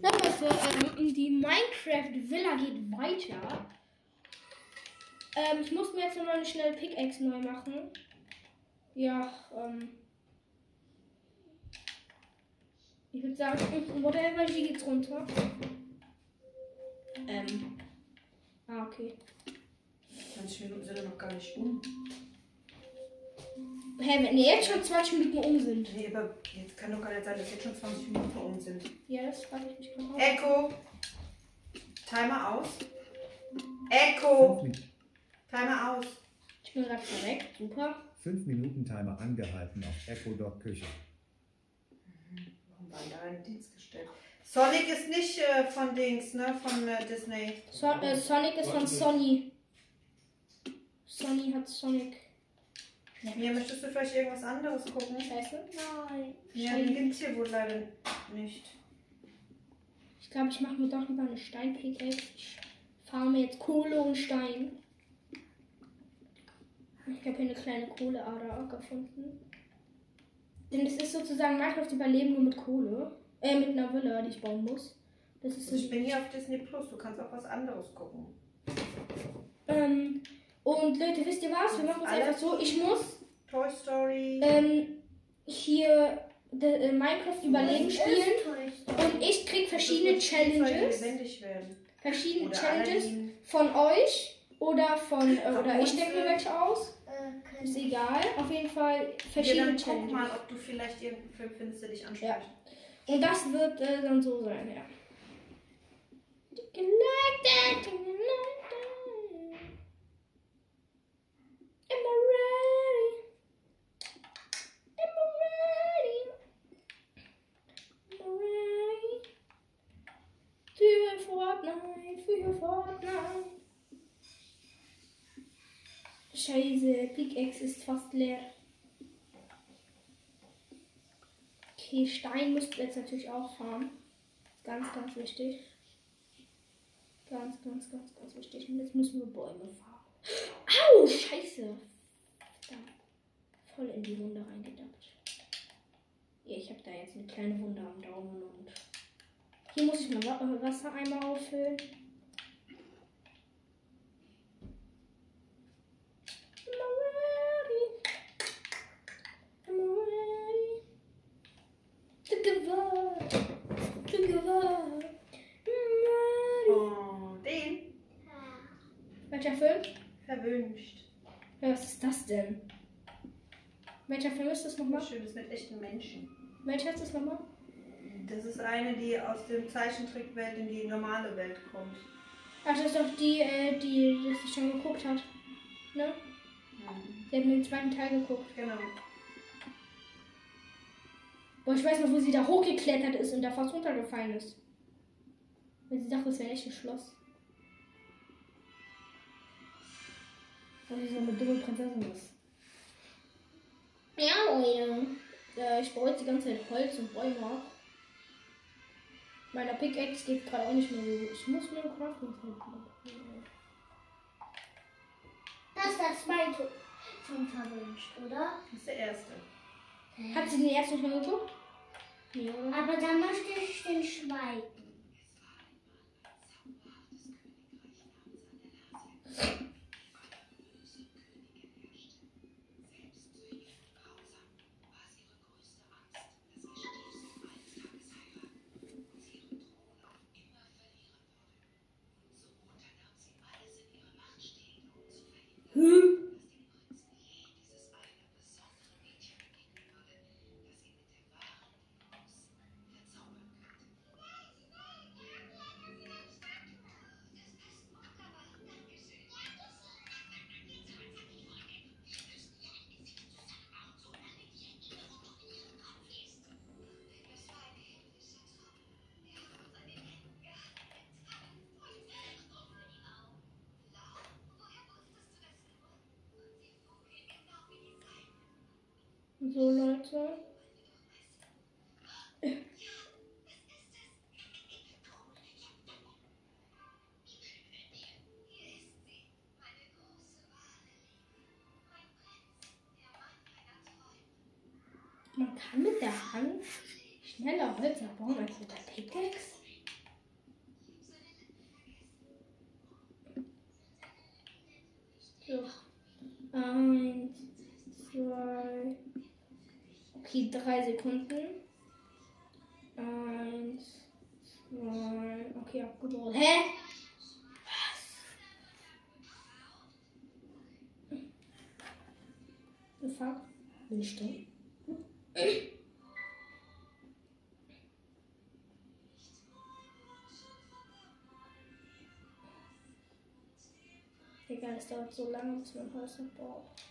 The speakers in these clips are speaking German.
Leute, die Minecraft-Villa geht weiter. Ich muss mir jetzt nochmal eine schnelle Pickaxe neu machen. Ja, ich würde sagen, whatever, die geht's runter. Okay. 20 Minuten sind ja noch gar nicht um. Hä, hey, wenn die jetzt schon 20 Minuten um sind. Nee, aber jetzt kann doch gar nicht sein, dass jetzt schon 20 Minuten um sind. Ja, das frage ich mich genau. Echo! Timer aus. Echo! Timer aus. Ich bin gerade verreckt, super. 5 Minuten Timer angehalten auf Echo Dog Küche. Warum war da in Dienst gestellt? Sonic ist nicht von Dings, ne? Von Disney. Sonic ist von Sony. Sony hat Sonic. Ja, möchtest du vielleicht irgendwas anderes gucken? Scheiße? Nein. Ja, die gibt's hier wohl leider nicht. Ich glaube, ich mache mir doch lieber eine Steinpickaxe. Ich fahre mir jetzt Kohle und Stein. Ich habe hier eine kleine Kohleader auch gefunden. Denn es ist sozusagen Minecraft Überleben nur mit Kohle. Mit einer Villa, die ich bauen muss. Das ist so. Ich bin hier auf Disney Plus, du kannst auch was anderes gucken. Und Leute, wisst ihr was? Wir machen es einfach so. Ich muss Toy Story hier Minecraft Überleben spielen. Und ich krieg verschiedene Challenges. Verschiedene Challenges von euch oder von oder ich denke mir welche aus. Ist egal. Auf jeden Fall verschiedene Challenges. Guck mal, ob du vielleicht irgendeinen Film findest, der dich anspricht. Ja. Und das wird dann so sein, ja. Scheiße, Pickaxe ist fast leer. Okay, Stein müsst ihr jetzt natürlich auch farmen. Ganz, ganz wichtig. Ganz, ganz, ganz, ganz wichtig. Und jetzt müssen wir Bäume farmen. Au, scheiße. Verdammt. Voll in die Wunde reingedappt. Ja, ich habe da jetzt eine kleine Wunde am Daumen und... Hier muss ich mal Wassereimer auffüllen. Welcher Film? Verwünscht. Ja, was ist das denn? Welcher Film ist das nochmal? Schön, das ist mit echten Menschen. Welcher ist das nochmal? Das ist eine, die aus dem Zeichentrickwelt in die normale Welt kommt. Ach, das ist doch die, die das schon geguckt hat. Ne? Ja. Die hat den zweiten Teil geguckt. Genau. Boah, ich weiß noch, wo sie da hochgeklettert ist und da fast runtergefallen ist. Weil sie dachte, es wäre echt ein Schloss. Dass ich so eine dumme Prinzessin ist. Ja, Leute. Ich baue jetzt die ganze Zeit Holz und Bäume ab. Meiner Pickaxe geht gerade auch nicht mehr so gut. Ich muss mir ein Crafting machen. Das ist der zweite von Verwünscht, oder? Das ist der erste. Habt ihr den ersten nicht mehr geguckt? Ja. Aber dann möchte ich den zweiten. So, Leute. Man kann mit der Hand schneller Holz abbauen als mit der Pickaxe. Okay, 3 Sekunden. 1, 2, okay, abgedroht. Hä? Was? The fuck? Bin ich drin? Egal, es dauert so lange, bis mein Haus noch braucht.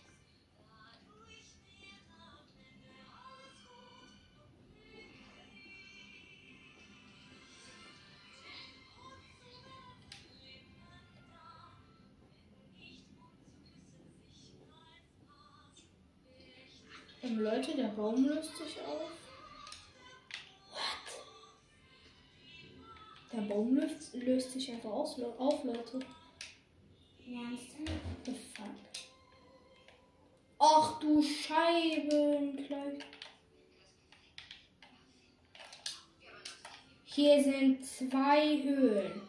Und Leute, der Baum löst sich auf. What? Der Baum löst sich einfach auf, Leute. What the fuck? Ach du Scheibenkleid. Hier sind 2 Höhlen.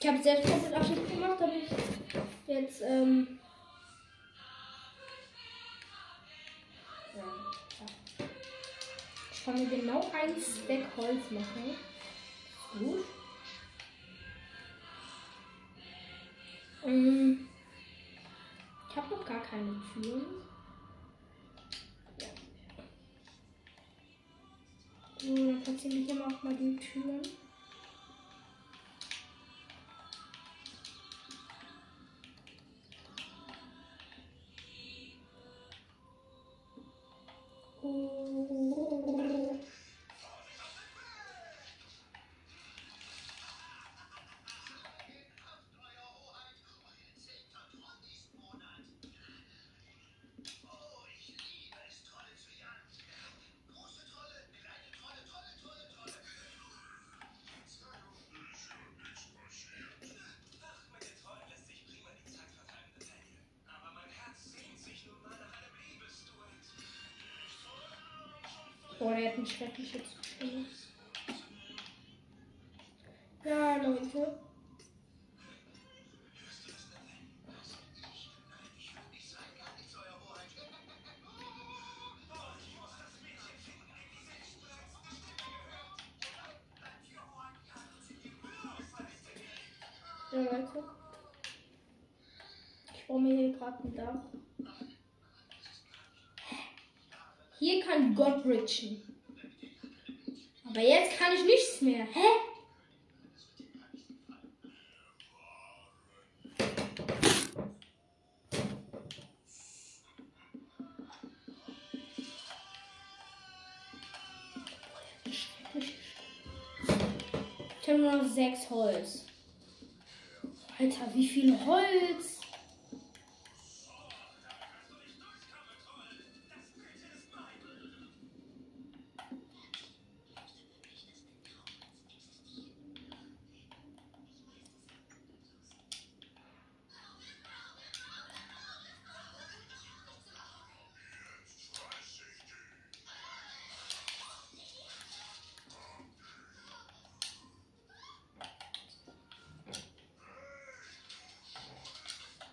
Ich habe selbst komplett Abschnitt gemacht, aber ich jetzt, ich kann mir genau ein Stack Holz machen. Gut. Ich habe noch gar keine Türen. Ja. So, dann platziere ich hier auch mal die Türen. Boah, der hat mich schrecklich jetzt gespielt. Ja, Leute. Ja, Leute. Ich baue mir hier gerade ein Dach. Hier kann Gott bridgen. Aber jetzt kann ich nichts mehr. Hä? Ich habe nur noch 6 Holz. Alter, wie viel Holz?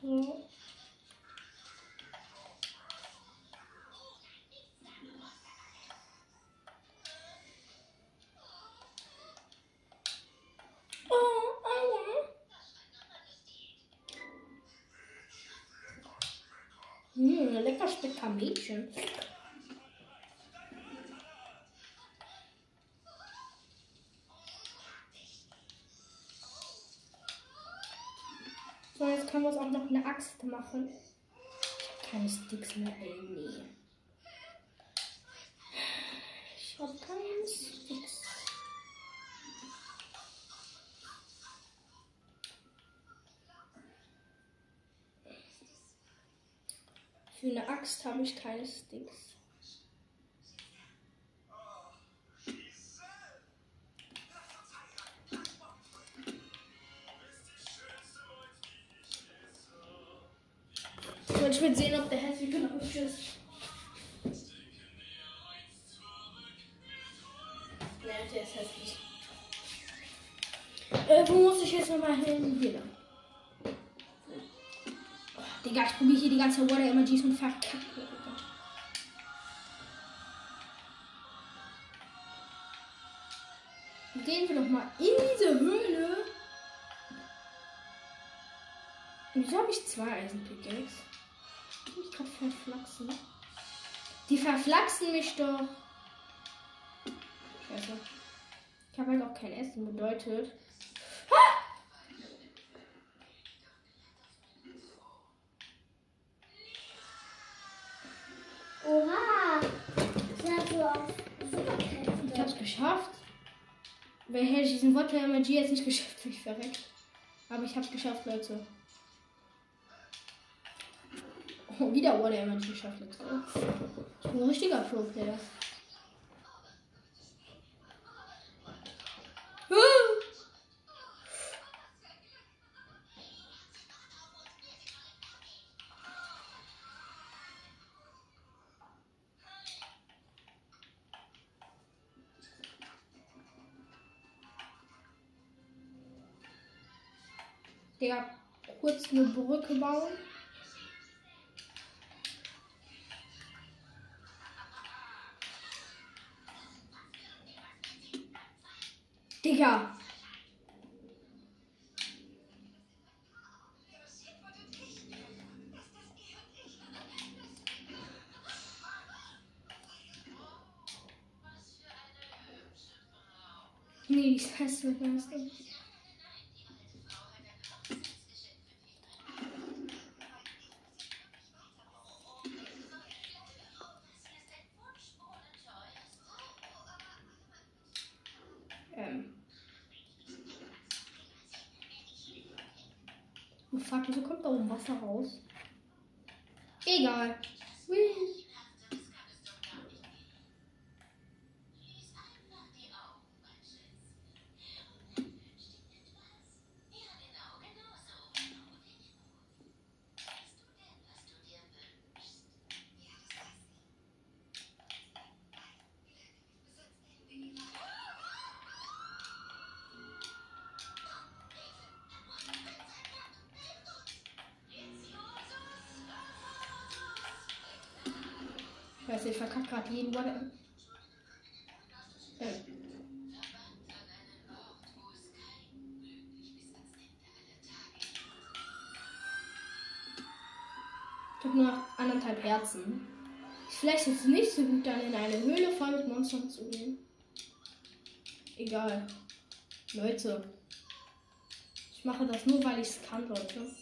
So. Lecker Spektamädchen. So, jetzt können wir uns auch noch eine Axt machen. Ich habe keine Sticks mehr, ey, nee. Ich habe keine Sticks. Für eine Axt habe ich keine Sticks. Ich will sehen, ob der hässlich genug ist. Nein, der ist hässlich. Wo muss ich jetzt nochmal hin? Hier lang. Oh, Digga, ich probiere hier die ganze Water Emojis und verkacke. Gehen wir doch mal in diese Höhle. Wieso habe ich zwei Eisenpickaxe? Ich kann verflaxen. Die verflaxen mich doch. Scheiße. Ich habe halt auch kein Essen, bedeutet. Ah! Oha! Ich hab's geschafft. Wer hätte ich diesen Water Emoji jetzt nicht geschafft, bin ich verreckt. Aber ich hab's geschafft, Leute. Oh, wieder Water Emoji geschafft, let's go. Ich bin ein richtiger Pro-Player. Digga, kurz eine Brücke bauen. Digga. Nee, ich hasse das nicht. Frag mich, wieso kommt da oben Wasser raus? Egal. Ich verkacke gerade jeden Water. Ich habe nur noch 1,5 Herzen. Vielleicht ist es nicht so gut, dann in eine Höhle voll mit Monstern zu gehen. Egal. Leute. Ich mache das nur, weil ich es kann, Leute.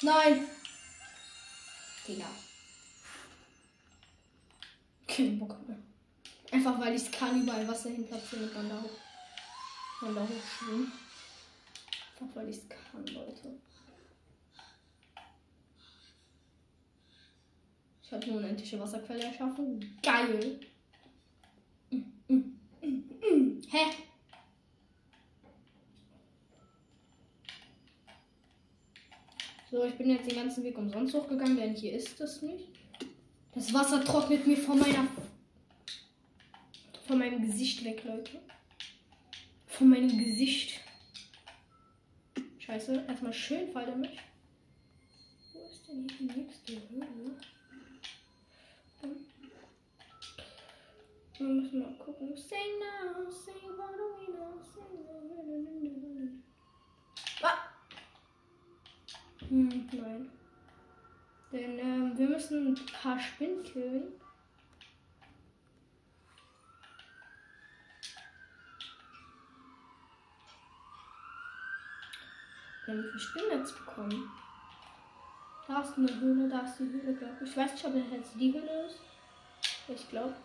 Nein! Digga. Kein Bock mehr. Einfach weil ich es kann, überall Wasser hin platzieren und dann da hoch. Und da hoch schwimmen. Einfach weil ich es kann, Leute. Ich habe eine unendliche Wasserquelle erschaffen. Geil! Hä? So, ich bin jetzt den ganzen Weg umsonst hochgegangen, denn hier ist es nicht. Das Wasser trocknet mir von meinem Gesicht weg, Leute. Von meinem Gesicht. Scheiße, erstmal schön fall damit. Wo ist denn hier die nächste Höhle? Wir müssen mal gucken. Sing now, sing what do we know, sing now. Ah! Nein. Denn wir müssen ein paar Spinnen killen. Wenn wir Spinnennetz bekommen. Da ist eine Höhle, da ist die Höhle, glaube ich. Ich weiß nicht, ob das jetzt die Höhle ist. Ich glaube.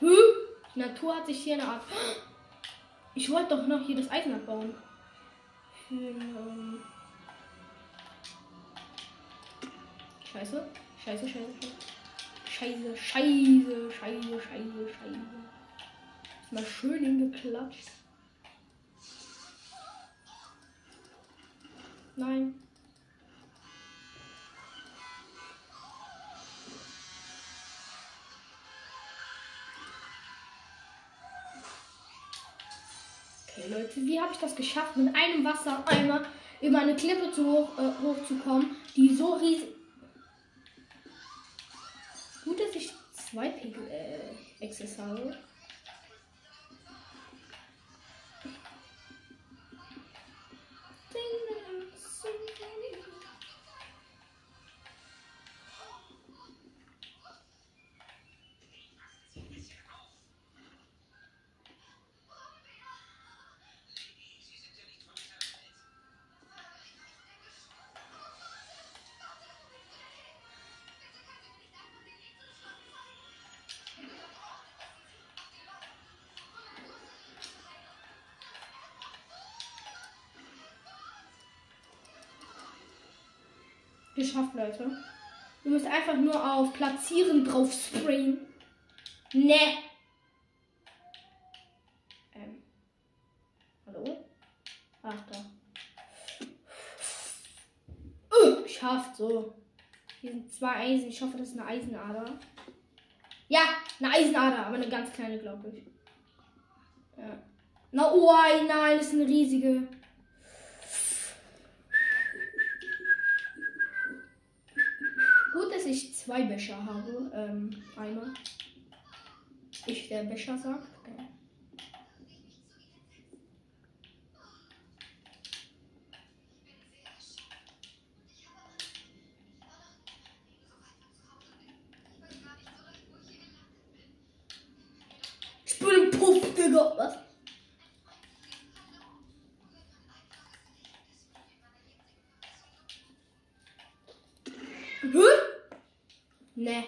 Die Natur hat sich hier eine Art. Ich wollte doch noch hier das Eisen abbauen. Für, Scheiße, scheiße, scheiße, scheiße, scheiße, scheiße, scheiße, scheiße, scheiße. Mal schön hingeklatscht. Nein. Okay, Leute, wie habe ich das geschafft, mit einem Wassereimer über eine Klippe hochzukommen, die so riesig... Gut, dass ich zwei Pickel-Access habe. Geschafft, Leute. Ihr müsst einfach nur auf Platzieren drauf sprayen. Ne. Hallo? Ach, da. Geschafft, so. Hier sind zwei Eisen. Ich hoffe, das ist eine Eisenader. Ja, eine Eisenader, aber eine ganz kleine, glaube ich. Ja. Na, oh nein, das ist eine riesige. Zwei Becher habe, einer. Ich der Becher sagt. Okay. Ich bin Puff, Digga, was? Ne.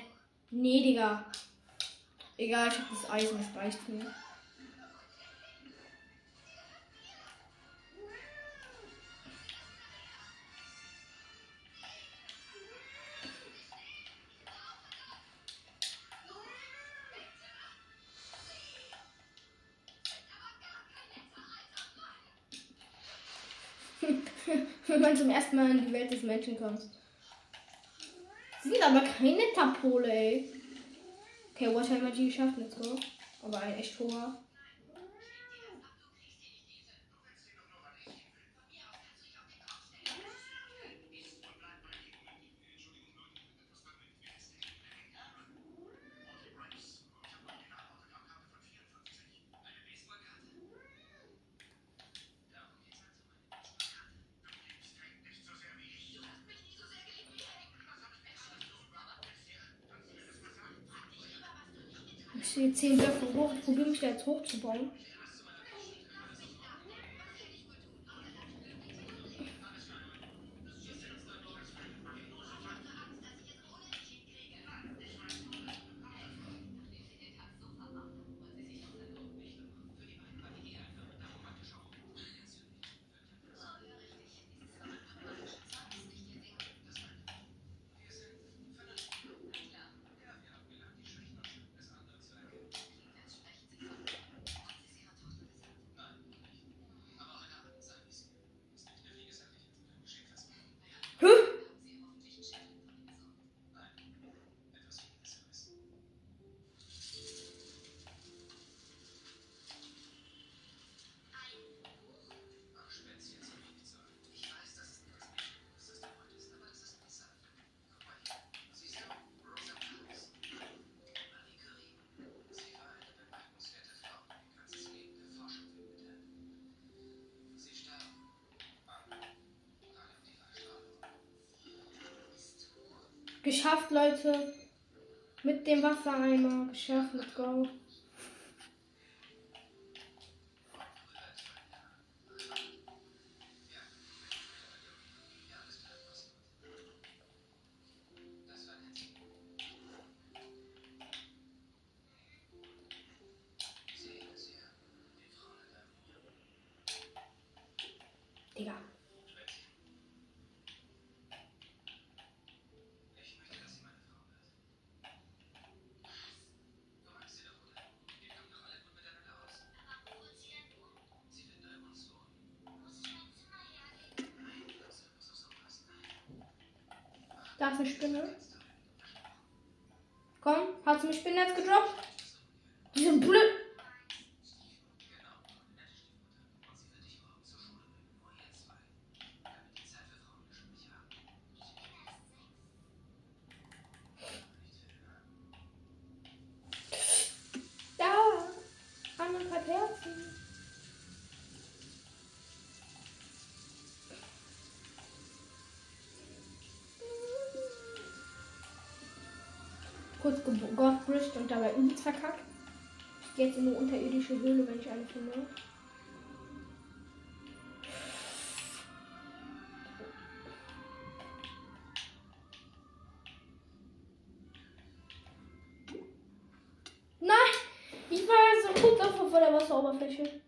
Nee, Digga. Egal, ich hab das Eisen, das reicht mir. Wenn man zum ersten Mal in die Welt des Menschen kommt. Sind aber keine Tapole, ey. Okay, Water Energy geschafft, let's go. Aber ein echt hoher. Ich stehe 10 Blöcke hoch, ich probiere mich da jetzt hochzubauen. Geschafft, Leute. Mit dem Wassereimer. Geschafft, let's go. Da ist eine Spinne. Komm, hast du eine Spinne jetzt gedroppt? Die sind blöd. kurz gegottbrüscht und dabei übelst verkackt. Ich gehe jetzt in eine unterirdische Höhle, wenn ich eine finde. Nein! Ich war so kurz davor vor der Wasseroberfläche.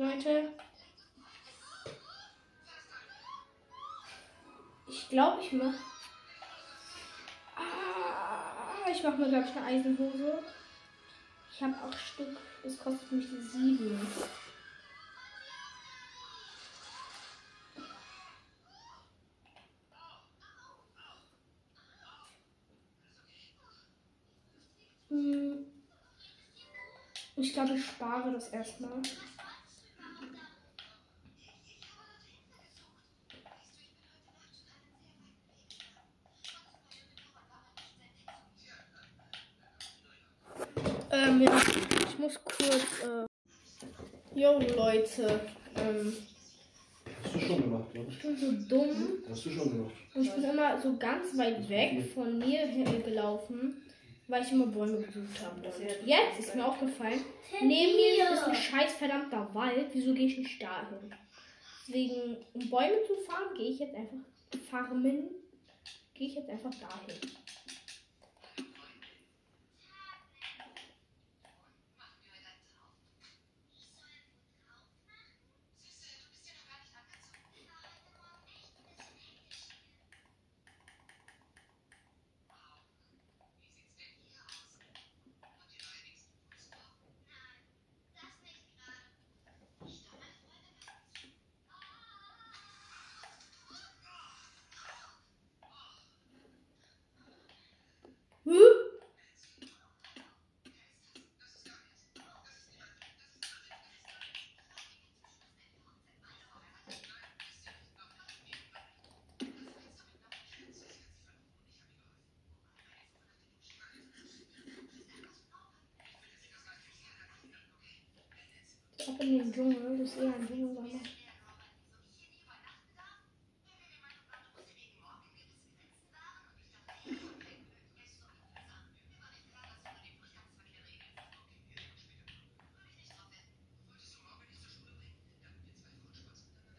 Leute, ich glaube, ich mache. Ich mache mir, glaube ich, eine Eisenhose. Ich habe 8 Stück. Das kostet mich 7. Ich glaube, ich spare das erstmal. Ja, ich muss kurz. Yo Leute. Hast du schon gemacht, oder? Ich bin so dumm. Hast du schon gemacht? Und ich bin immer so ganz weit weg von mir hergelaufen, weil ich immer Bäume gesucht habe. Und jetzt ist mir aufgefallen, neben mir ist ein scheiß verdammter Wald. Wieso gehe ich nicht da hin? Deswegen, um Bäume zu farmen, gehe ich jetzt einfach dahin. In den Dschungel, das ist eher ein Dschungel.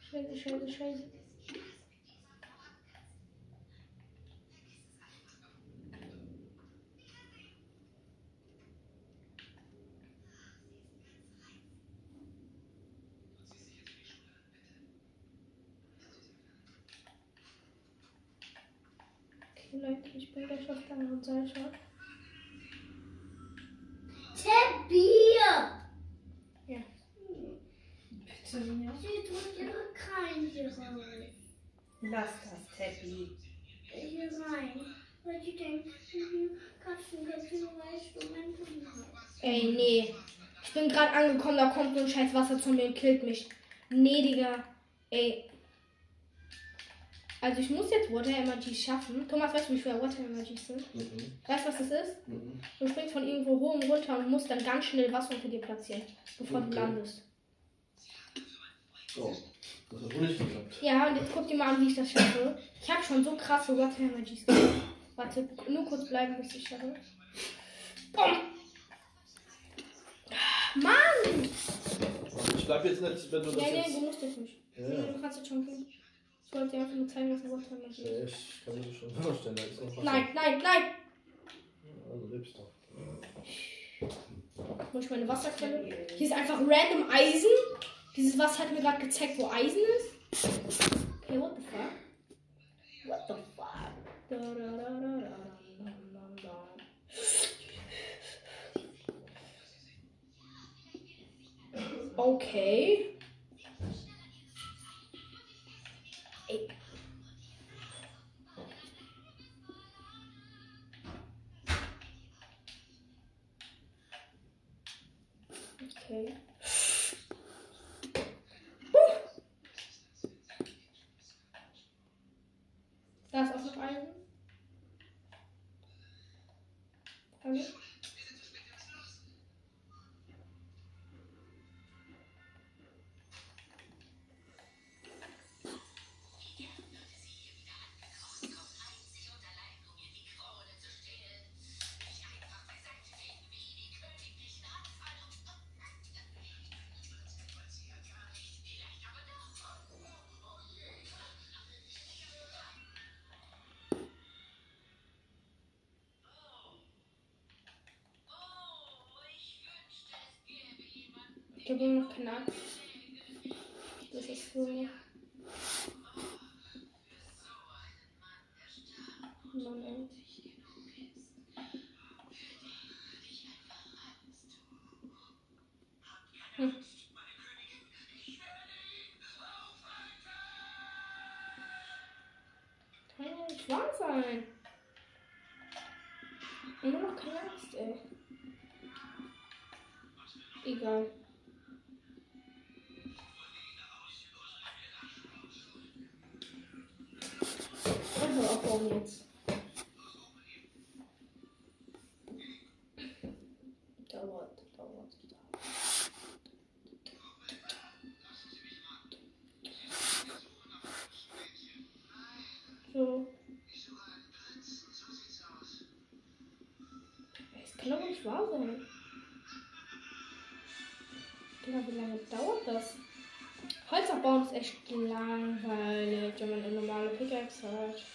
Scheiße, scheiße, scheiße. Leute, ich bin gleich auf der anderen Seite. Bier! Ja. Bitte, ja. Sie tut ihre Krallen hier rein. Lass das, Teppi. Hier rein. Weil die denken, Katzenköpfe, weißt du, mein Bruder. Ey, nee. Ich bin gerade angekommen, da kommt so ein scheiß Wasserzombie und killt mich. Nee, Digga. Ey. Also ich muss jetzt Water Emojis schaffen. Thomas, weißt du, wie viele Water Emojis sind? Mhm. Weißt du, was das ist? Mhm. Du springst von irgendwo hoch und runter und musst dann ganz schnell Wasser für dir platzieren, bevor du landest. Oh, das hat wohl nicht geklappt. Ja, und jetzt guck dir mal an, wie ich das schaffe. Ich habe schon so krasse Water Emojis gemacht. Warte, nur kurz bleiben, bis ich schaffe. Boom! Mann! Ich bleib jetzt nicht, wenn du das jetzt... du musst jetzt nicht. Ja. Du kannst jetzt schon gehen. Ich wollte dir einfach nur zeigen, was du Water Emoji ist. Ja, ich kann mir das schon vorstellen. Da ist noch nein, nein, nein! Also lebst doch. Wo ich meine Wasserquelle? Hier ist einfach random Eisen. Dieses Wasser hat mir gerade gezeigt, wo Eisen ist. Okay, what the fuck? What the fuck? Da, da, da, da, da, da, da, da. Okay. Eight. Okay. Da ist auch noch eine. Danke. Ich habe ihn noch knackt. Das ist so. Mann, ey. Hm. Kann ja nicht wahr sein. Und nur noch knackt, ey. Egal. Jetzt. Dauert. So. Es kann doch nicht wahr sein. Digga, wie lange dauert das? Holz abbauen ist echt langweilig, wenn man eine normale Pickaxe hat.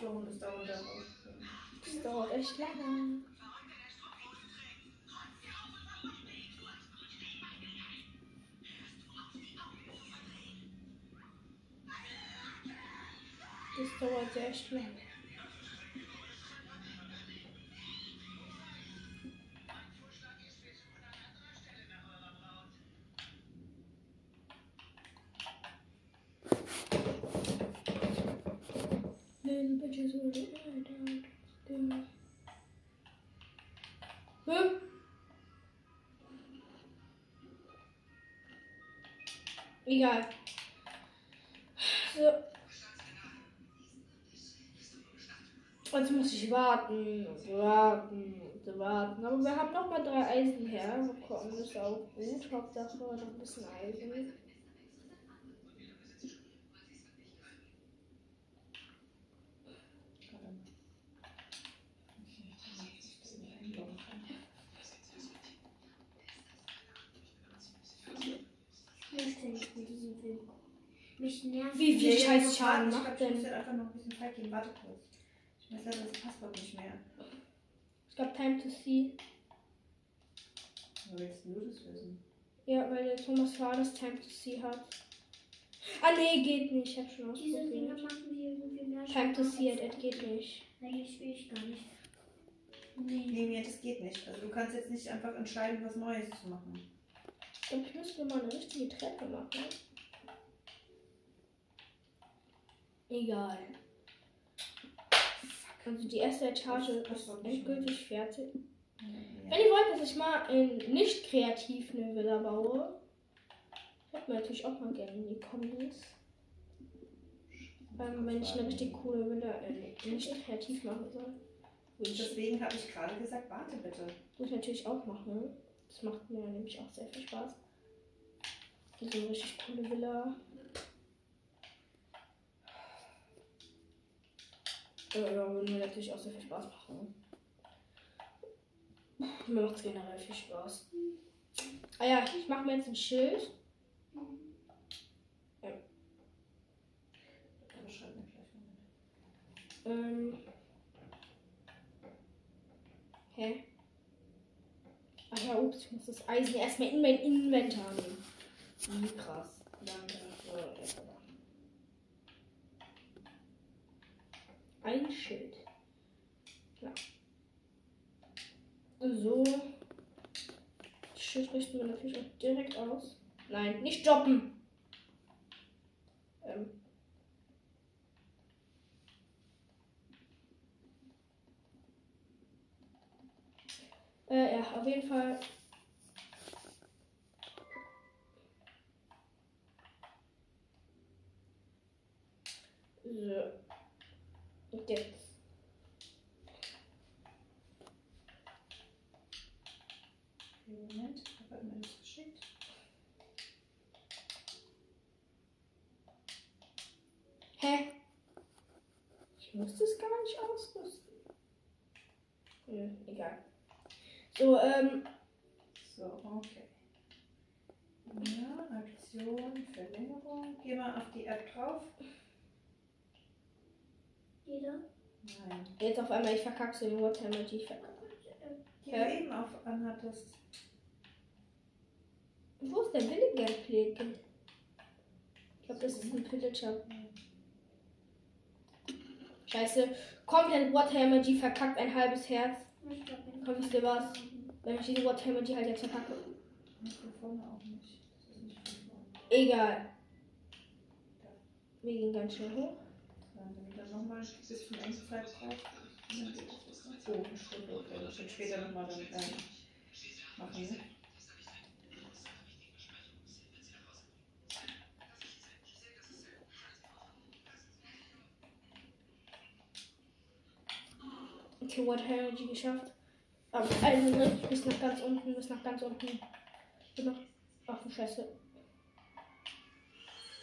Schon, das dauert ja auch. Das dauert echt lange. Das dauert echt lange. Egal. So. Jetzt muss ich warten. Aber wir haben noch mal 3 Eisen her. Wir gucken, das ist auch gut. Hauptsache noch ein bisschen Eisen. Wie viel scheiß Schaden macht denn? Ich muss halt einfach noch ein bisschen Zeit geben. Warte kurz. Ich weiß leider das Passwort nicht mehr. Ich glaube, time to see. Aber jetzt nur das wissen. Ja, weil der Thomas war das time to see hat. Ah, nee, geht nicht. Ich hab schon ausprobiert. Time to see, das geht nicht. Nee, das will ich gar nicht. Nee, das geht nicht. Also, du kannst jetzt nicht einfach entscheiden, was Neues zu machen. Ich glaube, ich müsste mal eine richtige Treppe machen. Egal. Also die erste Etage ist endgültig fertig. Ja. Wenn ihr wollt, dass ich mal in nicht kreativ eine Villa baue, hört mir natürlich auch mal gerne in die Kommis. Wenn ich eine richtig coole Villa in nicht kreativ machen soll. Deswegen habe ich gerade gesagt, warte bitte. Muss ich natürlich auch machen. Das macht mir nämlich auch sehr viel Spaß. So eine richtig coole Villa. Würden mir natürlich auch sehr viel Spaß machen. Mir macht es generell viel Spaß. Ah ja, ich mache mir jetzt ein Schild. Ja. Hä? Ach ja, ups, ich muss das Eisen erstmal in mein Inventar nehmen. Wie krass. Danke. Ein Schild. Klar. So. Das Schild richten wir natürlich auch direkt aus. Nein, nicht droppen! Ja, auf jeden Fall. So. Und jetzt. Moment, ich habe mir das geschickt. Hä? Ich muss das gar nicht ausrüsten. Nö, egal. So, So, okay. Ja, Aktion, Verlängerung. Geh mal auf die App drauf. Jeder? Nein. Jetzt auf einmal, ich verkacke so den Warhammer, die ich verkacke. Ja, eben auf anhattest. Wo ist der Villager-Pläger? Ich glaube, das ist ein Villager. Scheiße. Komplett Warhammer, die verkackt ein halbes Herz. Komm, wisst ihr was? Wenn ich diese Warhammer, die halt jetzt verkacke. Das ist vorne auch nicht. Das ist nicht von vorne. Egal. Wir gehen ganz schnell hoch. Dann nochmal ein bisschen Ängstlichkeit drauf. So, eine Stunde oder so. Später nochmal dann machen. Okay, What Energy geschafft. Aber einen Ritt bis nach ganz unten, bis nach ganz unten. Ach du Scheiße.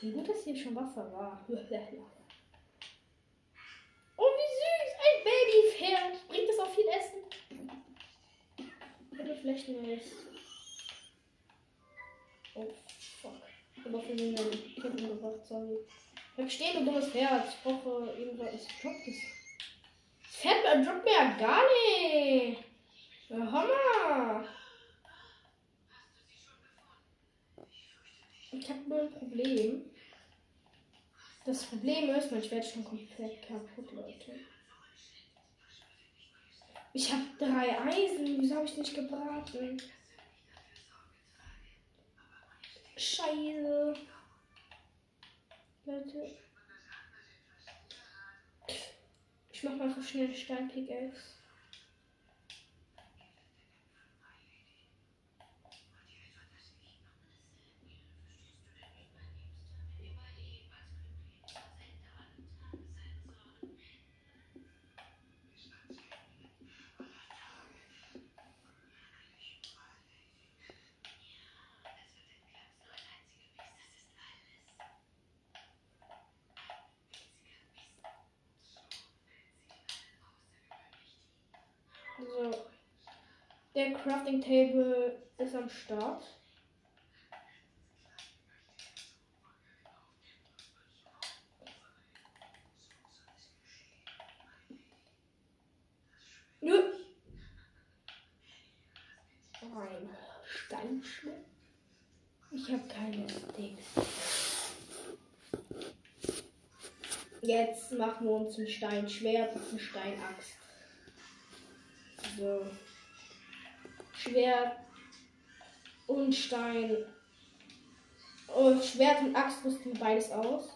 Wie gut, dass hier schon Wasser war. Oh, wie süß! Ein Babypferd! Bringt das auch viel Essen? Oder vielleicht nicht. Oh, fuck. Ich hab auf jeden Fall einen Pferd umgebracht, sorry. Ich hab stehen, du dummes Pferd. Ich brauche irgendwas. Es droppt es. Das Pferd droppt mir ja gar nicht! Ja, Hammer! Ich hab nur ein Problem. Das Problem ist, mein Schwert ist schon komplett kaputt, Leute. Ich habe 3 Eisen. Wieso habe ich nicht gebraten? Scheiße. Leute. Ich mach mal so schnell eine Steinpickaxe. So, der Crafting Table ist am Start. Nö. Ein Steinschnitt. Ich habe keine Sticks. Jetzt machen wir uns ein Steinschwert und eine Steinaxt. So. Schwert und Stein. Oh, Schwert und Axt rüsten beides aus.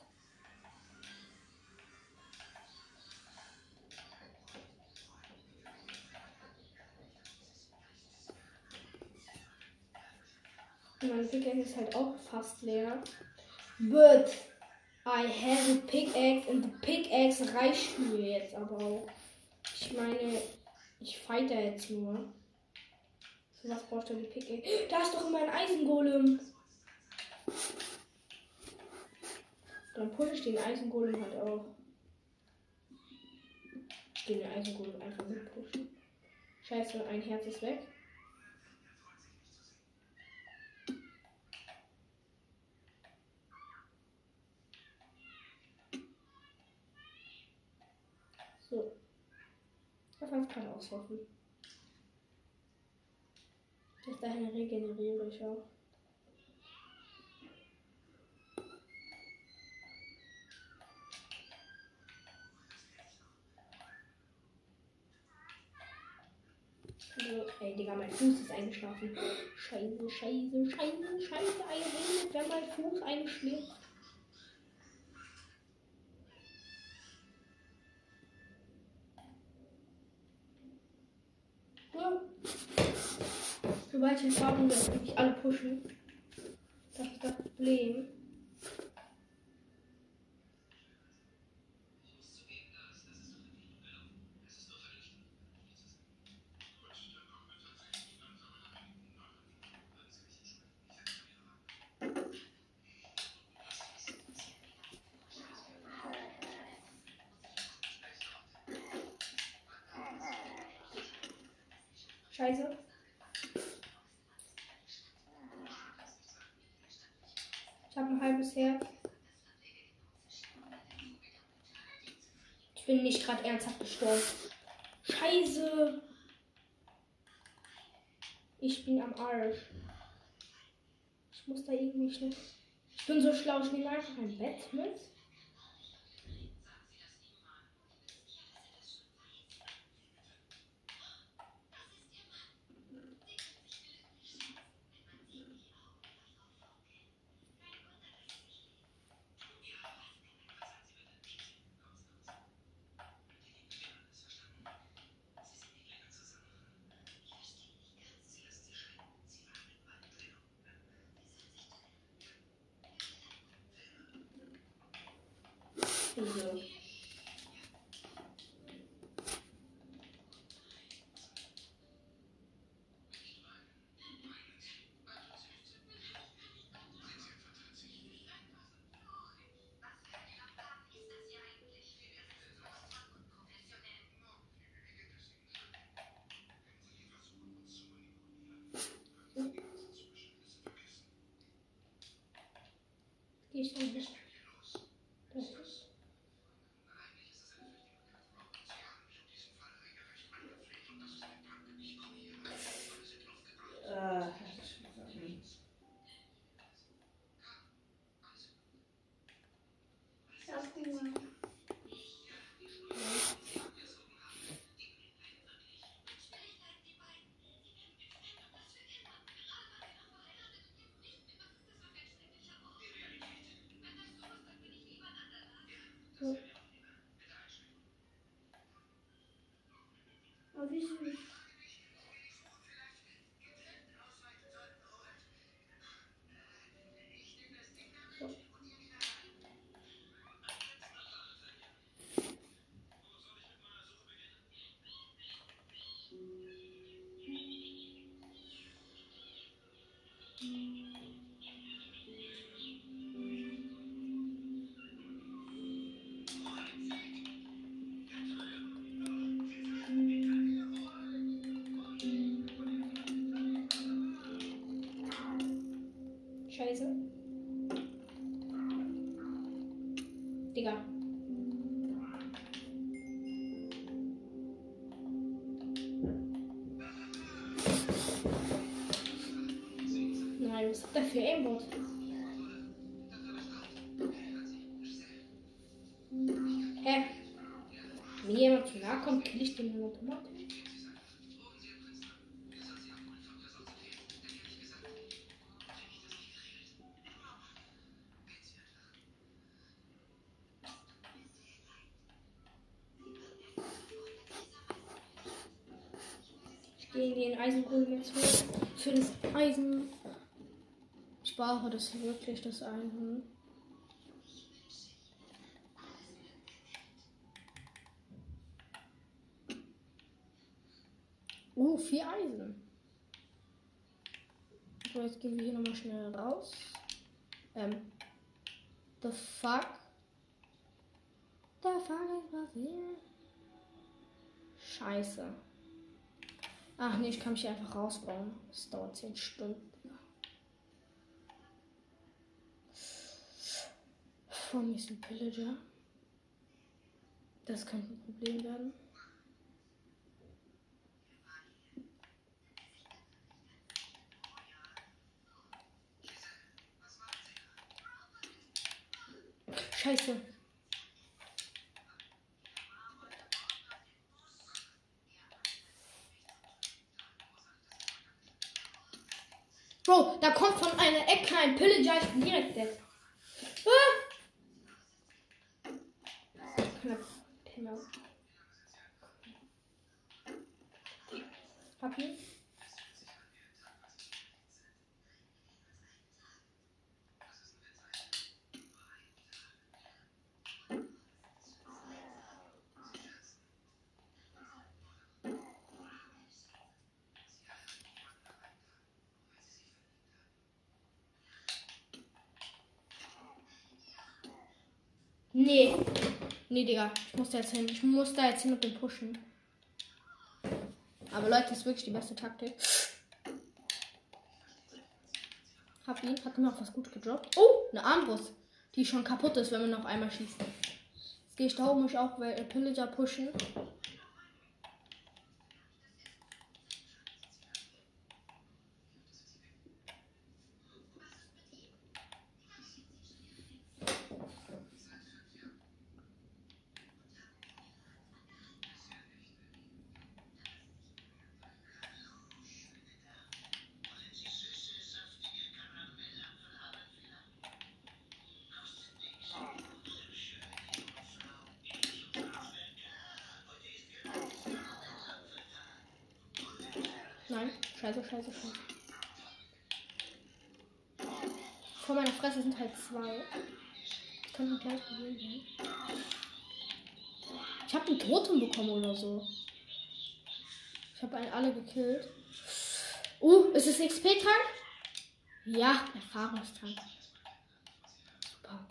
Meine Pickaxe ist halt auch fast leer. But I have a pickaxe and the pickaxe reicht mir jetzt aber auch. Ich meine. Ich fight da jetzt nur. Für was braucht er die Pickaxe? Da ist doch immer ein Eisengolem. Dann pushe ich den Eisengolem halt auch. Stehen ja Eisengruben einfach nachpushen. Scheiße, ein Herz ist weg. So. Da kann es gerade aushoffen. Bis dahin regeneriere ich auch. Ey, Digga, mein Fuß ist eingeschlafen. Scheiße, scheiße, scheiße, scheiße. Ey, wenn mein Fuß einschläft. Ja. Sobald ich Farben das wirklich alle pushen. Das ist das Problem. Scheiße. Ich habe ein halbes Herz. Ich bin nicht gerade ernsthaft gestorben. Scheiße. Ich bin am Arsch. Ich muss da irgendwie schnell. Ich bin so schlau, ich nehme einfach mein Bett mit. Ich bin nicht. Scheiße. Digga. Nein, was hat der für Aimbot? Hä? Wenn jemand zu nahe kommt, kill ich den automatisch. Für das Eisen. Ich brauche das wirklich, das Eisen. Oh, 4 Eisen. So, jetzt gehen wir hier nochmal schnell raus. The fuck? The fuck is was here? Scheiße. Ach nee, ich kann mich hier einfach rausbauen. Das dauert 10 Stunden. Vor mir ist ein Pillager. Das könnte ein Problem werden. Scheiße. Bro, da kommt von einer Ecke ein Pillager, ich bin direkt dead. Ah! Knapp. Genau. Hab ihn. Nee. Nee, Digga. Ich muss da jetzt hin. Ich muss da jetzt hin und den pushen. Aber Leute, das ist wirklich die beste Taktik. Hab ihn. Hat mir auch was gut gedroppt. Oh, eine Armbrust. Die schon kaputt ist, wenn man auf einmal schießt. Jetzt gehe ich da oben, muss ich auch Pillager pushen. Nein, scheiße, scheiße, scheiße. Vor meiner Fresse sind halt zwei. Das könnte gleich gewesen sein. Ich habe einen Totem bekommen oder so. Ich habe alle gekillt. Ist es XP-Tank? Ja, Erfahrungstank. Super.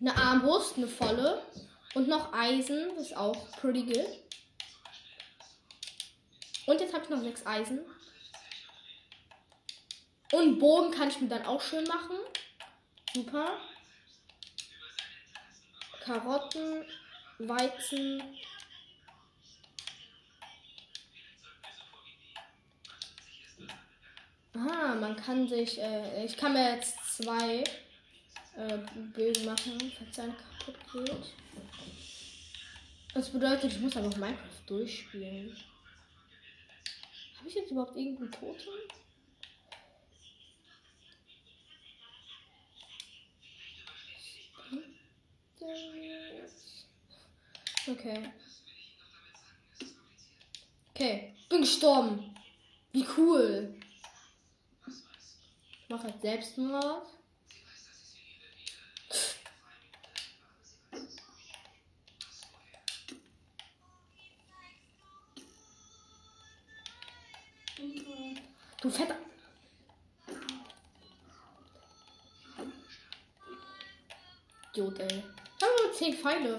Eine Armbrust, eine volle. Und noch Eisen, das ist auch pretty good. Und jetzt habe ich noch 6 Eisen. Und Bogen kann ich mir dann auch schön machen. Super. Karotten, Weizen. Ah, man kann sich... ich kann mir jetzt 2 Bögen machen, falls einer kaputt geht. Das bedeutet, ich muss aber auch Minecraft durchspielen. Habe ich jetzt überhaupt irgendeinen Toten? Okay. Okay, bin gestorben. Wie cool. Ich mache jetzt selbst nur was. Du fetter. Idiot, ey. Da haben wir nur 10 Pfeile.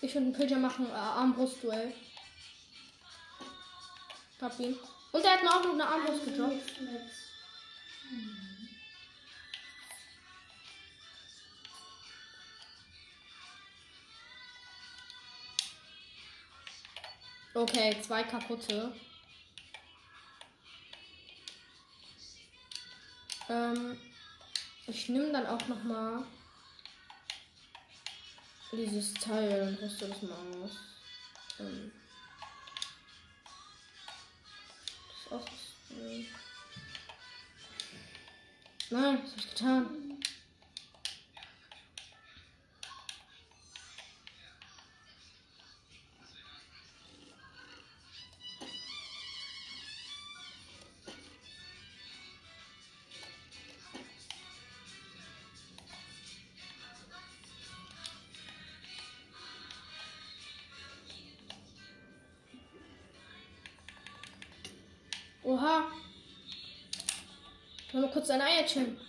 Ich würde einen Pillager machen, Armbrustduell. Hab ihn. Und er hat mir auch noch eine Armbrust gedroppt. Okay, 2 kaputte. Ich nehme dann auch noch mal dieses Teil und rüste das mal aus. Das ausrüsten. Nein, das hab ich getan. Oha. Wollen wir kurz ein Eier chillen?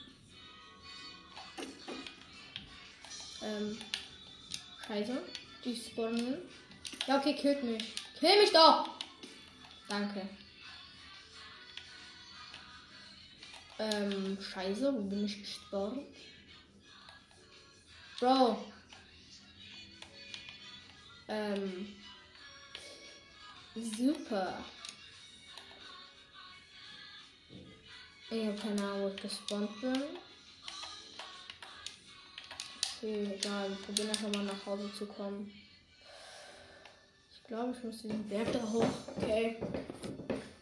Scheiße. Die spawnen. Ja, okay, killt mich. Kill mich doch! Danke. Scheiße, wo bin ich gestorben? Bro. Super. Ich hab keine Ahnung, wo ich gespawnt bin. Okay, egal. Ich probiere einfach mal nach Hause zu kommen. Ich glaube, ich muss diesen Berg da hoch. Okay.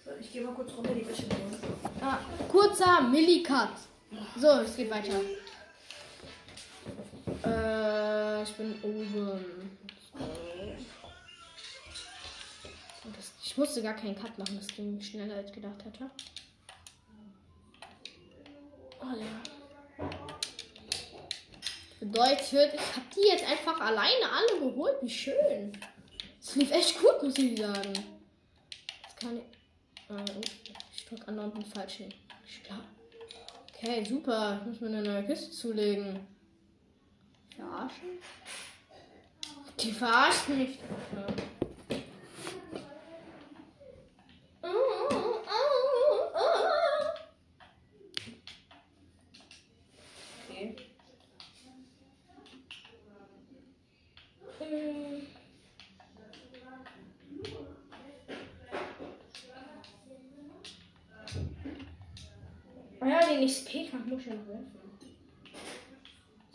So, ich gehe mal kurz runter die Wäsche holen. Ah, kurzer Millicut. So, es geht weiter. Ich bin oben. Ich musste gar keinen Cut machen, das ging schneller als ich gedacht hätte. Oh ja. Bedeutet, ich habe die jetzt einfach alleine alle geholt. Wie schön. Das lief echt gut, muss ich sagen. Das kann ich drücke andauernd falsch hin. Okay, super. Ich muss mir eine neue Kiste zulegen. Verarschen? Die verarschen mich. Ja.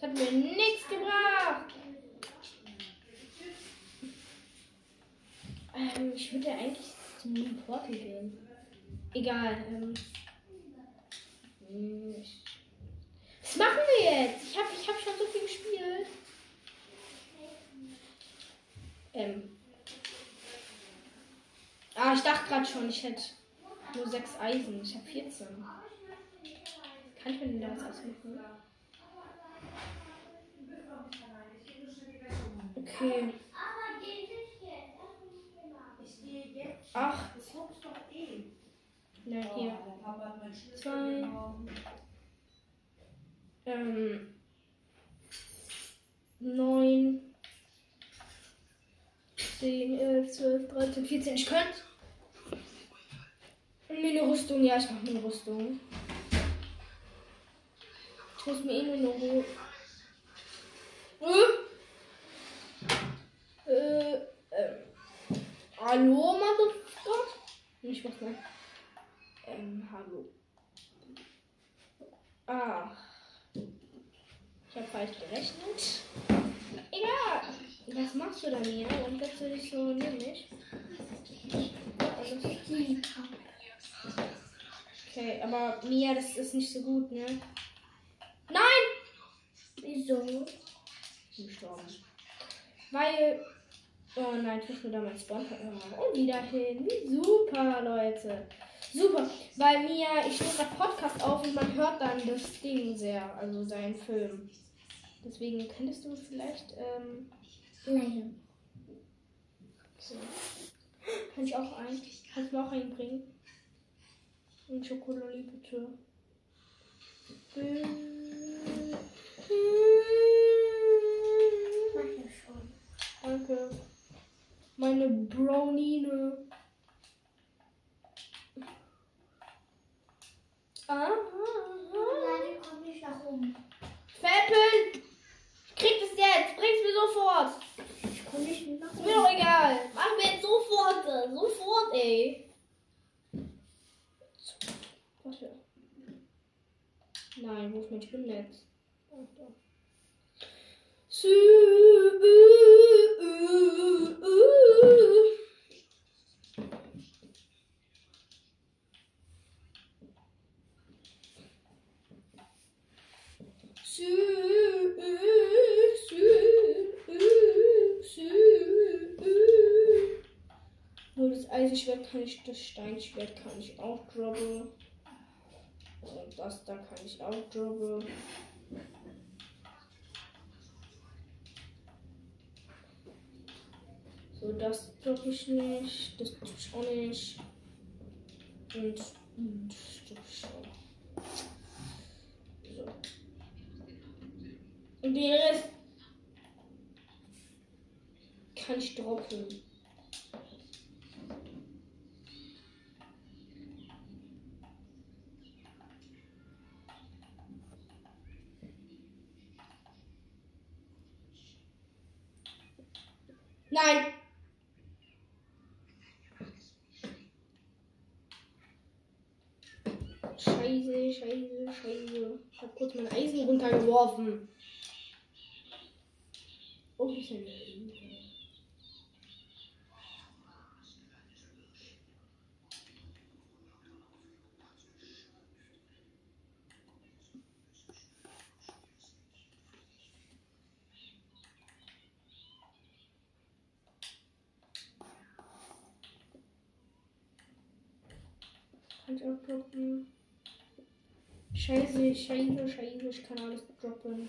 Das hat mir nichts gebracht. Ich würde ja eigentlich zum Portal gehen. Egal. Was machen wir jetzt? Ich hab schon so viel gespielt. Ich dachte gerade schon, ich hätte nur 6 Eisen. Ich habe 14. Kann ich mir denn da was ausmachen? Okay. Ach. Na hier. 2. Neun. 10, 11, 12, 13, 14. Ich könnte mir eine Rüstung. Ja, ich mache mir eine Rüstung. Ich muss mir eh nur eine hallo, Motherfucker? Ich mach's mal. Hallo. Ich hab falsch gerechnet. Egal. Was machst du da hier? Warum setzt du dich so nämlich? Okay, aber Mia, das ist nicht so gut, ne? Nein! Wieso? Ich bin gestorben. Weil. Oh nein, ich muss nur da mein Sponsor und wieder hin. Wie super, Leute. Super. Weil Mia, ich nehme das Podcast auf und man hört dann das Ding sehr, also seinen Film. Deswegen könntest du vielleicht. Nein. So. Kannst du auch einen bringen? Und Schokolade, bitte. Mach ich schon. Danke. Meine Brownine. Aha. Nein, ich komm nicht nach oben. Veräppeln! Ich krieg das jetzt! Bring's mir sofort! Ich komm nicht nach oben. Ist mir doch egal! Mach mir jetzt sofort! Sofort, ey! Warte. Nein, wo ist mein Spinnennetz? Ach doch. Nur das Eisenschwert kann ich, das Steinschwert kann ich auch droppen. Und das da kann ich auch droppen. So, das glaube ich nicht, das glaube ich auch nicht. Und Und den Rest kann ich trocknen. Nein! Scheiße, Scheiße, Scheiße. Ich hab kurz mein Eisen runtergeworfen. Oh, ich bin in der Elytra. Scheiße, Scheiße, Scheiße, ich kann alles droppen.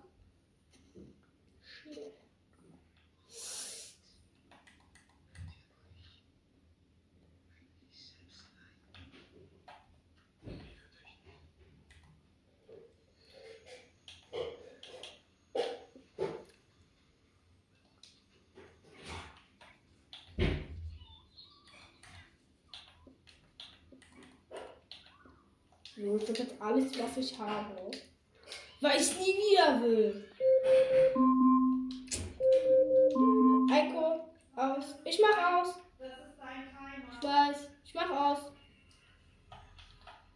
Ich will jetzt alles, was ich habe. Weil ich es nie wieder will. Eiko, aus. Ich mach aus. Das ist dein Timer. Ich weiß. Ich mach aus.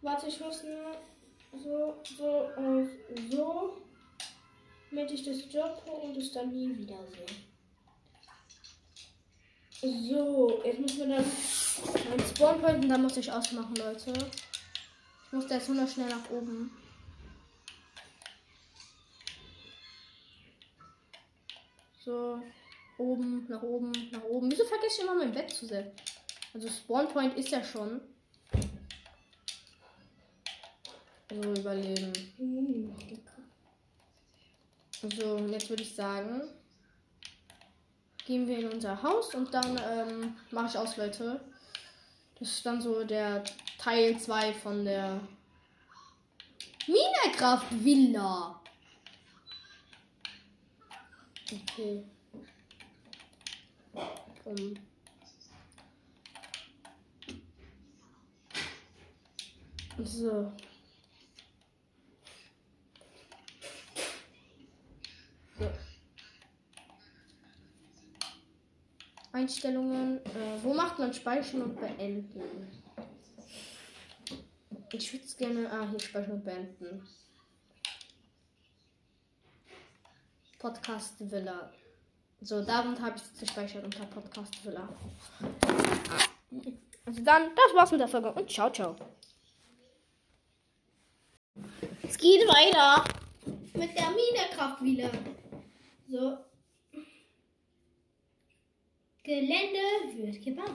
Warte, ich muss nur so und so. Damit ich das droppe und es dann nie wieder sehe. So, jetzt müssen wir dann meinen Spawnpoint und dann muss ich ausmachen, Leute. Ich muss jetzt nur schnell nach oben. So, oben, nach oben, nach oben. Wieso vergesse ich immer mein Bett zu setzen? Also Spawnpoint ist ja schon. So, überleben. So, und jetzt würde ich sagen, gehen wir in unser Haus und dann mache ich aus, Leute. Das ist dann so der Teil 2 von der Minecraft-Villa. Okay. So. So. Einstellungen. Wo macht man Speichern und Beenden? Ich würde es gerne. Ah, hier Speichern und Beenden. Podcast Villa. So, damit habe ich es gespeichert unter Podcast Villa. Also dann, das war's mit der Folge und ciao, ciao. Es geht weiter mit der Minecraft Villa. So. Gelände wird gebaut.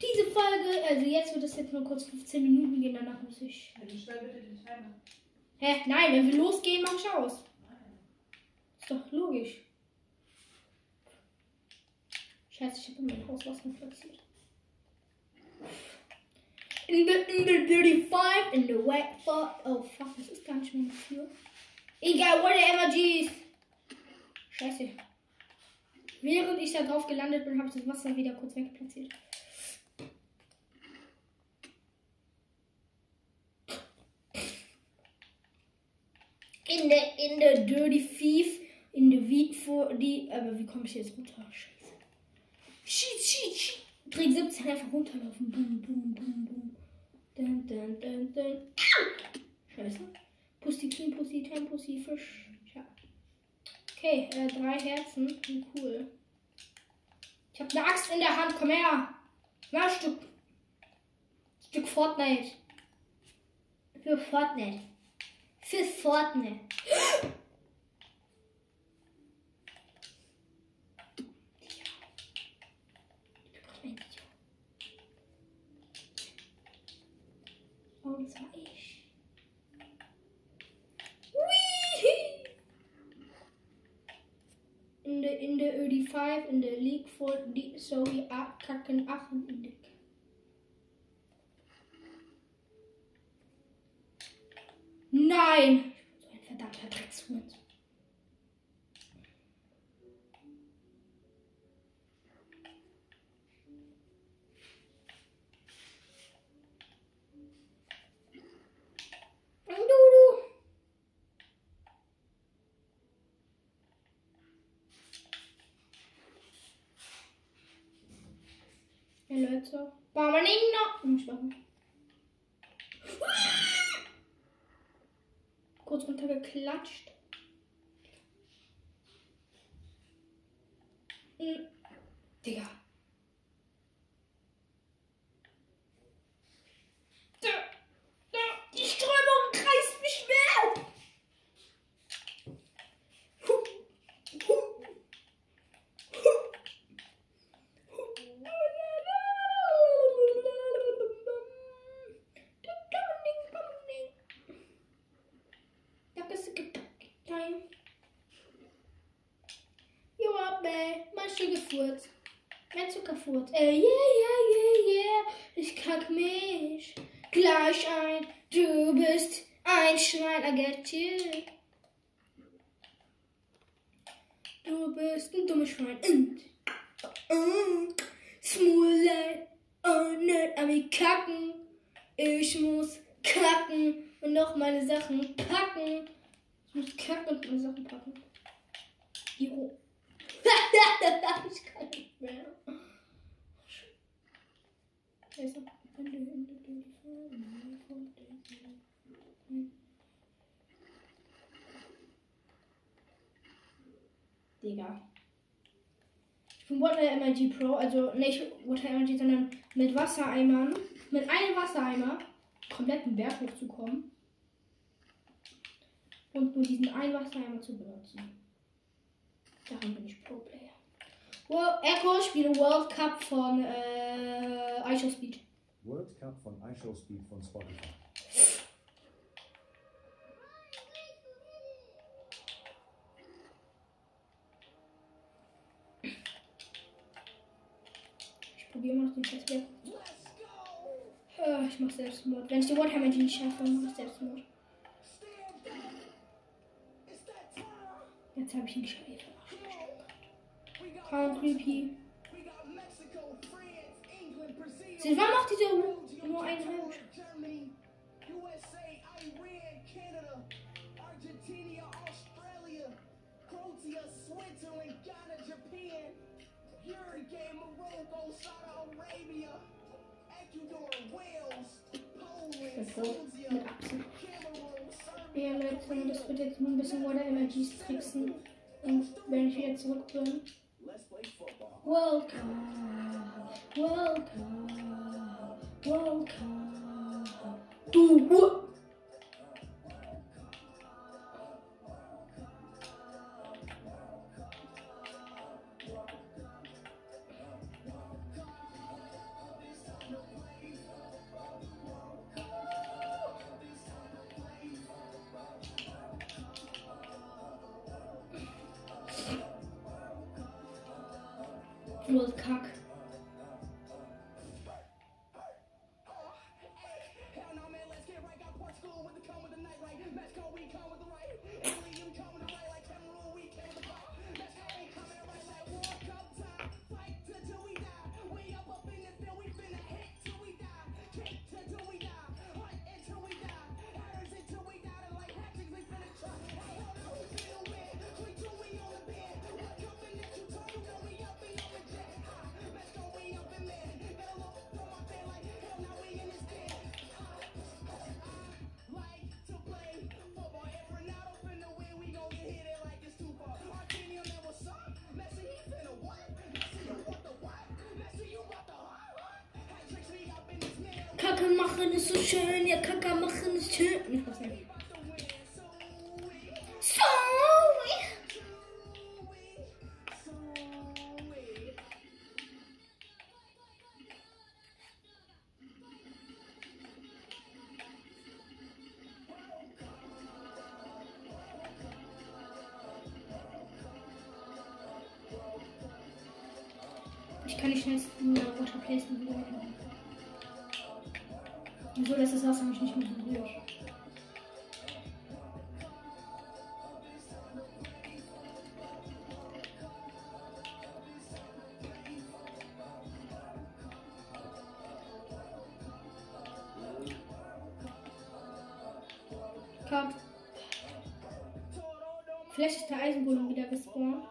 Diese Folge, also jetzt wird es jetzt nur kurz 15 Minuten gehen, danach muss ich... Also stell bitte den Timer. Hä? Nein, wenn wir losgehen, mach ich aus. Nein. Ist doch logisch. Scheiße, ich hab in meinem Haus was nicht platziert. In the dirty five, in the wet fuck. Oh fuck, das ist gar nicht mehr dafür. Egal, whatever, jeez. Scheiße. Während ich da drauf gelandet bin, habe ich das Wasser wieder kurz wegplatziert. In der Dirty Thief, in der Weed for die. Aber wie komme ich jetzt runter? Scheiße. Shit, shit, shit. Trick 17 einfach runterlaufen. Boom, boom, boom, boom. Dun, dun, dun, dun. Scheiße. Pussy clean, Pussy time, Pussy fish. Ja. Okay, 3 Herzen. Cool. Ich hab eine Axt in der Hand. Komm her. Na, Stück Fortnite. Für Fortnite. Für Fortnite. in 5 in de league voor die Zoe Kakken 8 in de league. Nein! So ein verdammter Dreckshund. Hey Leute, war man eben noch. Kurz runtergeklatscht. Digga. Die Strömung reißt mich mehr. Mein Zuckerfurz. Ey, yeah, yeah, yeah, yeah. Ich kack mich gleich ein. Du bist ein Schwein, I get you. Du bist ein dummes Schwein. Smule, oh nein, aber ich kacken. Ich muss kacken und noch meine Sachen packen. Ich muss kacken und meine Sachen packen. Jo. Ich kann nicht mehr. Digga. Ich bin Water Energy Pro, also nicht Water Energy, sondern mit Wassereimern, mit einem Wassereimer, kompletten Berg hochzukommen und nur diesen einen Wassereimer zu benutzen. Darum bin ich Pro-Player. Well, Echo spielt World Cup von IShowSpeed. World Cup von IShowSpeed von Spotify. Ich probiere mal noch den Scheißberg. Ich mach Selbstmord. Wenn ich die Warhammer nicht schaffe, mach ich Selbstmord. Jetzt habe ich ihn geschafft. Kaum creepy. Silvan macht diese nur einen halben Schuss. Ja Leute, das wird jetzt nur ein bisschen Water Energy tricksen. Und wenn ich wieder zurück bin. World Cup, World Cup, World Cup. Du! World Cup. Kacke machen ist so schön, ja, Kacke machen ist schön. Ich weiß nicht. Sorry. Ich kann nicht schnellsten Water placen wieder. So, dass das Wasser mich nicht mit rührt. Komm. Vielleicht ist der Eisenboden wieder gespawnt.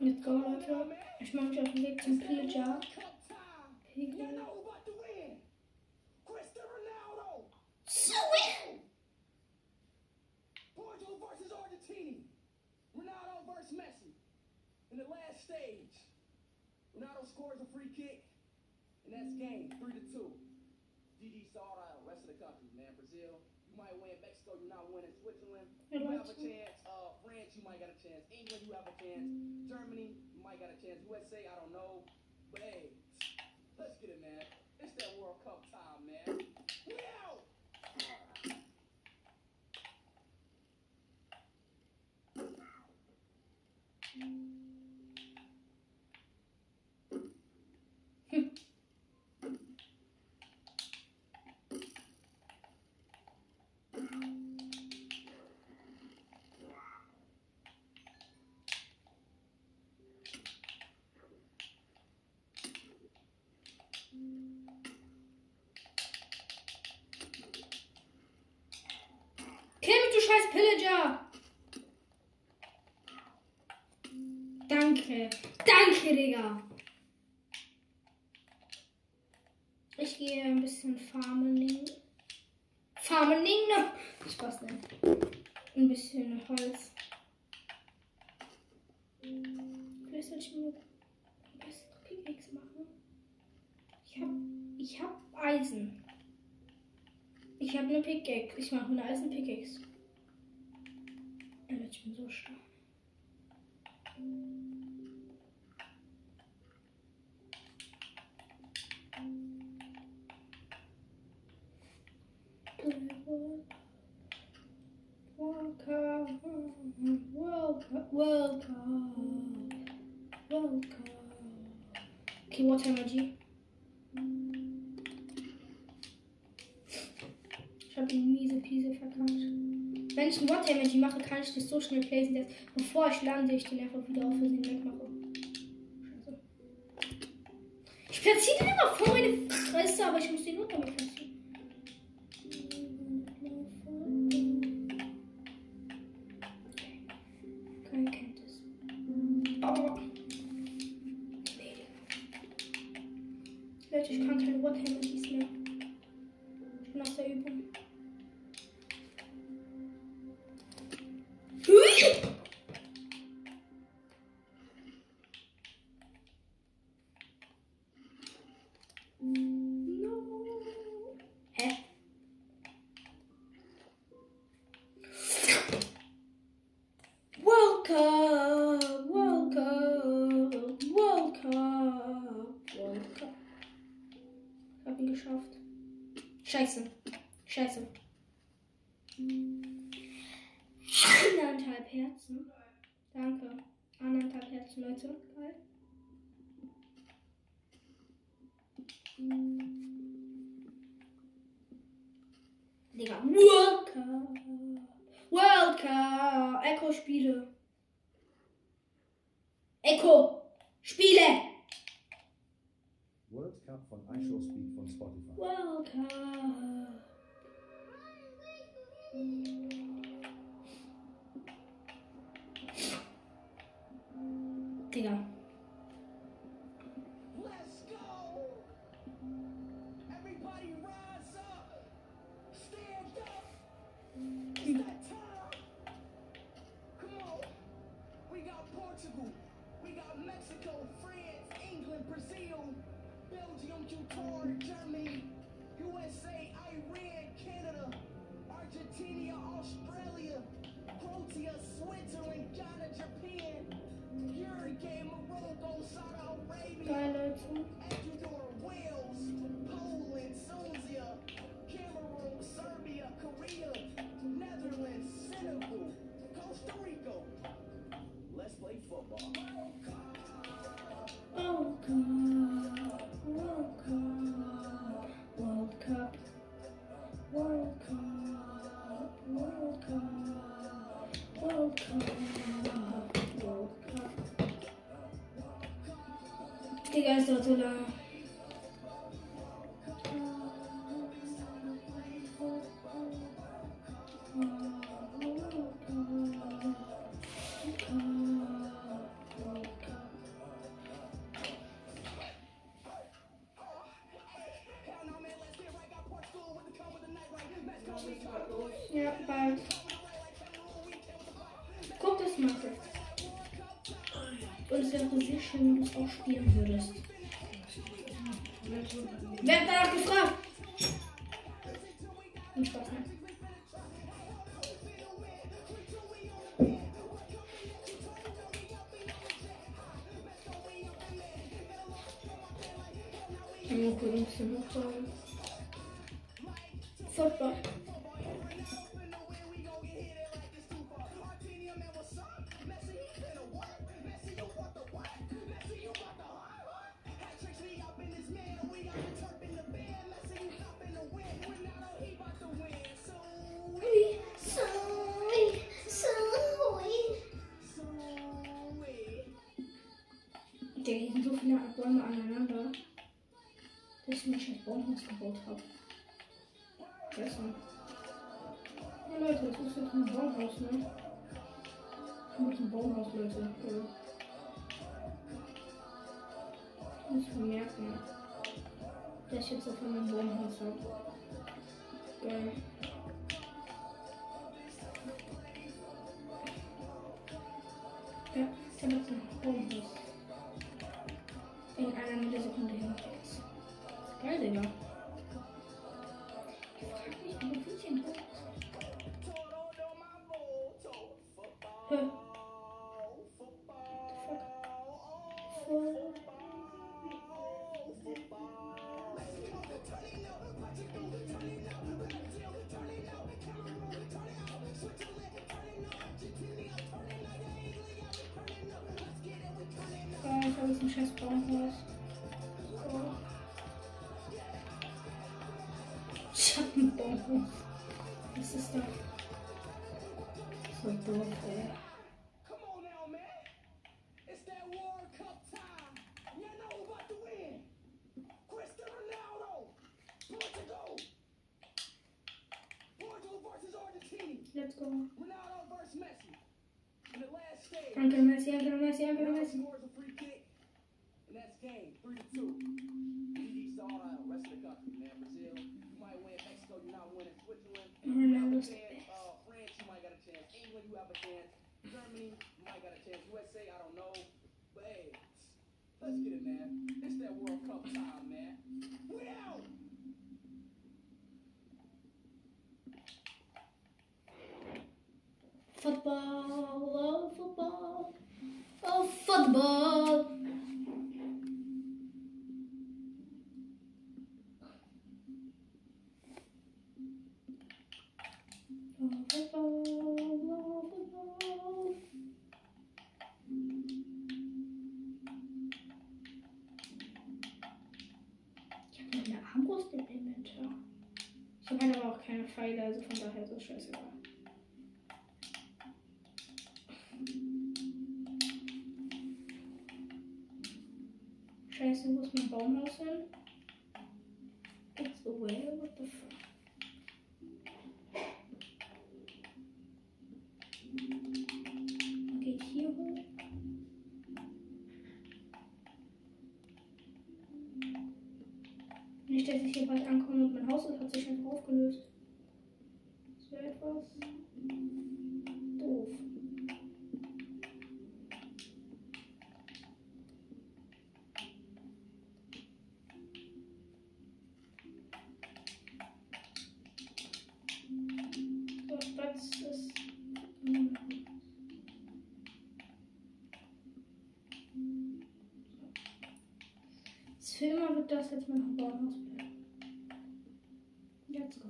Let's go, Leute. Ich mache mich auf den Weg zum Pillager. USA, I don't know, but hey, let's get it, man. It's that World Cup time, man. We out! Danke. Danke, Digga. Ich gehe ein bisschen Farming noch. Spaß, ne? Ein bisschen Holz. Vielleicht soll ich mir ein bisschen Pickaxe machen. Ich hab Eisen. Ich hab eine Pickaxe. Ich mache eine Eisen-Pickaxe. Ich bin so schlau. World Cup. Okay, water energy. Ich habe ihn miese Piese verkauft. Wenn ich ein Water Energy mache, kann ich das so schnell placen, dass bevor ich lande, ich den einfach wieder auf Versehen wegmache. Scheiße. Ich platziere den immer vor meine Fresse, aber ich muss den nur damit platzieren. Keiner kennt das. Leute, ich kann keine Water Energies mehr. Ich bin aus der Übung. Scheiße. Scheiße. 1,5 Herzen. Danke. 1,5 Herzen, Leute. Geil. Digga. World Cup. World Cup. Echo Spiele. Echo Spiele. World Cup von IShowSpeed von Spotify. World Cup. Digga. Let's go. Everybody rise up. Stand up. It's that time. Come on. We got Portugal. We got Mexico, France, England. England, Brazil, Belgium, Qatar, Germany, USA, Iran, Canada, Argentina, Australia, Croatia, Switzerland, Ghana, Japan, Uruguay, Morocco, Saudi Arabia, Ecuador, Wales, Poland, Tunisia, Cameroon, Serbia, Korea, Netherlands, Senegal, Costa Rica. Let's play football. World Cup, World Cup, World Cup, World Cup, World Cup, World Cup, World Cup. Hey guys, so today. Ja, bald. Guck, das Minecraft. Und es wäre sehr schön, wenn du es auch spielen würdest. Wer hat danach gefragt? Nicht Spaß, ne? Ich habe noch ein bisschen hochfahren. Football. Ich gebaut habe. Besser. Ja, Leute, das ist jetzt ein Baumhaus, ne? Das ist ein Baumhaus, Leute. Ja. Muss man merken, dass ich jetzt auf einmal ein Baumhaus habe. Geil. Ja, ich habe jetzt ein Baumhaus. In einer Millisekunde hin. Geil, Digga. Ich frag mich, ob ich hier ein Boot. Hä? Fuck. Ich hab jetzt einen scheiß Baumhaus. Schattenbaum. Was ist das? So doof, ey. Let's go. Uncle Messi, Uncle Messi, Uncle Messi. That's game 3-2. Easy saw out the rest of the country, man. Brazil, you might win. Mexico, you're not winning. Switzerland, you have a chance. France, you might got a chance. England, you have a chance. Germany, you might got a chance. USA, I don't know. But hey, let's get it, man. It's that World Cup time, man. We out. Football, oh football, oh football. Also von daher so scheiße war. Scheiße, wo ist mein Baumhaus hin? It's away, what the fuck? Okay, hier hoch. Nicht, dass ich hier bald ankomme und mein Haus ist, hat sich einfach aufgelöst. Etwas doof. Für immer wird das jetzt mein Hauptbahnhofsplan. Let's go.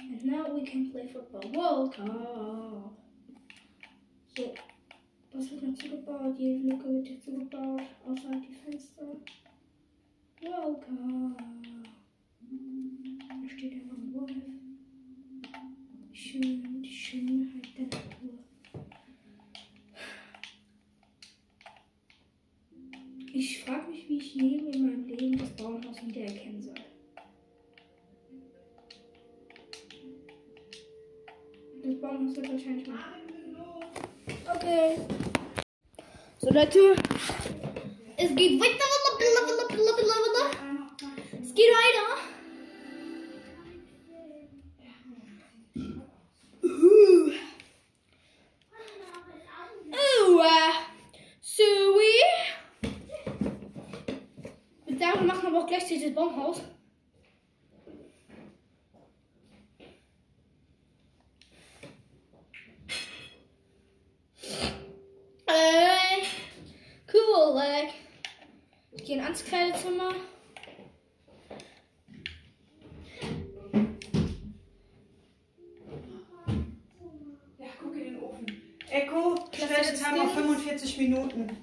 And now we can play football. World Cup. So, was wird noch zugebaut? Jede Lücke wird hier zugebaut, außerhalb die Fenster. World Cup. Da steht einfach ein Wolf. Schön, die Schönheit der Natur. Ich frage mich, wie ich jeden in meinem Leben das Bauernhaus wiedererkennen soll. Das Bauernhaus wird wahrscheinlich machen. Okay. So Leute, es geht weiter. Es geht weiter. Gleich dieses Baumhaus. Cool, like. Wir gehen ans Kleidezimmer. Ja, guck in den Ofen. Echo, stell den Timer auf 45 Minuten.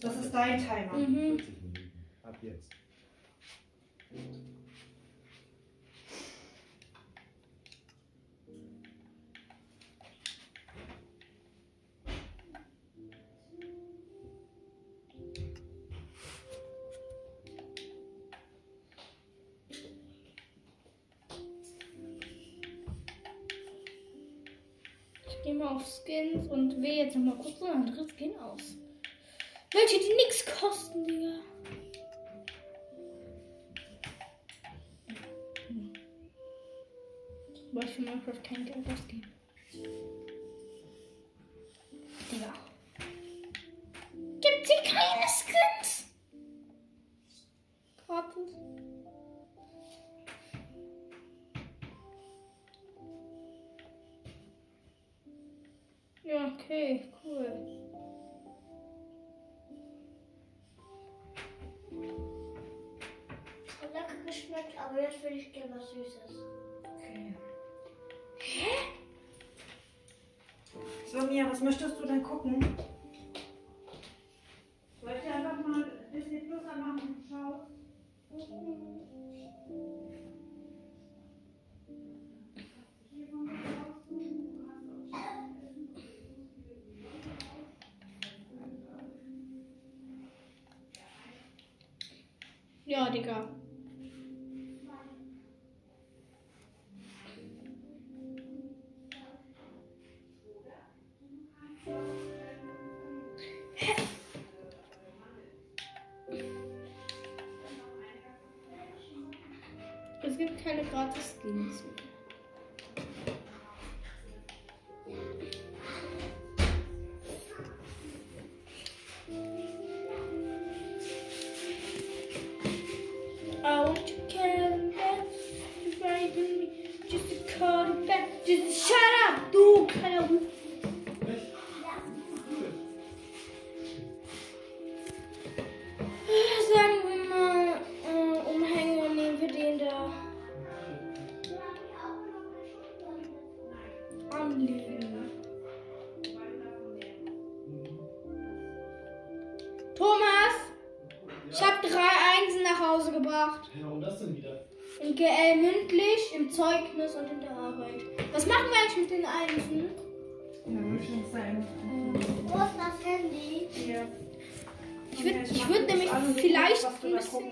Das ist dein Timer. Mhm. Ab jetzt. Ich gehe mal auf Skins und wähle jetzt nochmal kurz so ein anderes Skin aus. Welche, die nichts kosten, Digga. Weil ich für Minecraft kein Geld ausgeben. Digga. Gibt's hier keine Skins? Gratis. Ja, okay, cool. Hat lecker geschmeckt, aber jetzt will ich gerne was Süßes. Okay. Hä? So, Mia, was möchtest du denn gucken? Soll ich einfach mal Disney Plus anmachen und schauen? Ja, Digga. Es gibt keine gratis Skins. I want you can back, you right in me, just to call it back, just shut up, du kleiner Hund. Mündlich, im Zeugnis und in der Arbeit. Was machen wir eigentlich mit den Einsen? Ja, mündlich sein. Wo ist das Handy? Hier. Ich würde nämlich vielleicht ein bisschen...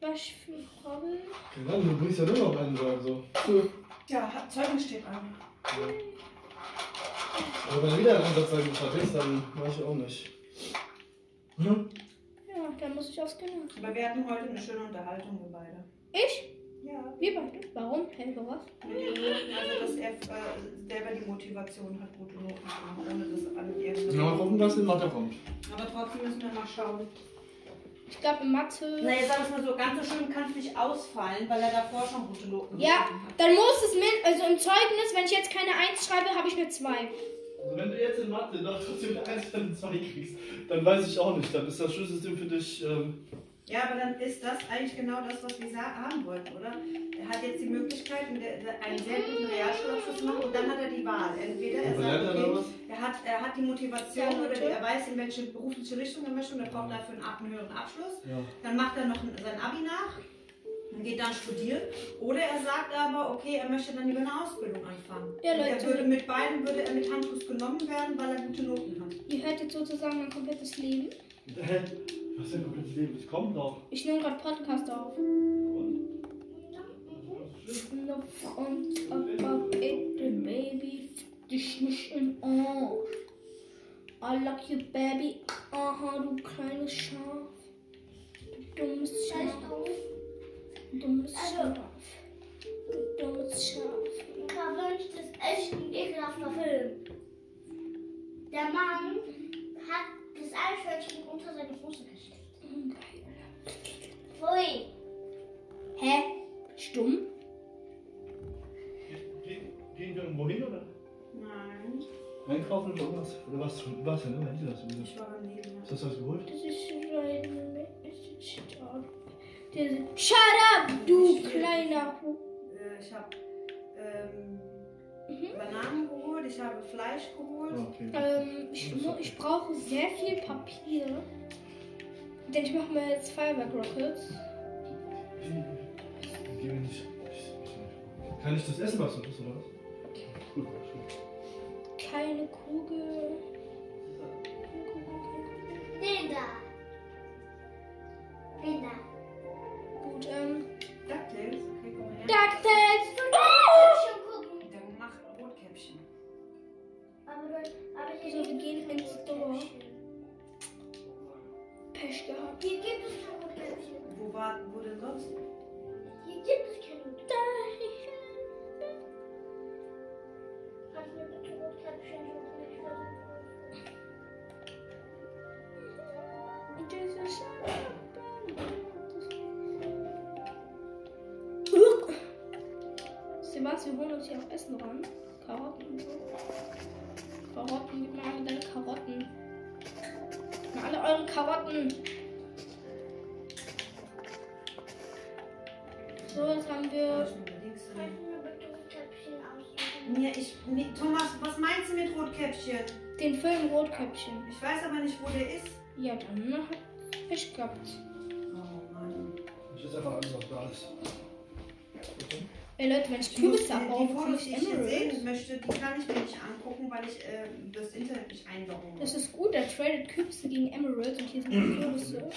Beispiel Robben. Genau, du bringst ja nur noch einen, also. Ja, Zeugnis steht an. Ja. Aber wenn du wieder ein Einsatzzeugnis vergisst, dann weiß ich auch nicht. Hm? Ja, dann muss ich aufs Genau. Aber wir hatten heute eine schöne Unterhaltung, wir beide. Ich? Ja. Wir beide? Warum? Hey, für was? Nee, also dass er selber die Motivation hat, gute Noten zu machen, ohne dass alle irgendwie... Ja, hoffen, dass in Mathe kommt. Aber trotzdem müssen wir mal schauen. Ich glaube, in Mathe... Na, jetzt sag ich mal so, ganz so schön kann es nicht ausfallen, weil er davor schon gute Noten hat. Ja, dann muss es... Also im Zeugnis, wenn ich jetzt keine 1 schreibe, habe ich eine 2. Also wenn du jetzt in Mathe noch trotzdem eine 1 und 2 kriegst, dann weiß ich auch nicht, dann ist das Schulsystem für dich... Ja, aber dann ist das eigentlich genau das, was wir haben wollten, oder? Er hat jetzt die Möglichkeit, einen sehr guten Realschulabschluss zu machen und dann hat er die Wahl. Entweder er sagt, okay, er hat die Motivation oder er weiß, in welche berufliche Richtung er möchte und er braucht dafür einen höheren Abschluss. Ja. Dann macht er noch sein Abi nach und geht dann studieren. Oder er sagt aber, okay, er möchte dann über eine Ausbildung anfangen. Ja, Leute. Er würde mit beiden mit Handkuss genommen werden, weil er gute Noten hat. Ihr hört jetzt sozusagen mein komplettes Leben. Was ist denn komplettes Leben? Das kommt noch. Ich nehme gerade Podcast auf. Und? Schlupf und Papa, bitte, Baby, dich nicht im Arsch. I love you, Baby. Aha, du kleines Schaf. Du dummes Schaf. Dummes Schaf. Du dummes Schaf. Verwünscht ist echt ein ekelhafter Film. Der Mann hat das Eichhörnchen unter seine Hose gesteckt. Pfui. Hä? Stumm? Gehen wir irgendwo hin, oder? Nein. Einkaufen oder irgendwas? Oder was denn? Immer das? Ich war am Leben. Hast du das was geholt? Das ist kleine. Shut up, du kleiner Hu. Ich hab Bananen geholt, ich habe Fleisch geholt. Okay. Ich brauche sehr viel Papier, denn ich mache mir jetzt Firework Rockets. Kann ich das essen, was du bist, oder was? Gut, gut. Keine Kugel. Linda. Linda. Gut, DuckTales. Okay, komm her. DuckTales! So, wir gehen ins Store. Pech gehabt. Hier gibt es kein Rotkäppchen. Wo denn sonst? Hier gibt es kein Rotkäppchen. Kannst du mir bitte Rotkäppchen schon nicht? Sebastian, wir holen uns hier auch Essen ran. Karotten und so. Karotten, gib mir alle deine Karotten. Gib mir alle eure Karotten. So, jetzt haben wir... Thomas, was meinst du mit Rotkäppchen? Den Film Rotkäppchen. Ich weiß aber nicht, wo der ist. Ja, dann hat Fisch gehabt. Oh Mann. Ich esse einfach alles, was da ist. Okay. Ey Leute, wenn ich Kürbis abbaue, kann ich Emerald möchte, die kann ich mir nicht angucken, weil ich das Internet nicht einbaue. Das ist gut, der tradet Kürbisse gegen Emerald und hier sind die Kürbisse.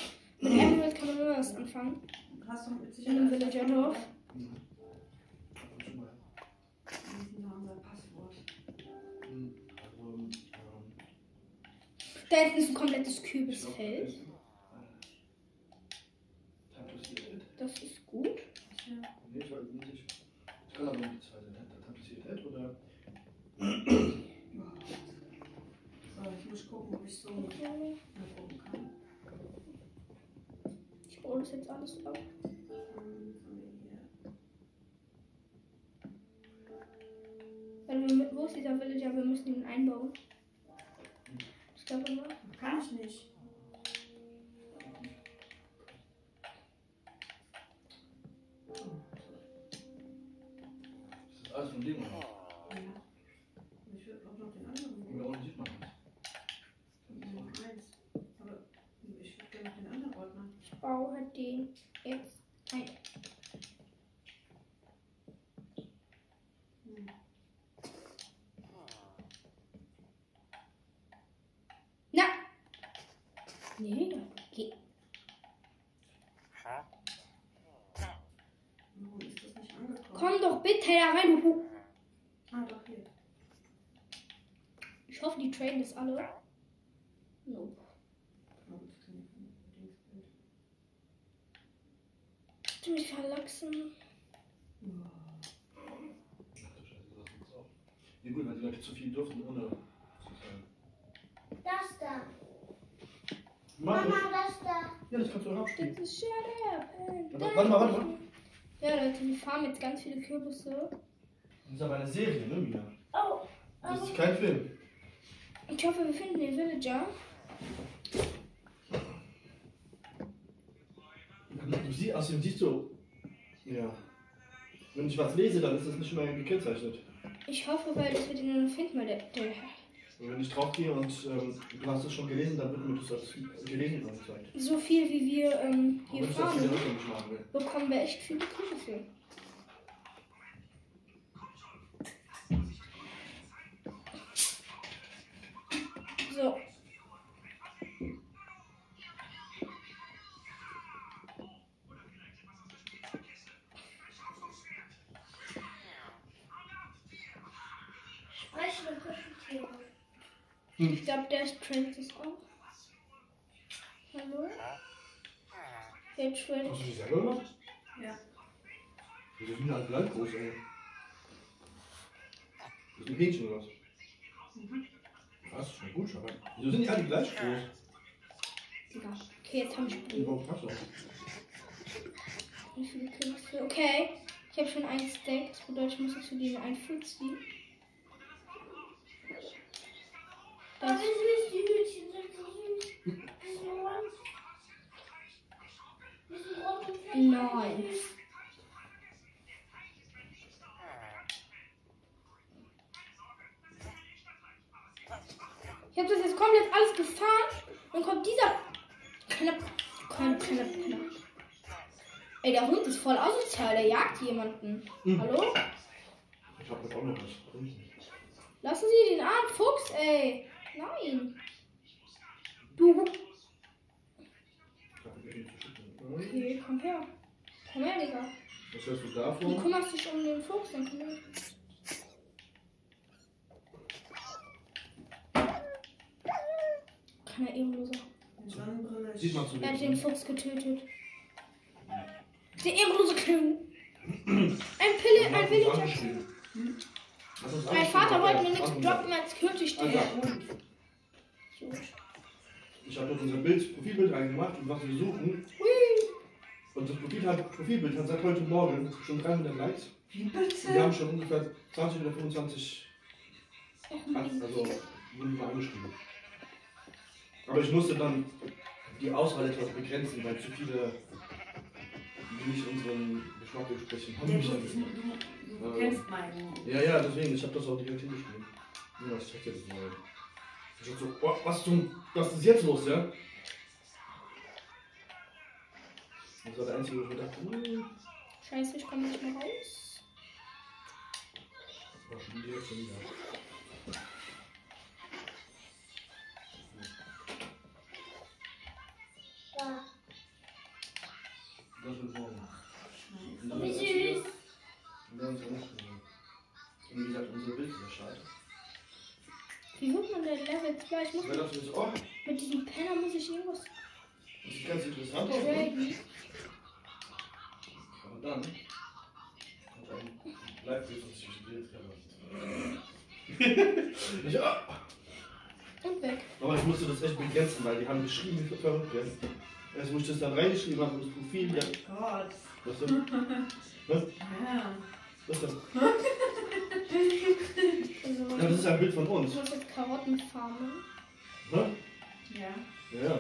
Mit Emerald kann man immer was anfangen. Hast du mit Sicherheit in einem Villagerdorf? Das ist noch unser Passwort. Da hinten ist ein komplettes Kürbisfeld. Das ist gut. Nee, ich weiß nicht. Ich kann aber nicht die zweite, ne? Das tapeziert hätte, oder? So, ich muss gucken, ob ich so nach oben kann. Ich baue das jetzt alles auf. Wo ist dieser Villager? Wir müssen ihn einbauen. Ich glaube immer. Kann ich nicht. Alles von dem, oder? Ja. Ich würde auch noch den anderen nehmen. Oder auch nicht machen. Nur eins. Aber ich würde gerne noch den anderen Ordner. Ich baue den jetzt ein. Hm. Na! Nee, geh. Ha? Komm doch bitte da rein, du. Ah, doch hier. Ich hoffe, die traden das alle. Nope. Kannst du mich verlachsen? Ja gut, weil die Leute zu viel durften, ohne zu sein. Das da. Mama, das da. Ja, das kannst du auch abstellen. Das ist shut up. Warte mal. Ja Leute, wir farmen jetzt ganz viele Kürbisse. Das ist aber eine Serie, ne Mina? Oh. Das ist kein Film. Ich hoffe, wir finden den Villager. Außerdem siehst du, ja, wenn ich was lese, dann ist das nicht mehr gekennzeichnet. Ich hoffe, weil das wird ihn dann finden, weil der... Wenn ich drauf gehe und du hast es schon gelesen, dann wird mir das gelesen angezeigt. So viel wie wir hier fahren, bekommen wir echt viele Grüße für. So. Ich glaube, der Strength ist auch. Hallo? Der Strength. Hast du die selber gemacht? Ja. Die sind halt gleich groß, ey. Das ist ein Mädchen oder was? Mhm. Was? Schon gut, Schabbat. Wieso sind die alle gleich groß? Digga. Ja. Okay, jetzt haben wir die. Warum passt das? Wie viele Kekse? Okay. Ich habe schon ein Steak. Das bedeutet, ich muss jetzt zu denen ein Food ziehen. Das ist nicht die Hütchen, sind so süß. Ist die rot? Ist die rot und fett? Nein. Ich hab das jetzt komplett alles gefahren. Dann kommt dieser... Knapp. Ey, der Hund ist voll asozial. Der jagt jemanden. Mhm. Hallo? Ich hab das auch noch nicht. Lassen Sie den armen Fuchs, ey. Nein. Du. Okay, komm her. Komm her, Digga. Was hörst du davon? Du kümmerst dich um den Fuchs, dann komm her. Kann er Ehrenloser. Sieht man zu. Er hat den Fuchs getötet. Der Ehrenlose Kling. Ein Villager Kling. Mein Vater wollte mir nichts droppen, als Kürzlich stehen. Ich habe doch unser Profilbild reingemacht und was wir suchen. Und das Profilbild hat seit heute Morgen schon 300 Likes. Wir haben schon ungefähr 20 oder 25 mal angeschrieben. Aber ich musste dann die Auswahl etwas begrenzen, weil zu viele, die nicht unseren Geschmack entsprechen, haben mich ein bisschen. Du kennst meinen. Ja, deswegen, ich hab das auch direkt hingespielt. Ja, ich check jetzt mal. Ich hab so, oh, was ist jetzt los, ja? Das war der einzige, wo ich mir dachte, Scheiße, ich komme nicht mehr raus. War schon direkt schon wieder. Das wird morgen. Wie süß! Und wie gesagt, unser Bild ist ja schade. Wie wird man denn Level 2? Ich muss mit diesem Penner muss ich irgendwas... Das ist ganz interessant. Und dann... Bleibt es uns zwischen dir jetzt. Ja. Und weg. Aber ich musste das echt begrenzen, weil die haben geschrieben, wie verrückt werden. Erst muss ich das dann reingeschrieben haben, das Profil. Ja. Oh Gott. Was denn? Was? Ja. Was ist das? Also, ja, das ist ein Bild von uns. Du hast jetzt Karotten farmen. Hä? Ja. Ja.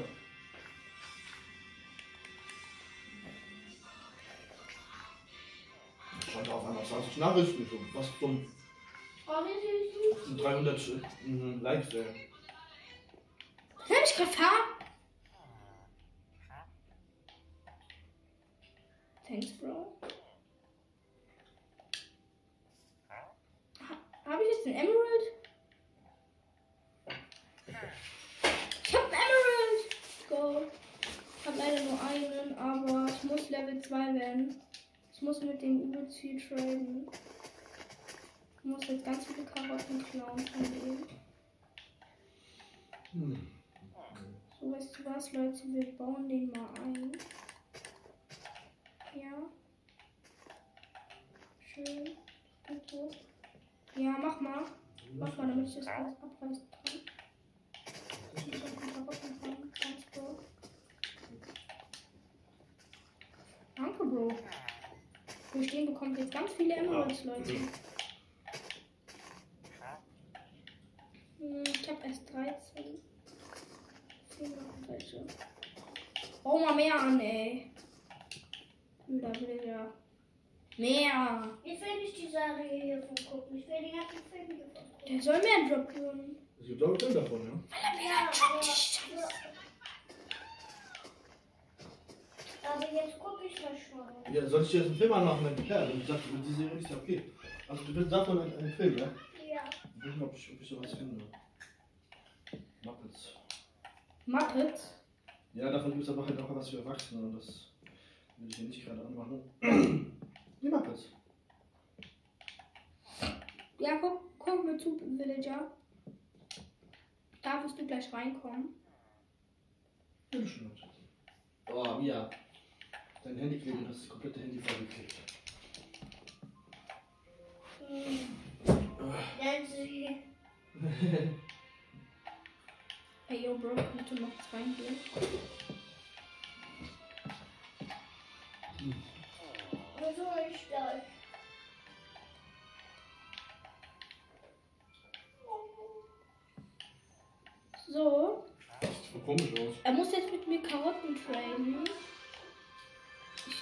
Ich stand auf einmal 20 Nachrichten. So. Was zum... Oh, nee, 300 Likes, ey. Hör mich gerade fahren. Thanks, Bro. Habe ich jetzt einen Emerald? Ich habe einen Emerald! Let's go! Ich habe leider nur einen, aber ich muss Level 2 werden. Ich muss mit dem übelst viel traden. Ich muss jetzt ganz viele Karotten klauen von denen. So, weißt du was, Leute? Wir bauen den mal ein. Ja. Schön. Und so. Ja, mach mal. Mach mal, damit ich das alles abreißen kann. Ich muss auf den Karotten fangen. Ganz Bro. Danke, Bro. Wir stehen, bekommt jetzt ganz viele Emeralds, Leute. Ich habe erst 13. 10 noch welche. Hau mal mehr an, ey. Blöder, blöder. Mehr. Jetzt will ich die Serie hiervon gucken. Ich will die ganzen Filme hiervon gucken. Der soll mir einen Drop geben. Es gibt auch Film davon, ja? Weil er mir einen Drop Aber jetzt gucke ich das schon. Ja, soll ich dir jetzt einen Film anmachen? Klar, also ich dachte, die Serie ist ja okay. Also du willst davon einen Film, ja? Ja. Ich weiß nicht, ob ich sowas finde. Muppets. Muppets? Ja, davon gibt es aber halt auch was für Erwachsene und das will ich hier nicht gerade anmachen. Die Muppets. Ja, guck mir zu, Villager. Da wirst du gleich reinkommen. Bitteschön. Oh, Mia. Dein Handy kleben, du hast das komplette Handy vollgeklebt. Nancy. Hey, yo, Bro, bitte noch zwei gehen. Wo soll ich das? So. Das sieht so komisch aus. Er muss jetzt mit mir Karotten trainen.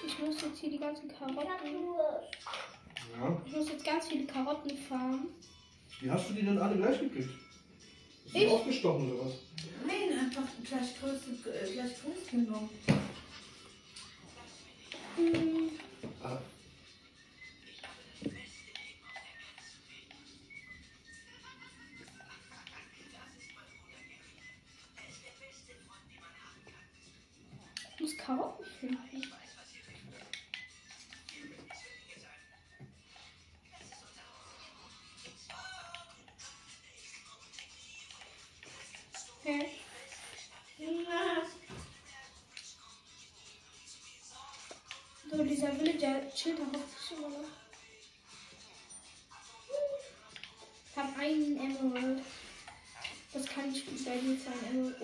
Ich muss jetzt hier die ganzen Karotten. Ja. Ich muss jetzt ganz viele Karotten farmen. Wie hast du die denn alle gleich gekriegt? Ist die aufgestochen oder was? Nein, einfach gleich groß genommen. Ah. Ich muss Karotten finden. Okay. So, dieser Villager chillt da hoffentlich immer noch. Ich hab einen Emerald. Das kann ich gut sein, jetzt ein Emerald.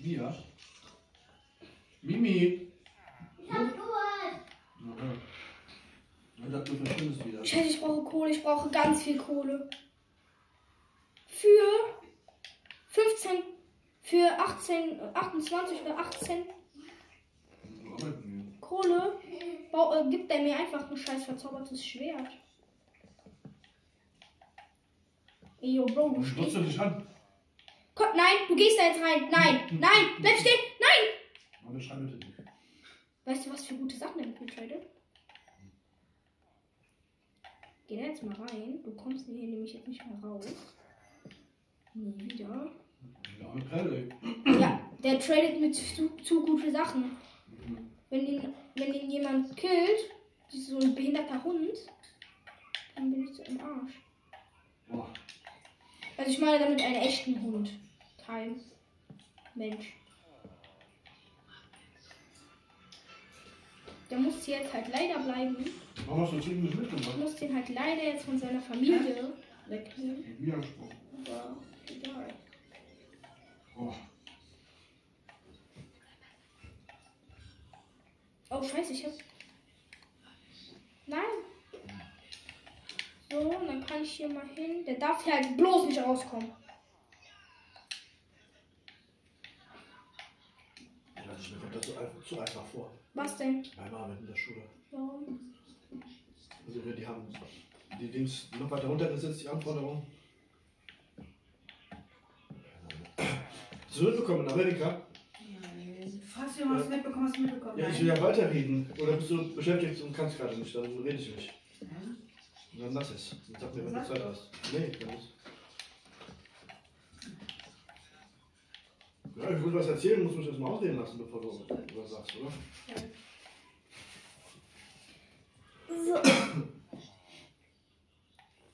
Mia? Mimi? Ich hab Kohle! Ich dachte, du verschwindest wieder. Scheiße, ich brauche Kohle, ich brauche ganz viel Kohle. Für 15, für 18, 28 oder 18 Kohle gibt er mir einfach ein scheiß verzaubertes Schwert. Ey, yo, Bro, du stehst. Dich an. Komm, nein, du gehst da jetzt rein. Nein, nein, bleib stehen, nein! Weißt du, was für gute Sachen damit entscheidet? Geh da jetzt mal rein. Du kommst hier nämlich jetzt nicht mehr raus. Nie wieder. Ja, der tradet mit zu gute Sachen. Wenn ihn jemand killt, so ein behinderter Hund, dann bin ich so im Arsch. Boah. Also ich meine damit einen echten Hund. Kein Mensch. Der muss jetzt halt leider bleiben. Warum hast du den mitgemacht? Ich muss den halt leider jetzt von seiner Familie wegnehmen. Ja, egal. Oh. Oh, scheiße, ich hab... Nein. So, dann kann ich hier mal hin. Der darf hier halt bloß nicht rauskommen. Ja, ich mir das so einfach vor. Was denn? Beim Arbeiten in der Schule. Warum? Also wir haben die Dings noch weiter runtergesetzt, die Anforderungen. Zurückbekommen in Amerika? Nein. Fragst du, was du mitbekommen hast, Ja, ich will ja weiterreden. Oder bist du beschäftigt und kannst gerade nicht, dann rede ich nicht. Ja. Und dann lass es. Dann sag mir, wenn du Zeit hast. Nee, ich kann nicht. Ja, ich will was erzählen, muss mich das mal ausreden lassen, bevor du was sagst, oder? Ja. So.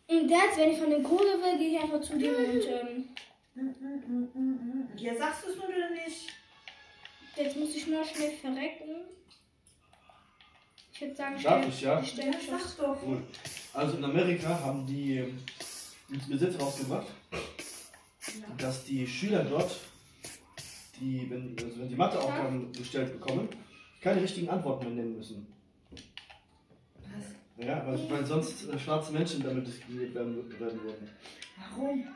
Und jetzt, wenn ich von den Kohle will, gehe ich einfach zu dir und... Ja, sagst du es nur oder nicht? Jetzt muss ich nur schnell verrecken. Ich würde sagen, schnell. Ja, sag's doch. Cool. Also in Amerika haben die ins Gesetz rausgebracht, dass die Schüler dort, wenn die Matheaufgaben gestellt bekommen, keine richtigen Antworten mehr nennen müssen. Was? Ja, weil sonst schwarze Menschen damit diskriminiert werden würden. Warum?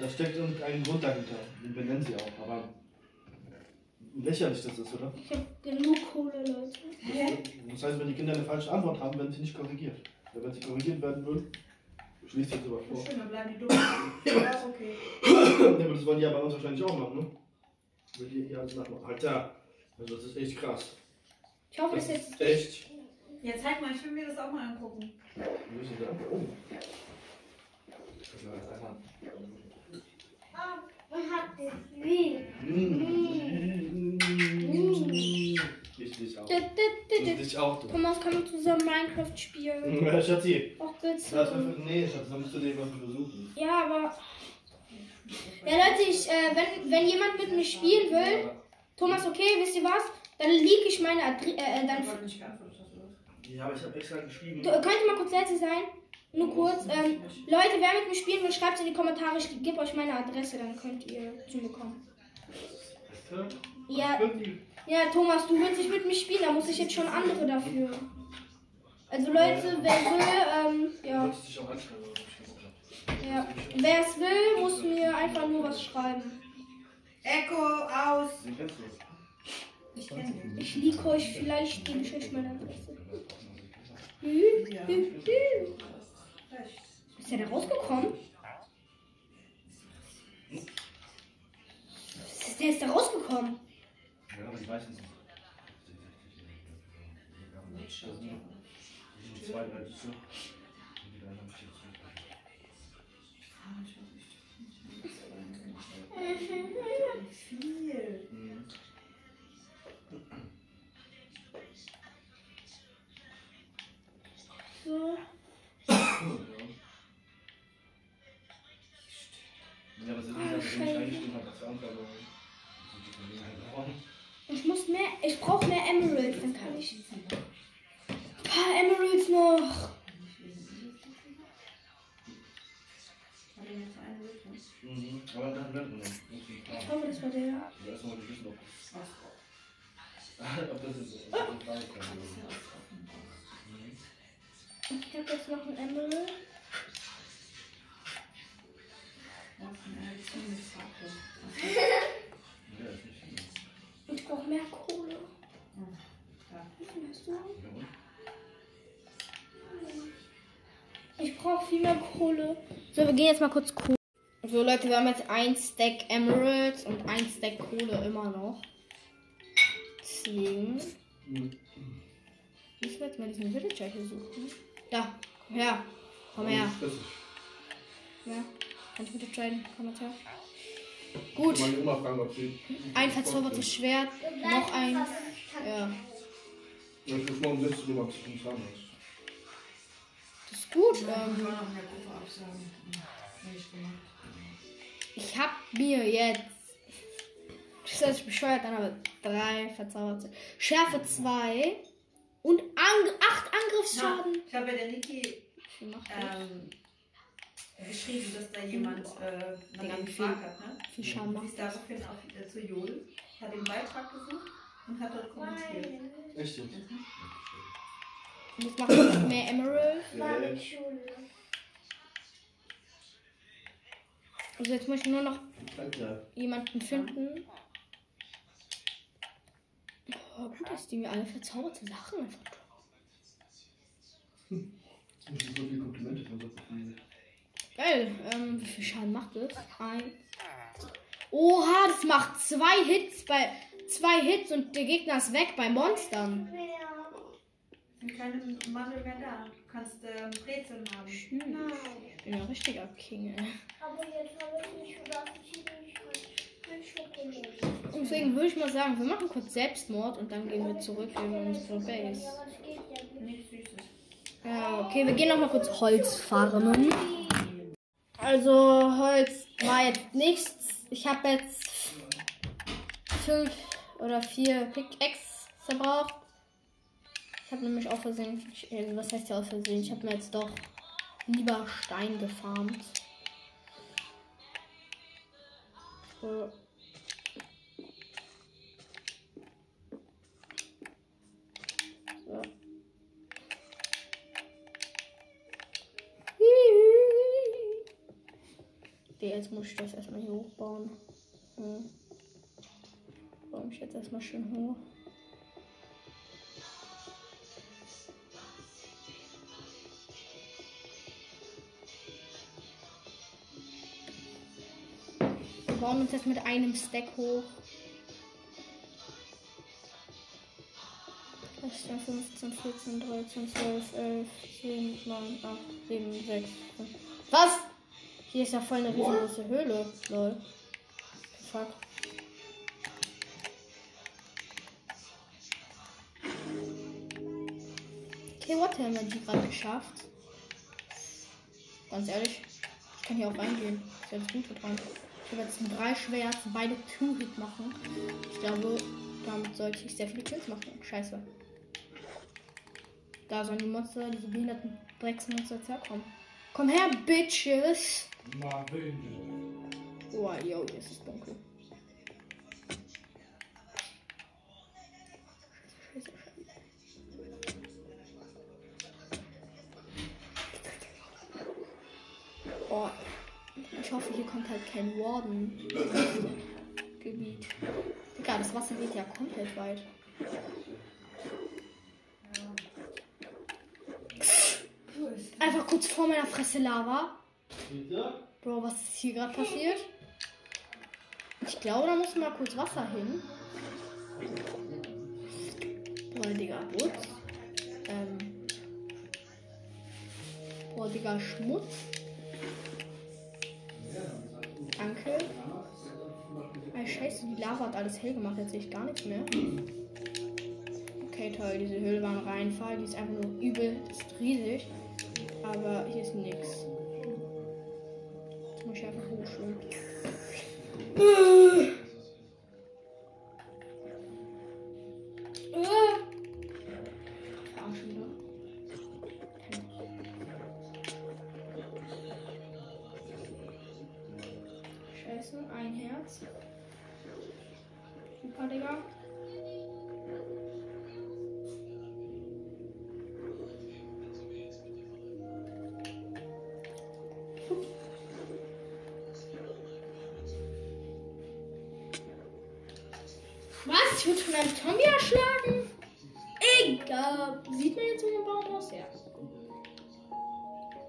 Da steckt irgendein Grund dahinter. Den benennen sie auch, aber lächerlich das ist, oder? Ich hab genug Kohle, Leute. Das heißt, wenn die Kinder eine falsche Antwort haben, werden sie nicht korrigiert. Wenn sie korrigiert werden würden, schließt sie sogar vor. Schön, dann bleiben die dumm. Ja, ist okay. Ja, das wollen die ja bei uns wahrscheinlich auch machen, ne? Wenn die alles nachmachen. Alter, also das ist echt krass. Ich hoffe, das ist jetzt echt. Ja, zeig mal, ich will mir das auch mal angucken. Ja, wir müssen da einfach um. Ah, man hat das Spiel. Ich auch. Thomas, kann man zusammen Minecraft spielen? Ja, Schatzi. Auch gezogen. Nee, Schatz, dann musst du dir was versuchen. Ja, aber... Ja, Leute, wenn jemand mit mir spielen will, Thomas, okay, wisst ihr was? Dann leak ich meine Adresse... Ja, aber ich hab extra geschrieben. Könnt ihr mal kurz leise sein? Nur kurz. Leute, wer mit mir spielen will, schreibt es in die Kommentare. Ich gebe euch meine Adresse, dann könnt ihr zu mir kommen. Ja, Thomas, du willst nicht mit mir spielen, da muss ich jetzt schon andere dafür. Also Leute, wer will, ja. Ja, wer es will, muss mir einfach nur was schreiben. Echo aus. Ich lieg euch, vielleicht gebe ich euch meine Adresse. Ist der da rausgekommen? Der ist da rausgekommen. Ja, aber ich weiß es nicht. So. Ja, aber sind nicht eingestimmt, hat das Anfang. Ich brauche mehr Emeralds, dann kann ich. Ein paar Emeralds noch. Ich hoffe, das war der. Ich habe jetzt noch einen Emerald. Ich brauche mehr Kohle. Wie viel hast du? Ich brauche viel mehr Kohle. So, wir gehen jetzt mal kurz Kohle. So, Leute, wir haben jetzt ein Stack Emeralds und ein Stack Kohle immer noch. Deswegen. Ich werde jetzt mal diesen Villager hier suchen. Da, komm her. Komm her. Ja, kann ich mit entscheiden? Komm her. Gut. Ein verzaubertes Schwert, noch eins. Ja. Das ist gut. Ich hab mir jetzt. Das hört sich bescheuert an, aber 3 verzauberte. Schärfe 2 und 8 Angriffsschaden. Ich habe ja der Niki geschrieben, dass da jemand einen gefragt hat, ne? Viel Schaden macht. Sie ist daraufhin auch zu Jodel, hat den Beitrag gesucht und hat dort kommentiert. Echt? Jetzt machen wir noch mehr Emerald. Also jetzt muss ich nur noch jemanden finden. Oh, gut, dass die mir alle verzauberte Sachen einfach tun. Ich muss so viele Komplimente von so viel. Geil, wie viel Schaden macht das? 1. Oha, das macht 2 Hits bei 2 Hits und der Gegner ist weg bei Monstern. Ja. Keine Mandel mehr da. Du kannst Brezeln haben. Schön. Ich bin ja richtig ab King, ey. Aber jetzt habe ich nicht gedacht, ich will. Deswegen würde ich mal sagen, wir machen kurz Selbstmord und dann gehen wir zurück in unsere Base. Ja, okay, wir gehen nochmal kurz Holz farmen. Also Holz war jetzt nichts. Ich habe jetzt 5 oder 4 Pickaxe verbraucht. Ich habe nämlich auch versehen, was heißt ja auch versehen? Ich habe mir jetzt doch lieber Stein gefarmt. So. So. Jetzt muss ich das erstmal hier hochbauen. Baue ich jetzt erstmal schön hoch. Wir bauen uns jetzt mit einem Stack hoch. Das ist dann 15, 14, 13, 12, 11, 10, 9, 8, 7, 6, 5. Was? Hier ist ja voll eine riesengroße Höhle. Lol. Fuck. Okay, what haben wir die gerade geschafft? Ganz ehrlich, ich kann hier auch reingehen. Ist jetzt gut dran. Ich habe jetzt 3 Schwert, beide Two-Hit machen. Ich glaube, damit sollte ich sehr viele Kills machen. Scheiße. Da sollen die Monster, diese behinderten Drecksmonster jetzt herkommen. Komm her, Bitches! Marvin. Oh, yo, das ist dunkel. Scheiße, scheiße. Oh, ich hoffe, hier kommt halt kein Warden. Gebiet. Digga, das Wasser geht ja komplett weit. Einfach kurz vor meiner Fresse Lava. Bro, was ist hier gerade passiert? Ich glaube, da muss mal kurz Wasser hin. Boah, Digga, Schmutz. Boah, Digga, Schmutz. Danke. Ey, scheiße, die Lava hat alles hell gemacht. Jetzt sehe ich gar nichts mehr. Okay, toll. Diese Höhle war ein Reinfall. Die ist einfach nur übelst riesig. Aber hier ist nichts. Jetzt muss ich einfach hochschwimmen. Arsch wieder. Scheiße, ein Herz. Super, Digga. Was? Ich würde von einem Zombie erschlagen? Egal. Sieht man jetzt so einen Baum aus? Ja.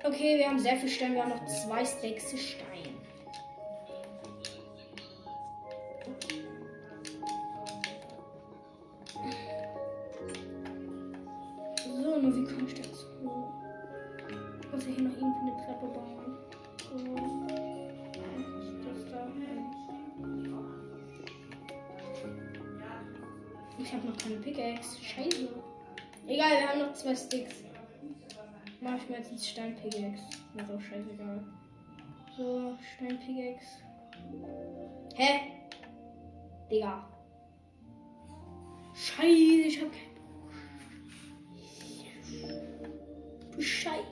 Okay, wir haben sehr viel Stein. Wir haben noch 2 Stacks Stein. So, nur wie komme ich dazu? Ich muss ja hier noch irgendwie eine Treppe bauen. So. Ich habe noch keine Pickaxe. Scheiße. Egal, wir haben noch 2 Sticks. Mach ich mir jetzt einen Stein-Pickaxe. Mir ist auch scheißegal. So, Stein-Pickaxe. Hä? Digga. Scheiße, ich hab keinen. Scheiße.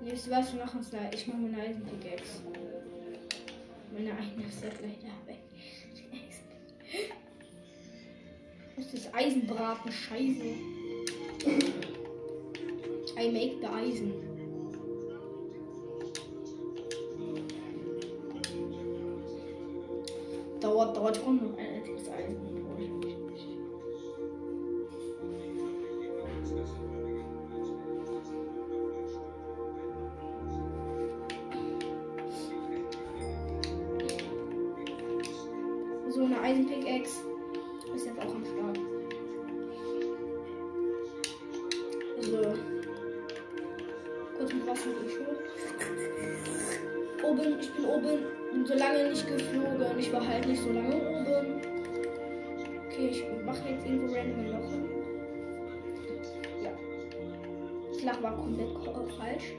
Nächstes was, wir machen uns da. Ich mache mir eine Eisen-Pickaxe. Meine eigene ist ja gleich da weg. Ich muss das Eisen braten, scheiße. I make the Eisen. Dauert schon noch ein etwas Eisen. So eine Eisenpickaxe ist jetzt auch am Start. So. Kurz mit Wasser hoch. Oben, ich bin oben. Bin so lange nicht geflogen. Ich war halt nicht so lange oben. Okay, ich mache jetzt irgendwo random Loch. Ja. Das Loch war komplett falsch.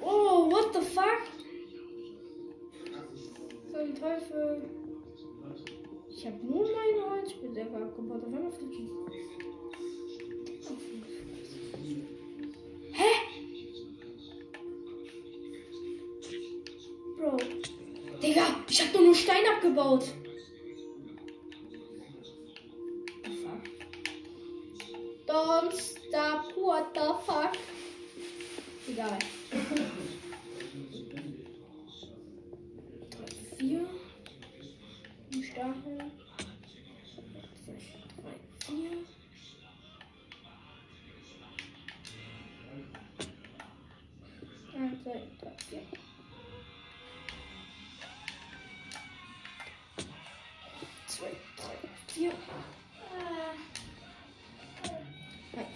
Oh, what the fuck? So ein Teufel. Ich hab nur meine Holzspielsäcke abgebaut. Auf einmal fliegen. Hä? Digga, ich hab doch nur Stein abgebaut. The fuck? Don't stop, what the fuck? Egal. 3, 4. Die Stacheln. 3, 4. Und 3,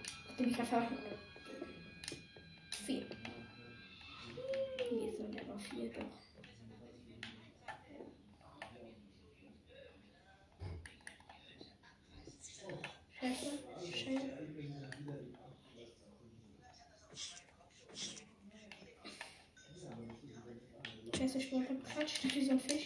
4. Scheiße, ich wollte Quatsch, das ist ein Fisch.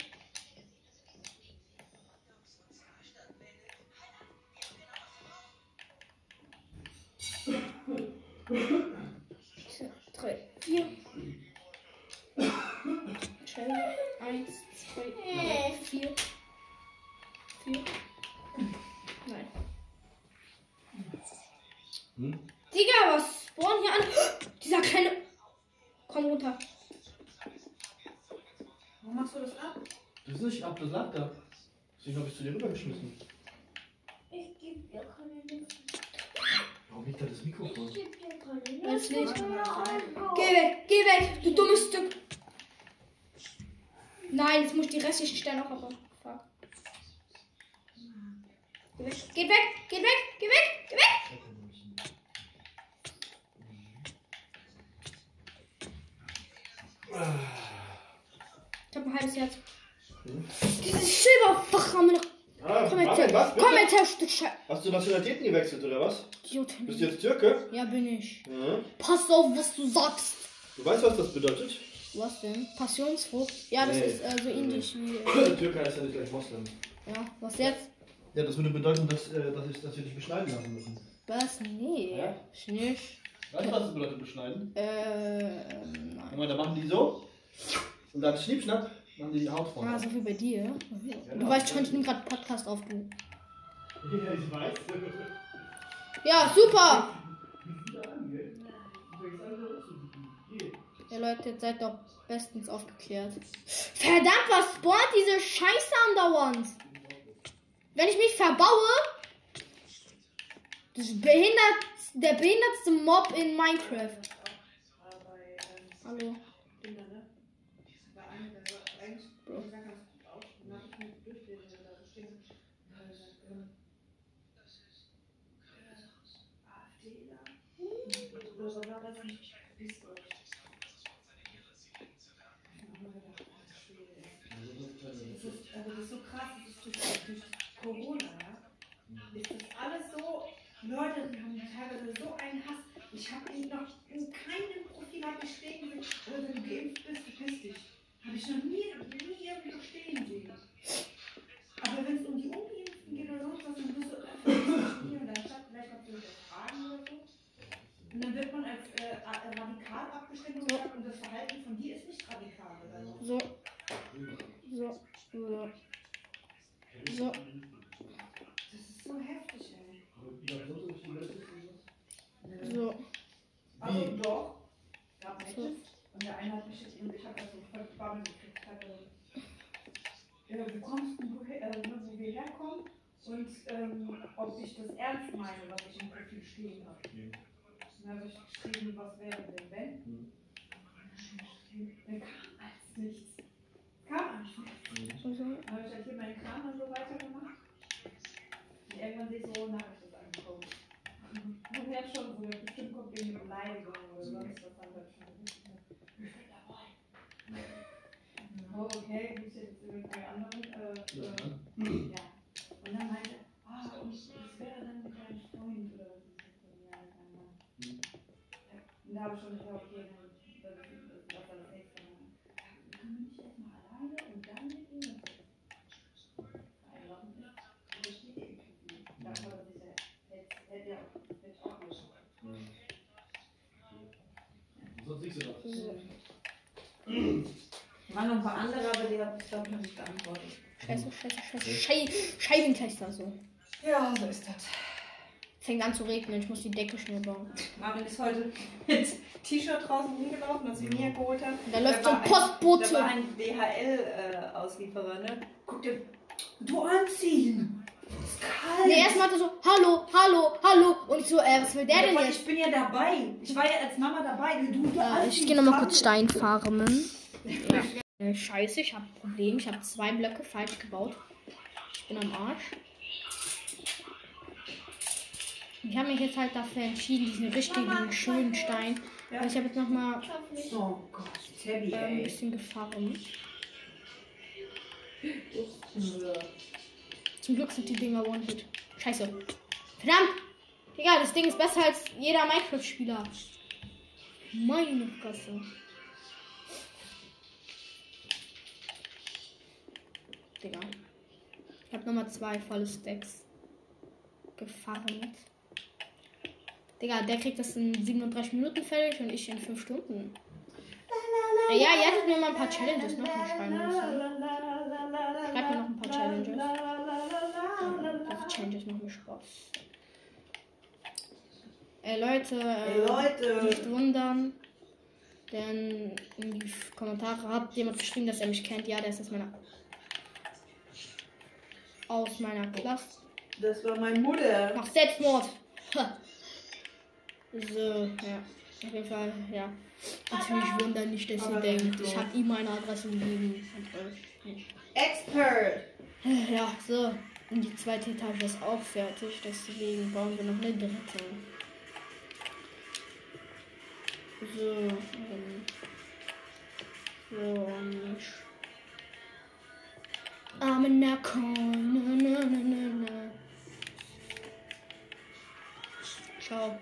Deswegen habe ich zu dir rübergeschmissen. Ich gebe dir keine Luft. Warum liegt da das Mikrofon? Ich gebe dir keine Luft. Geh weg, du dummes Stück. Nein, jetzt muss ich die restlichen Sterne auch abbauen. Fuck. Geh weg, geh weg, geh weg, geh weg, geh weg. Ich habe ein halbes Herz. Dieses Silberfach haben wir noch. Komm jetzt her, Stück Scheiße. Hast du Nationalitäten gewechselt oder was? Idioten. Bist du jetzt Türke? Ja, bin ich. Mhm. Pass auf, was du sagst. Du weißt, was das bedeutet? Was denn? Passionsfrucht? Ja, das ist so ähnlich wie. Türke heißt ja nicht gleich Moslem. Ja, was jetzt? Ja, das würde bedeuten, dass wir dich beschneiden lassen müssen. Was? Nee. Ja? Ich nicht. Weißt du, was das bedeutet, beschneiden? Nein. Guck mal, da machen die so. Und dann schnippschnapp. Die Haut vorne. Ah, so wie bei dir. Ja, genau. Du weißt schon, ich nehme gerade Podcast auf, du. Ja, ich weiß. Ja, super! Ja, Leute, jetzt seid doch bestens aufgeklärt. Verdammt, was spawnt diese Scheiße andauernd? Wenn ich mich verbaue, das ist der behindertste Mob in Minecraft. Hallo. Leute, die haben teilweise so einen Hass. Ich habe ihn noch in keinem Profil gestehen gesehen. Also wenn du geimpft bist, verpiss dich. Habe ich noch nie irgendwie stehen sehen. Aber wenn es um die Ungeimpften geht oder sonst was, dann wirst du einfach hier in der Stadt vielleicht noch zu hinterfragen oder so. Und dann wird man als radikal abgestempelt und das Verhalten von dir ist nicht radikal. Also. So. Das ist so heftig, ey. So. Also doch. Ja, und der eine hat mich jetzt eben, ich hab das so voll Babbel gekriegt. Wie kommst du her, wo wir herkommen und ob ich das ernst meine, was ich im Profil stehen habe. Und dann habe ich geschrieben, was wäre denn wenn? Dann kam alles nichts. Dann habe ich halt hier meinen Kram und so weitergemacht. Und irgendwann sehe ich so, na, ich hab schon so, bestimmt kommt wegen Beleidigung oder sonst was anderes. Ich bin dabei. Oh, okay, gibt es jetzt irgendwelche anderen? Ja. Und dann meinte er, das wäre dann ein kleiner Freund oder so. Und da habe ich schon gesagt, okay, dann was er das nächste Mal. Kann man nicht erstmal alleine und dann mit ihm? siehst du doch. Waren noch ein paar andere, aber die habe ich glaube ich noch nicht beantwortet. Scheiße. Scheibenkleister so. Ja, so ist das. Fängt an zu regnen, ich muss die Decke schnell bauen. Marvin ist heute mit T-Shirt draußen rumgelaufen, was sie mir geholt hat. Da läuft so ein Postbote. Da war ein DHL-Auslieferer, ne? Guck dir, du anziehen! Ist kalt! Ne, erstmal hat er so, hallo. Und ich so, was will der denn jetzt? Ich bin ja dabei. Ich war ja als Mama dabei. Du anziehen, ich gehe nochmal kurz Stein farmen. Ja. Scheiße, ich habe ein Problem. Ich habe 2 Blöcke falsch gebaut. Ich bin am Arsch. Ich habe mich jetzt halt dafür entschieden, diesen richtigen, Mama, schönen Stein. Ja. Ich habe jetzt nochmal ein bisschen gefahren. Zum Glück sind die Dinger one-hit. Scheiße. Verdammt! Digga, das Ding ist besser als jeder Minecraft-Spieler. Meine Fresse. Digga. Ich habe nochmal 2 volle Stacks gefahren. Digga, der kriegt das in 37 Minuten fertig und ich in 5 Stunden. Ja, ihr hättet mir mal ein paar Challenges noch mal schreiben müssen. Schreibt mir noch ein paar Challenges. Ja, Challenges machen mir Spaß. Leute, nicht wundern. Denn in die Kommentare hat jemand geschrieben, dass er mich kennt. Ja, der ist aus meiner Klasse. Das war meine Mutter. Mach Selbstmord. So, ja. Auf jeden Fall, ja. Natürlich wundern nicht, dass ihr denkt. Ich habe ihm meine Adresse gegeben. Expert! Ja, so. Und die zweite Etage ist auch fertig. Deswegen bauen wir noch eine dritte. So. Ciao.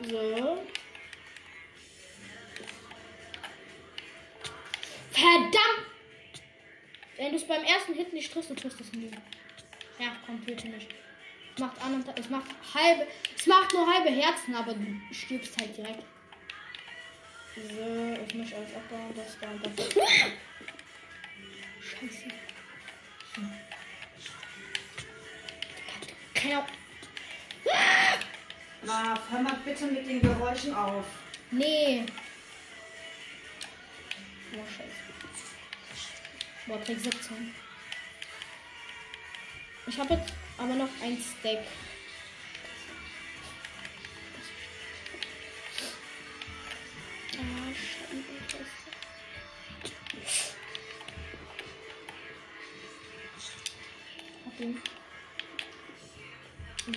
So. Verdammt! Wenn du es beim ersten Hit nicht triffst, du triffst es nie. Ja, komm, töte mich. Es macht nur halbe Herzen, aber du stirbst halt direkt. So, ich muss alles abbauen, das da und das. Scheiße. Keine. Marv, hör mal bitte mit den Geräuschen auf. Nee. Oh, scheiße. Boah, Trick 17. Ich habe jetzt aber noch ein Stack. Ah, scheiße. Hab ihn.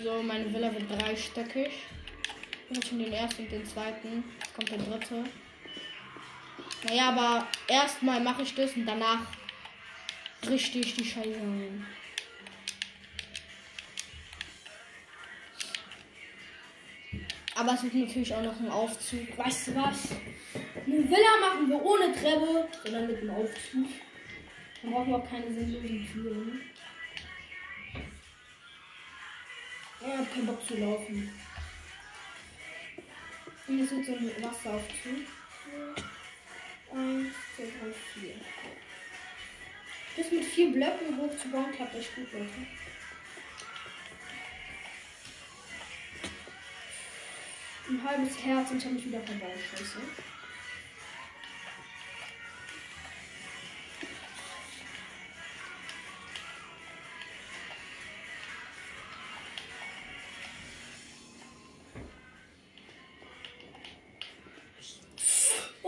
So, meine Villa wird 3-stöckig. Ich habe schon den ersten und den zweiten. Jetzt kommt der dritte. Naja, aber erstmal mache ich das und danach richte ich die Scheiße ein. Aber es wird natürlich auch noch ein Aufzug. Weißt du was? Eine Villa machen wir ohne Treppe, sondern mit einem Aufzug. Da brauchen wir auch keine sinnlosen Türen. Ich hab keinen Bock zu laufen. Und es wird so ein Wasseraufzug. 1, 2, 3, 4. Das mit 4 Blöcken hochzubauen, klappt echt gut, Leute. Ein halbes Herz und ich hab mich wieder verbaut, Scheiße.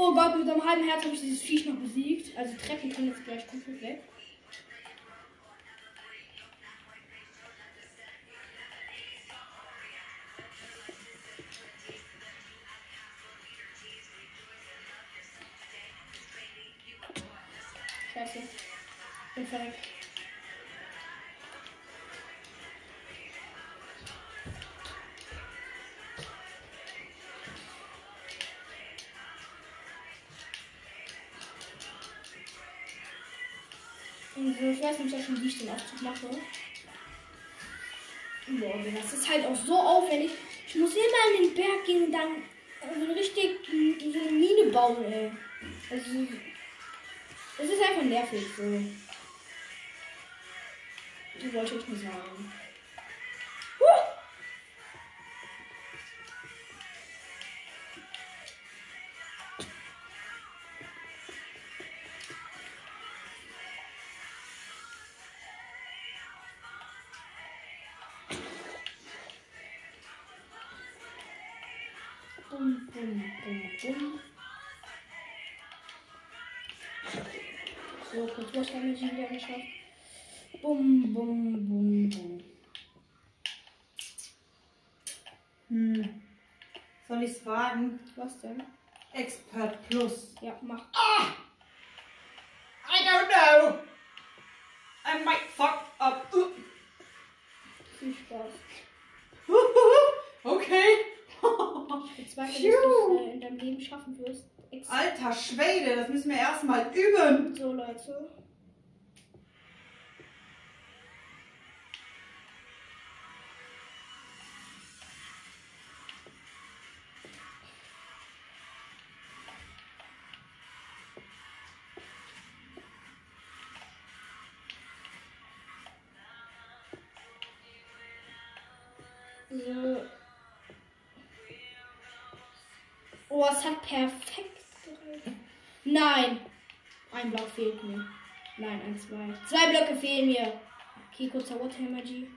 Oh Gott, mit einem halben Herz habe ich dieses Viech noch besiegt. Also Treppen können jetzt gleich komplett weg. Scheiße. Bin verreckt. Ich weiß nämlich auch schon, wie ich den Aufzug mache. Boah, das ist halt auch so aufwendig. Ich muss immer in den Berg gehen und dann so richtig so eine Mine bauen, ey. Also, es ist einfach nervig, so. Das wollte ich nicht sagen. So, kurz haben wir sie wieder geschafft. Bum, bum, bum, bum. Soll ich es wagen? Was denn? Expert Plus. Ja, mach. Ah! I don't know. I might fuck up. Viel Spaß. Okay. Jetzt weiß ich, dass du in deinem Leben schaffen wirst. Alter Schwede, das müssen wir erstmal üben. So, Leute. So. Oh, es hat perfekt. Nein! Ein Block fehlt mir. Nein, zwei Blöcke fehlen mir. Okay, kurzer Water Energy.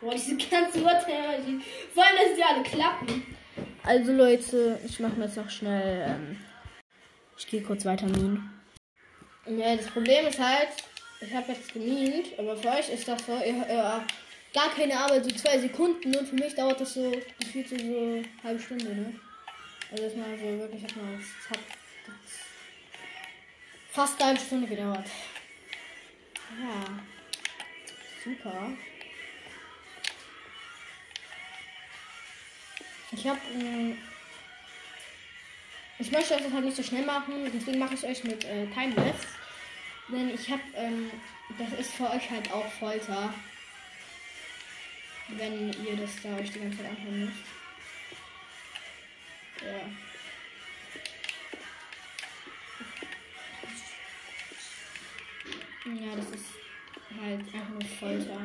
Boah, diese ganze Water Energy. Vor allem, dass die alle klappen. Also, Leute, ich mache mir jetzt noch schnell. Ich gehe kurz weiter minen. Ja, das Problem ist halt, ich habe jetzt gemint, aber für euch ist das so, ihr gar keine Arbeit, so 2 Sekunden. Und für mich dauert das so, gefühlt so eine halbe Stunde, ne? Also das mal so wirklich erstmal, es hat fast eine halbe Stunde gedauert. Ja, super. Ich möchte euch das halt nicht so schnell machen, deswegen mache ich euch mit Timelapse. Denn ich habe, das ist für euch halt auch Folter, wenn ihr das da euch die ganze Zeit anhören müsst. Ja. Ja, das ist halt einfach nur Folter.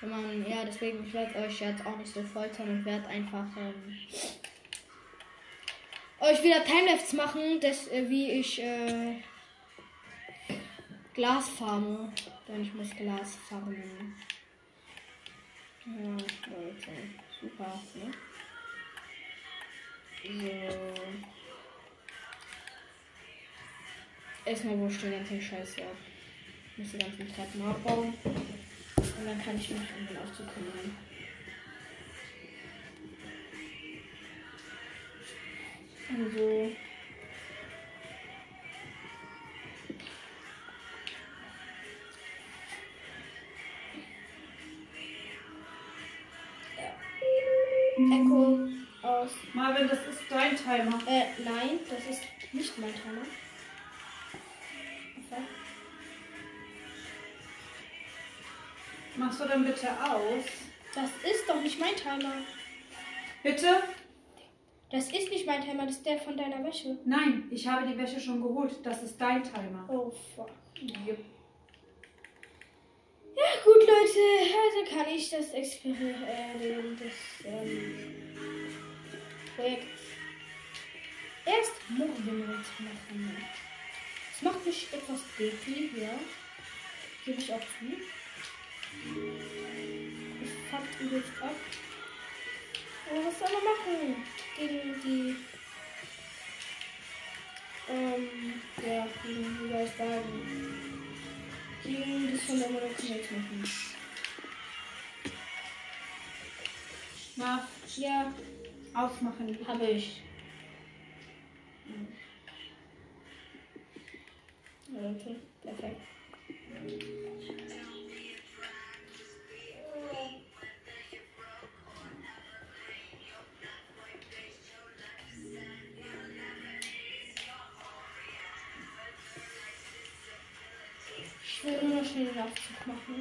Wenn man, ja, deswegen, ich werde euch jetzt auch nicht so foltern und werde einfach euch wieder Timelapse machen, das, wie ich Glas farme. Denn ich muss Glas farmen. Ja, Leute, super, ne? So. Erstmal wurscht den ganzen Scheiß ab. Ich muss die ganzen Treppen abbauen. Und dann kann ich mich um den Aufzug kümmern. Also. Echo. Aus. Marvin, das ist dein Timer. Nein, das ist nicht mein Timer. Okay. Machst du dann bitte aus? Das ist doch nicht mein Timer. Bitte? Das ist nicht mein Timer, das ist der von deiner Wäsche. Nein, ich habe die Wäsche schon geholt. Das ist dein Timer. Oh, fuck. Yep. Ja, gut, Leute. Also kann ich das Experiment, Projekt. Erst Marvimol machen. Das macht mich etwas deprimiert, ja. Gebe ich auch zu. Ich fuck ihn jetzt ab. Aber was soll man machen? Gegen die. Ja, gegen die Leistwagen. Gegen das von der Monokonnekt machen. Mach. Ja. Aufmachen. Habe ich. Ja, okay. Perfekt. Ich will nur noch schnell den Aufzug machen.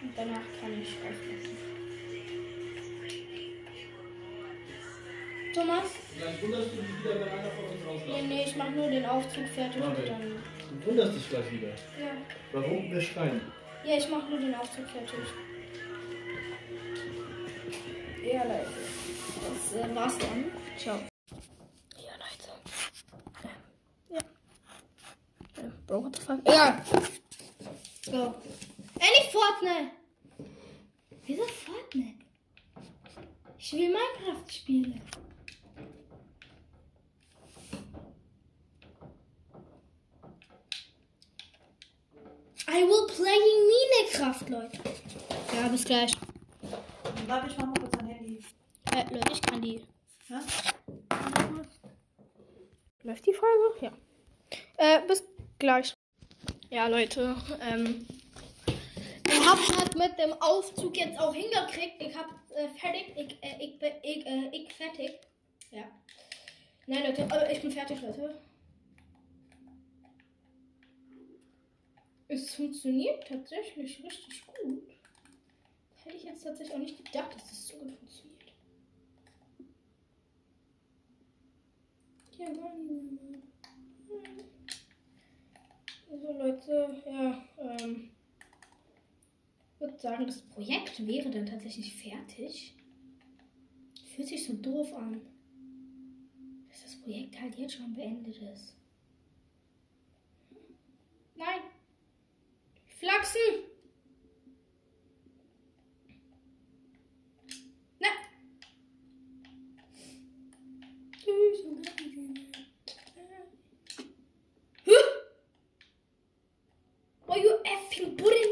Und danach kann ich aufmachen. Thomas? Ja, ich wundere dich wieder, wenn einer von uns rauskommt. Nee, nee, ich mach nur den Aufzug fertig und dann... Du wunderst dich gleich wieder? Ja. Warum wir schreien? Ja, ich mach nur den Aufzug fertig. Ja, Leute. Das war's dann. Ciao. Ja, Leute. Ja. Bro, what the fuck? Ja! So. Endlich Fortnite! Wieso Fortnite? Ich will Minecraft spielen. I will playing Minecraft, Leute. Ja, bis gleich. Warte, ich mach mal kurz mein Handy. Leute, ich kann die. Ja? Läuft die Folge? Ja. Bis gleich. Ja, Leute. Ich hab halt mit dem Aufzug jetzt auch hingekriegt. Ich hab fertig. Ich fertig. Ja. Nein, Leute. Ich bin fertig, Leute. Es funktioniert tatsächlich richtig gut. Hätte ich jetzt tatsächlich auch nicht gedacht, dass das so gut funktioniert. Ja, Mann. So, Leute. Ja, Ich würde sagen, das Projekt wäre dann tatsächlich fertig. Fühlt sich so doof an, dass das Projekt halt jetzt schon beendet ist. Nein! Flachsen! Na! Oh, you effing pudding!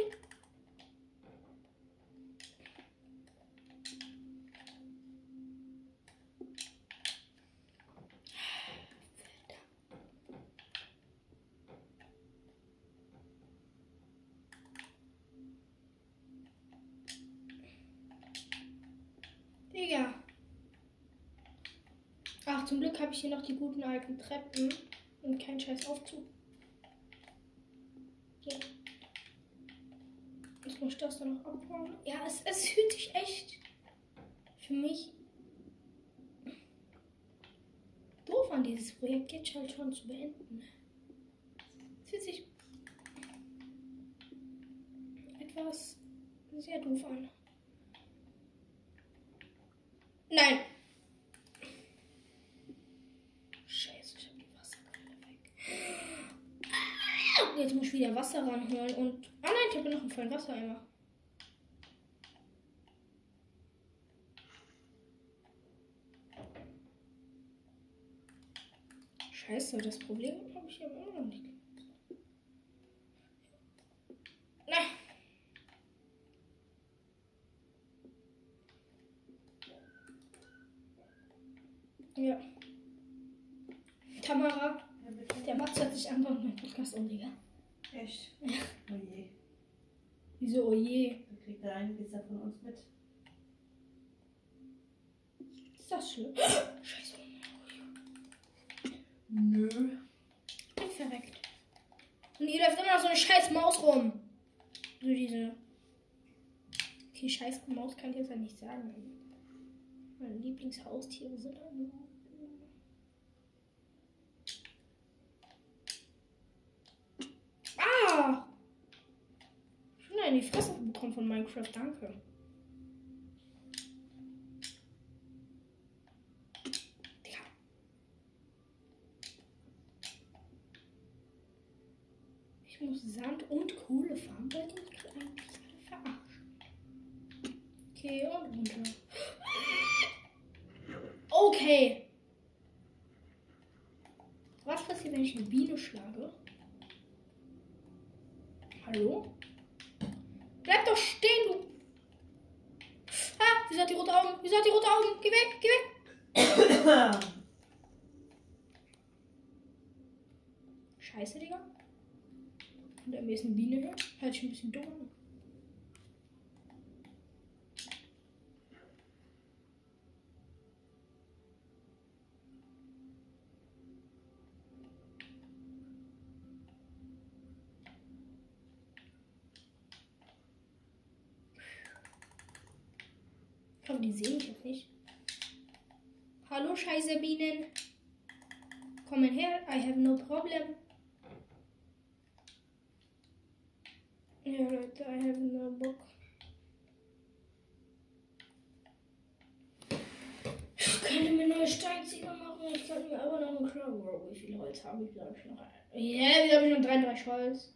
Digga. Ach, zum Glück habe ich hier noch die guten alten Treppen und keinen scheiß Aufzug. So. Jetzt muss ich das dann noch abbauen. Ja, es fühlt sich echt für mich doof an, dieses Projekt jetzt halt schon zu beenden. Es fühlt sich etwas sehr doof an. Nein. Scheiße, ich hab die Wasserkanne weg. Jetzt muss ich wieder Wasser ranholen und... Ah nein, ich habe noch einen vollen Wassereimer. Scheiße, das Problem habe ich ja immer noch nicht. Ja. Tamara, der Max hat sich einfach meinen Podcast um, Digga. Echt? Ja. Oje. Wieso oje? Dann kriegt er einiges von uns mit. Ist das schlimm? Scheiße. Nö. Ich verreckt. Und hier läuft immer noch so eine scheiß Maus rum. So diese. Okay, scheiß Maus kann ich jetzt ja nicht sagen. Meine Lieblingshaustiere sind alle. Ah! Schon eine Fresse bekommen von Minecraft, danke. Digga. Ich muss Sand und Kohle farmen, weil die mich eigentlich alle verarschen. Okay, und runter. Okay. Was passiert, wenn ich eine Biene schlage? Hallo? Bleib doch stehen, du... Ah, wieso hat die rote Augen? Wieso hat die rote Augen? Geh weg, geh weg! Scheiße, Digga. Und da ist eine Biene her. Hört sich ein bisschen dumm an. Die sehe ich auch nicht. Hallo scheiße Bienen. Kommen her, I have no problem. Ja Leute, I have no book. Ich könnte mir neue Steinzieger machen, ich sollte mir aber noch einen Crown. Wow, wie viel Holz habe ich, glaube ich, noch? Ja, yeah, habe ich noch 33 Holz.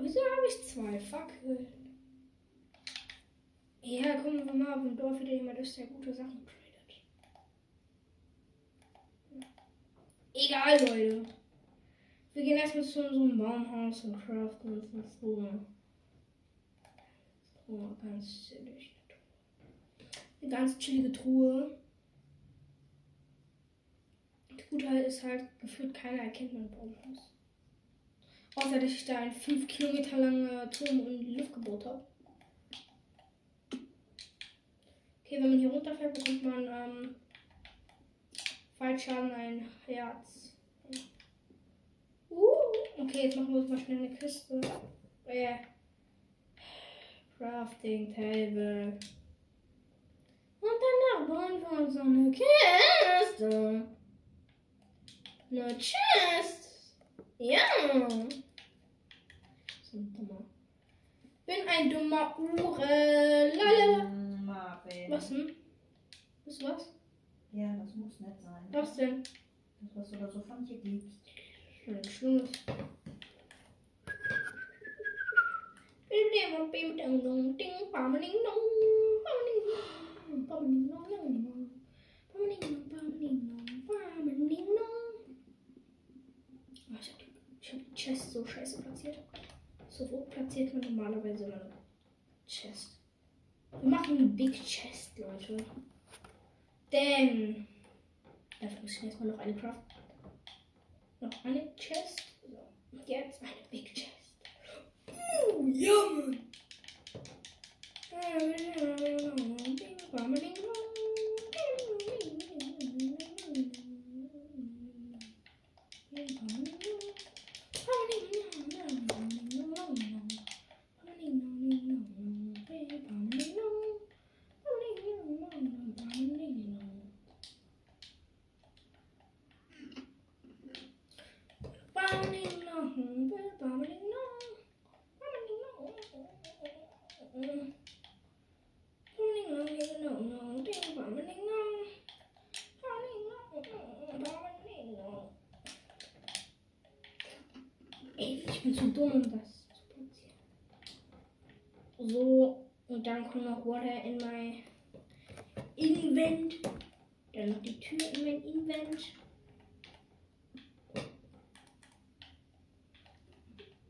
Wieso habe ich zwei? Fuck. Ja, kommen wir mal auf dem Dorf wieder jemand ist, der gute Sachen tradet. Egal, Leute. Wir gehen erstmal zu unserem Baumhaus und craften uns eine Truhe. Oh, ganz chillig. Eine ganz chillige Truhe. Das Gute ist halt, gefühlt keiner erkennt mein Baumhaus. Außer, dass ich da einen 5 Kilometer langen Turm in die Luft gebaut habe. Okay, wenn man hier runterfällt, bekommt man Fallschaden, ein Herz. Okay, jetzt machen wir uns mal schnell eine Kiste. Crafting Table. Und danach bauen wir uns noch eine Kiste. Eine Chest. Ja. Bin ein dummer Ure. Lalala. Was denn? Ist was? Ja, das muss nett sein. Was denn? Das, was du da so von dir gibst. Schlimmes. Ich hab die Chest so scheiße platziert. So wo platziert man normalerweise eine Chest? Wir machen eine Big Chest, Leute. Denn dafür muss ich erstmal noch eine Craft. Noch eine Chest. So, jetzt eine Big Chest. Oh, yum! Noch Water in mein Invent. Dann noch die Tür in mein Invent.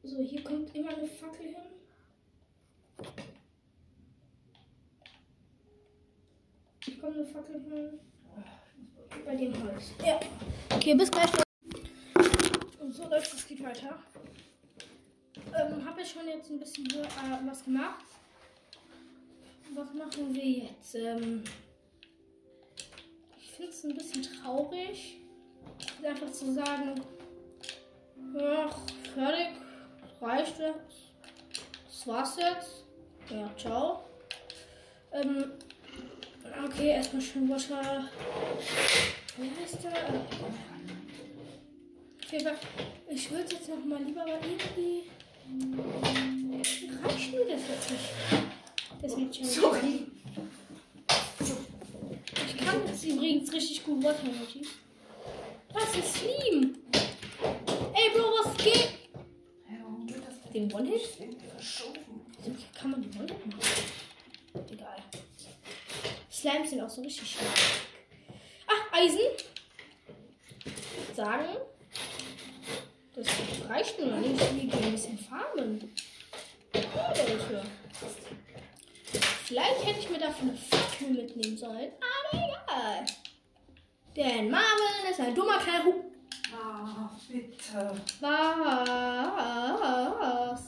So, hier kommt immer eine Fackel hin. Hier kommt eine Fackel hin. Bei dem Holz. Ja. Okay, bis gleich. Und so läuft das Lied weiter. Habe ich schon jetzt ein bisschen hier, was gemacht. Was machen wir jetzt? Ich finde es ein bisschen traurig, einfach zu sagen, ach, fertig, reicht jetzt, das war's jetzt, ja, ciao. Okay, erstmal schön Wasser. Wie heißt der? Okay, ich würde jetzt noch mal lieber bei irgendwie. Reicht mir das jetzt nicht? Sorry. Ich kann jetzt übrigens richtig gut Water. Das ist Slim. Ey, Bro, was geht? Den One-Hit? Kann man den One-Hit machen? Egal. Slimes sind auch so richtig schön. Ach, Eisen. Sagen. Das reicht nur nicht. Wir gehen ein bisschen farmen. Oh, Leute. Vielleicht hätte ich mir dafür eine Fackel mitnehmen sollen, aber egal. Denn Marvin ist ein dummer kleiner Hub. Ah, bitte. Was?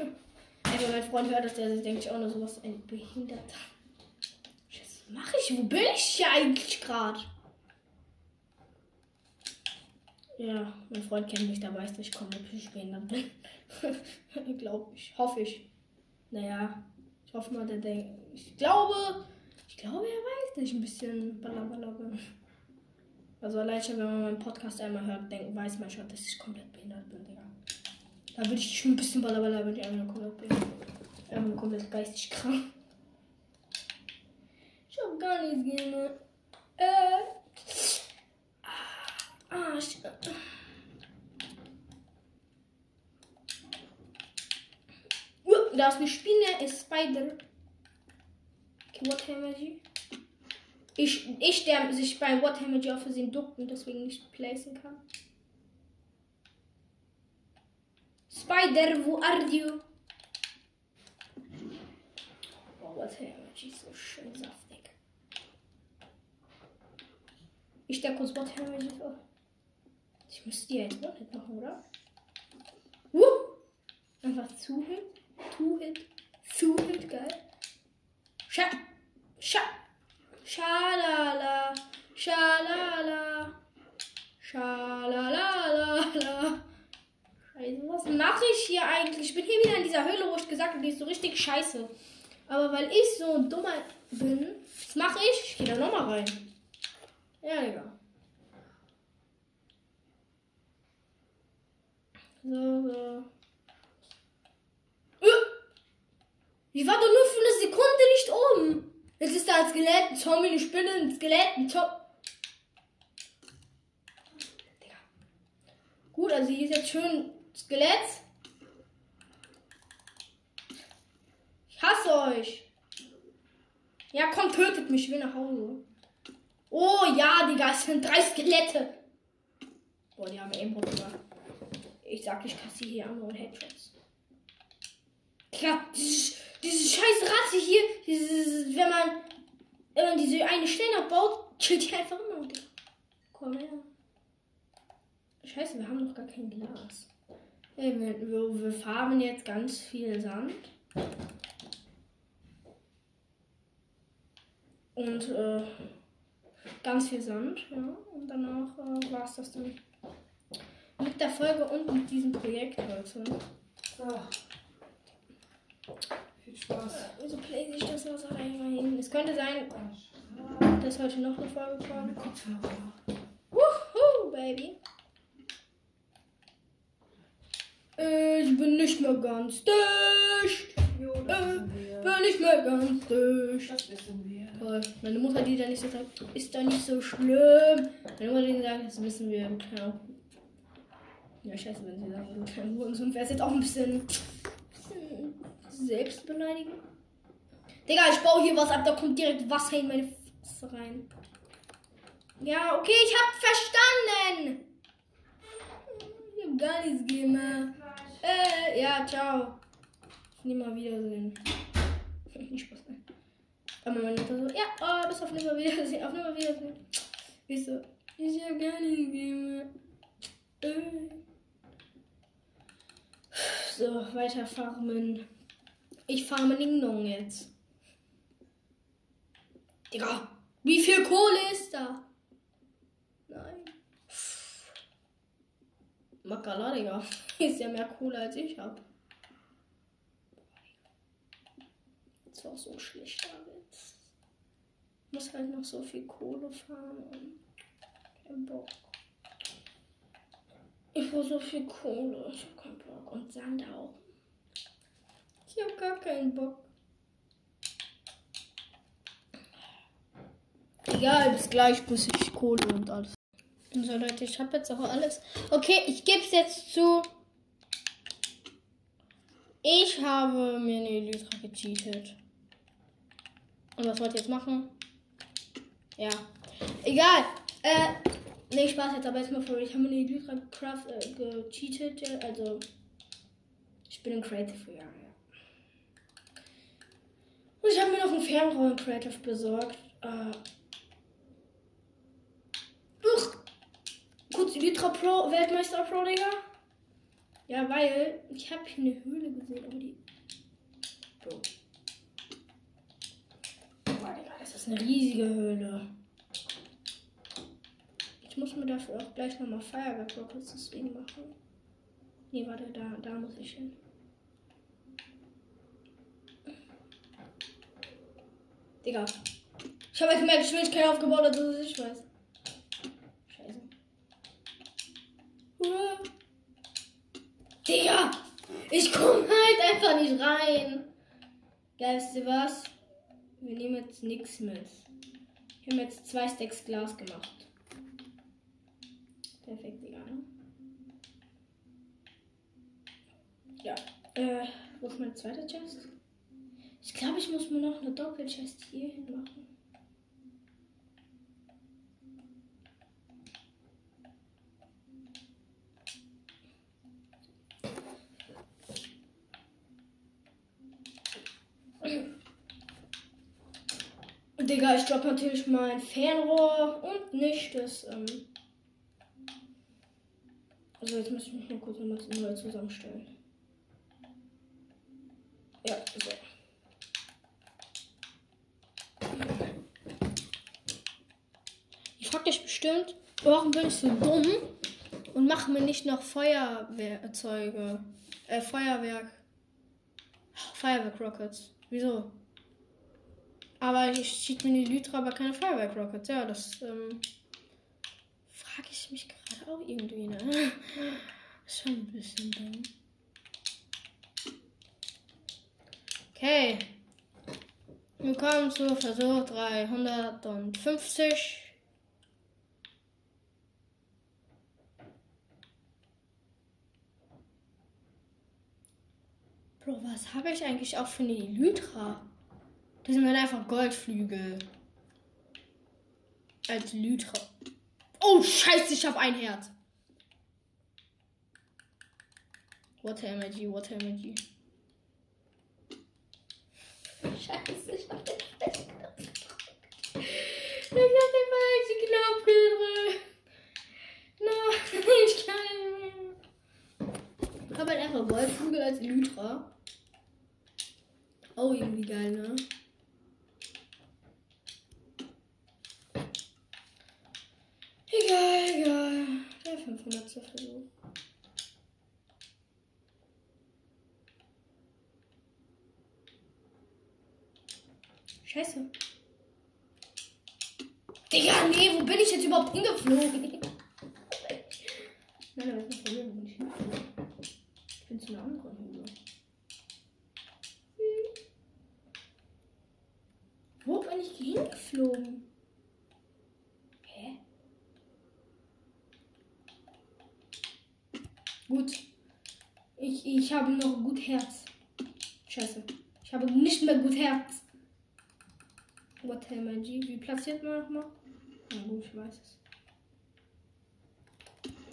Wenn mein Freund hört das, der sich denkt, ich auch nur so was ein Behinderter. Was mache ich? Wo bin ich hier eigentlich gerade? Ja, mein Freund kennt mich, da weiß nicht, ich komme, ob ich behindert bin. Glaube ich, hoffe ich. Naja, ich hoffe mal, der denkt. Ich glaube, er weiß, dass ich ein bisschen Ballabalogge. Also allein schon, wenn man meinen Podcast einmal hört, weiß man schon, dass ich komplett behindert bin, Digga. Da würde ich schon ein bisschen Ballaballa, wenn ich einmal komplett behindert bin. Einmal komplett geistig krank. Ich hab gar nichts gerne. Da ist eine Spinne, ist Spider. Okay, what Energy? Ich, der sich bei What Energy auf Versehen duckt und deswegen nicht placen kann. Spider, wo are you? Oh, What Energy ist so schön saftig. Ich stecke kurz What Energy vor. Ich muss die jetzt noch nicht machen, oder? Einfach zu hit, geil. Schalala, schalala, schalalala. Scheiße, was mache ich hier eigentlich? Ich bin hier wieder in dieser Höhle, wo ich gesagt habe, die ist so richtig scheiße. Aber weil ich so ein Dummer bin, was mache ich? Ich gehe da nochmal rein. Ja, Digga. So. Ich war doch nur für eine Sekunde nicht oben. Jetzt ist da ein Skelett, ein Zombie, eine Spinne, ein Skelett, ein Zombie. Digga. Gut, also hier ist jetzt schön Skelett. Ich hasse euch. Ja, komm, tötet mich, ich will nach Hause. Oh ja, Digga, es sind 3 Skelette. Boah, die haben wir eben gemacht. Ich sag, ich kassiere hier andere Headshots. Digga, diese scheiß Ratte hier, wenn man diese eine Stelle baut, chillt die einfach immer. Komm her. Scheiße, wir haben noch gar kein Glas. Hey, wir farmen jetzt ganz viel Sand. Und ganz viel Sand, ja. Und danach war es das dann. Mit der Folge und mit diesem Projekt, Leute. So. Viel Spaß. Wieso place ich das Wasser einmal hin? Es könnte sein, dass heute noch eine Folge kommt. Kopfhörer. Wuhu, Baby. Ich bin nicht mehr ganz dicht. Jo, bin nicht mehr ganz dicht. Das wissen wir. Toll. Meine Mutter, die da nicht so sagt, ist doch nicht so schlimm. Meine Mutter, die gesagt, das wissen wir. Genau. Ja, scheiße, wenn sie sagen, wir können uns und wäre es jetzt auch ein bisschen. Selbst beleidigen? Digga, ich baue hier was ab, da kommt direkt Wasser in meine Fresse rein. Ja, okay, ich hab verstanden. Ich hab gar nichts gemacht. Ja, ciao. Ich nehme mal Wiedersehen. Nicht Spaß, nein. Aber meine Mutter so, ja, bis auf Nimmerwiedersehen, auf Nimmerwiedersehen. Ich so, ich hab gar nichts gemacht. So, weiter farmen. Ich farme Ding Dong jetzt. Digga, wie viel Kohle ist da? Nein. Makala, Digga. Ist ja mehr Kohle als ich hab. Das war auch so ein schlechter Witz. Muss halt noch so viel Kohle farmen. Kein Bock. Ich brauche so viel Kohle, ich hab keinen Bock. Und Sand auch. Ich hab gar keinen Bock. Egal, bis gleich muss ich Kohle und alles. So Leute, ich hab jetzt auch alles. Okay, ich gebe es jetzt zu. Ich habe mir eine Elytra gecheatet. Und was wollt ihr jetzt machen? Ja. Egal. Nee, Spaß jetzt, aber erstmal vor. Ich habe eine Elytra Craft gecheatet, also ich bin in Creative gegangen. Ja. Und ich habe mir noch einen Fernrohr in Creative besorgt. Kurz Elytra Pro, Weltmeister Pro, Digga. Ja, weil ich habe hier eine Höhle gesehen, aber die... Bro. Boah, Digga, das ist eine riesige Höhle. Ich muss mir dafür auch gleich nochmal Feuerwerk-Rockets deswegen machen. Nee, warte, da muss ich hin. Digga. Ich habe gemerkt, ich will nicht keinen aufgebaut, dass du es nicht weißt. Scheiße. Digga! Ich komme halt einfach nicht rein. Ja, wisst ihr was? Wir nehmen jetzt nichts mit. Wir haben jetzt 2 Stacks Glas gemacht. Perfekt, Digga. Ja. Wo ist meine zweite Chest? Ich glaube, ich muss mir noch eine Doppelchest hier hin machen. Digga, ich droppe natürlich mein Fernrohr und nicht das. Also, jetzt muss ich mich mal kurz nochmal neu zusammenstellen. Ja, so. Ich frage dich bestimmt, warum bin ich so dumm und mache mir nicht noch Feuerwerkzeuge. Feuerwerk-Rockets. Wieso? Aber ich schieße mir die Elytra, aber keine Feuerwerk-Rockets. Ja, das frage ich mich gerade auch irgendwie, ne? Ist schon ein bisschen dumm. Okay. Willkommen zu Versuch 350. Bro, was habe ich eigentlich auch für eine Elytra? Das sind halt einfach Goldflügel. Als Elytra. Oh, scheiße, ich habe ein Herz. Water Energy, Water Energy. Scheiße, ich hab den falschen Knopf gedrückt. Ich hab den falschen Knopf gedrückt. Nein, ich kann nicht mehr. Ich hab halt einfach Goldflügel als Elytra. Oh, irgendwie geil, ne? Egal, egal. Ja, 500 zu versuchen. Scheiße. Digga, nee, wo bin ich jetzt überhaupt hingeflogen? Nein, aber ist nicht von mir, wo bin ich hingeflogen? Ich bin zu einer anderen Höhle. Wo bin ich hingeflogen? Hä? Gut. Ich habe noch gut Herz. Scheiße. Ich habe nicht mehr gut Herz. What Energy? Wie platziert man nochmal? Na gut, ich weiß es.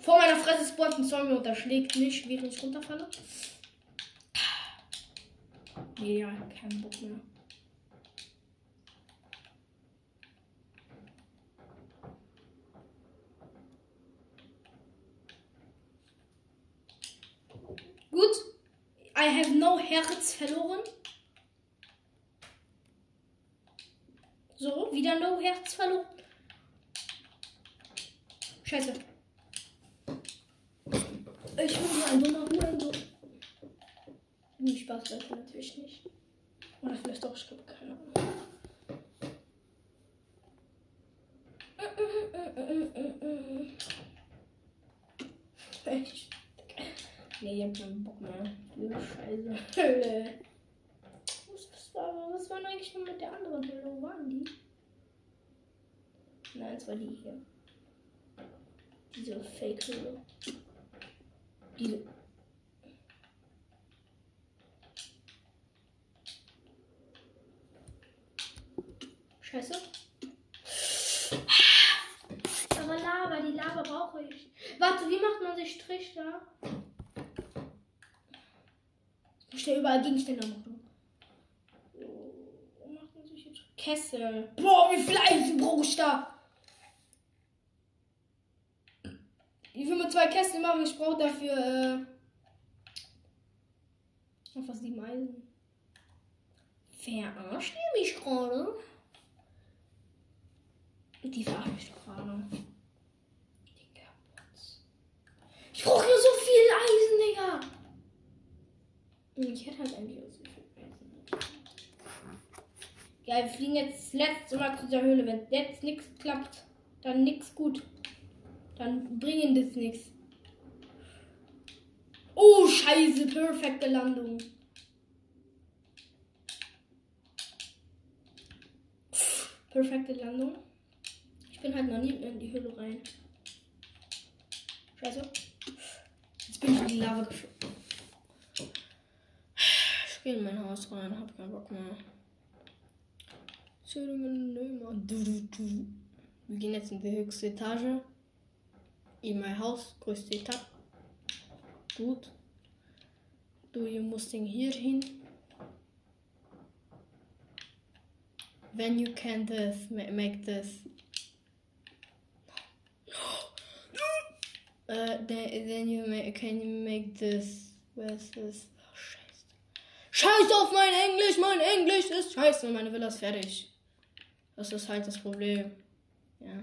Vor meiner Fresse spawnt ein Zombie und er schlägt mich, während ich runterfalle. Nee, ja, kein Bock mehr. Gut. I have no Herz verloren. So, wieder no Herz verloren. Scheiße. Ich muss mal einen Donnerhuren so. Nee, Spaß bleibt natürlich nicht. Oder vielleicht doch, ich glaube, keine Ahnung. Echt? Nee, ich hab keinen Bock mehr. Ja, Scheiße. Hölle. Was waren eigentlich noch mit der anderen Höhle? Wo waren die? Nein, es war die hier. Diese Fake-Höhle. Diese. Scheiße. Aber Lava, die Lava brauche ich. Warte, wie macht man sich Strich da? Ich stelle überall Gegenstände machen. Kessel. Boah, wie viel Eisen brauche ich da? Ich will mir 2 Kessel machen. Ich brauche dafür einfach 7 Eisen. Verarscht ihr mich gerade? Die verarscht mich doch gerade. Digga, ich brauche nur so viel Eisen, Digga. Ich hätte halt eigentlich auch so viel Eisen. Ja, wir fliegen jetzt das letzte Mal zu der Höhle. Wenn jetzt nichts klappt, dann nichts gut. Dann bringen das nichts. Oh, scheiße, perfekte Landung. Perfekte Landung. Ich bin halt noch nie in die Höhle rein. Scheiße. Jetzt bin ich in die Lava geflogen. Ich gehe in mein Haus rein, hab keinen Bock mehr. Wir gehen jetzt in die höchste Etage. In mein Haus, größte Etage. Gut. Du, you must hier hin. When you can this, make this. Then you can make this. Was ist? Oh, scheiße. Scheiß auf mein Englisch! Mein Englisch ist scheiße. Meine Villa ist fertig. Das ist halt das Problem. Ja.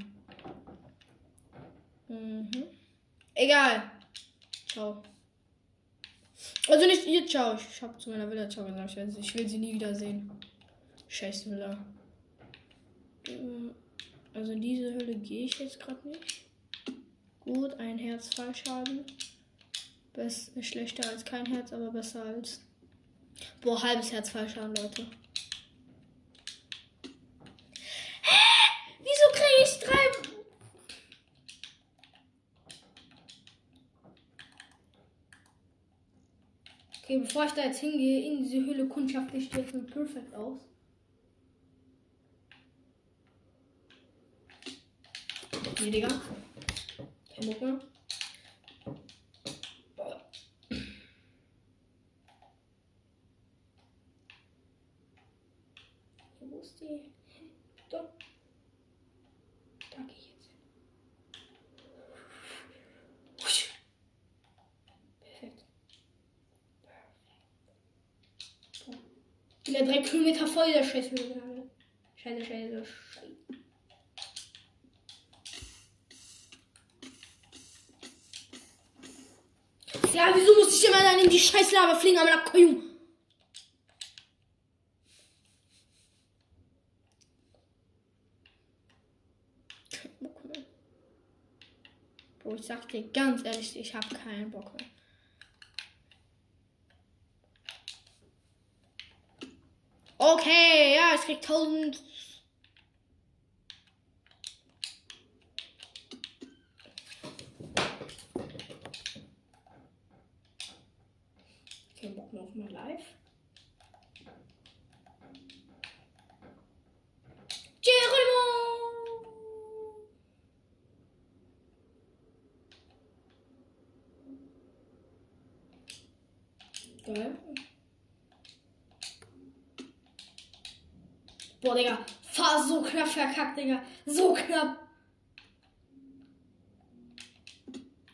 Mhm. Egal. Ciao. Also nicht ihr Ciao. Ich hab zu meiner Villa Ciao gesagt. Ich will sie nie wieder sehen. Scheiße Villa. Also in diese Höhle gehe ich jetzt gerade nicht. Gut, ein Herz Fallschaden. Schlechter als kein Herz, aber besser als... Boah, halbes Herz Fallschaden, Leute. Hä? Wieso kriege ich 3... Okay, bevor ich da jetzt hingehe, in diese Höhle kundschaftlich stehe ich mir perfekt aus. Nee, Digga. Kein Bock mehr. Wo ist die? Da. Da gehe ich jetzt hin. Perfekt. Wieder 3 Kilometer voll, der Scheiße. Scheiße. Ja, wieso muss ich immer dann in die scheiß Lava fliegen, aber da komm. Bro, ich sag dir ganz ehrlich, ich hab keinen Bock mehr. Okay, ja, ich krieg 1000. Mal live. Geronimo! Geil. Boah, Digga. Fahr so knapp verkackt, Digga. So knapp.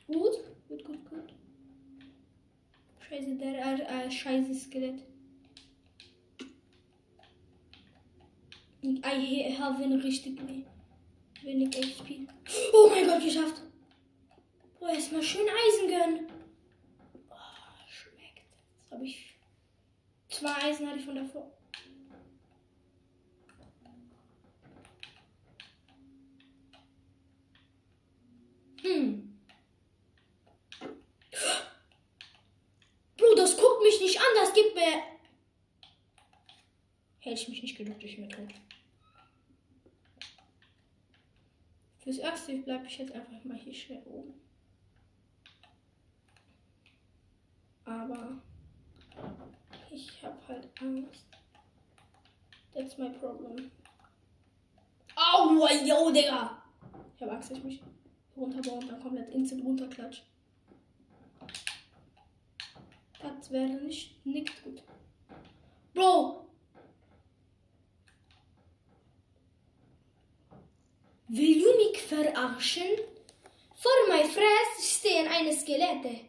Gut. Scheiße, scheiße Skelett. Ich habe richtig wenig HP. Oh mein Gott, geschafft! Boah, erstmal schön Eisen gönnen. Oh, schmeckt. Jetzt habe ich 2 Eisen hatte ich von davor. Hätte ich mich nicht geduckt, ich bin tot. Fürs Erste bleibe ich jetzt einfach mal hier schnell oben. Aber ich habe halt Angst. That's my problem. Aua, yo, Digga! Ich habe Angst, dass ich mich runterbaue und dann komplett instant runterklatsche. Das wäre nicht gut. Bro! Will du mich verarschen? Vor meiner Fresse stehen eine Skelette.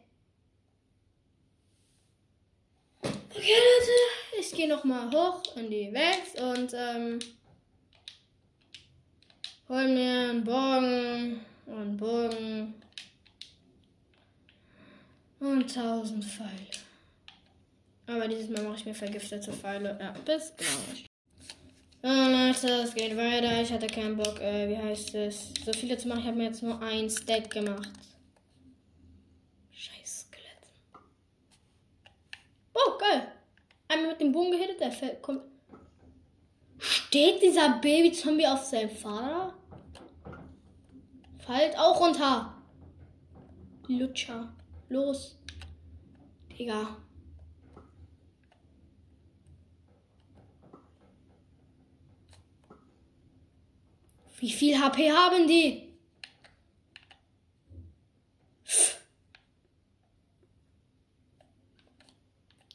Okay, Leute, ich gehe nochmal hoch in die Welt und hol mir einen Bogen und und 1000 Pfeile. Aber dieses Mal mache ich mir vergiftete Pfeile. Ja, bis gleich. Leute, es geht weiter. Ich hatte keinen Bock, so viele zu machen. Ich habe mir jetzt nur ein Stack gemacht. Scheiß Skelett. Oh, geil. Einmal mit dem Bogen gehittet, der fällt. Kommt. Steht dieser Baby-Zombie auf seinem Vater? Fällt auch runter. Lutscher. Los. Digga. Wie viel HP haben die?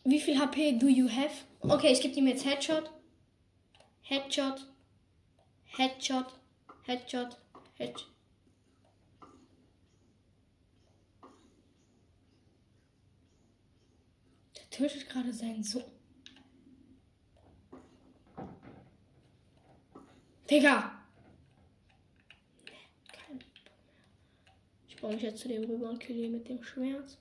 Wie viel HP do you have? Okay, ich gebe ihm jetzt Headshot. Headshot. Headshot. Headshot. Headshot. Der tötet gerade seinen Sohn. Digga! Ich jetzt zu dem rüber und kill ihn mit dem Schmerz.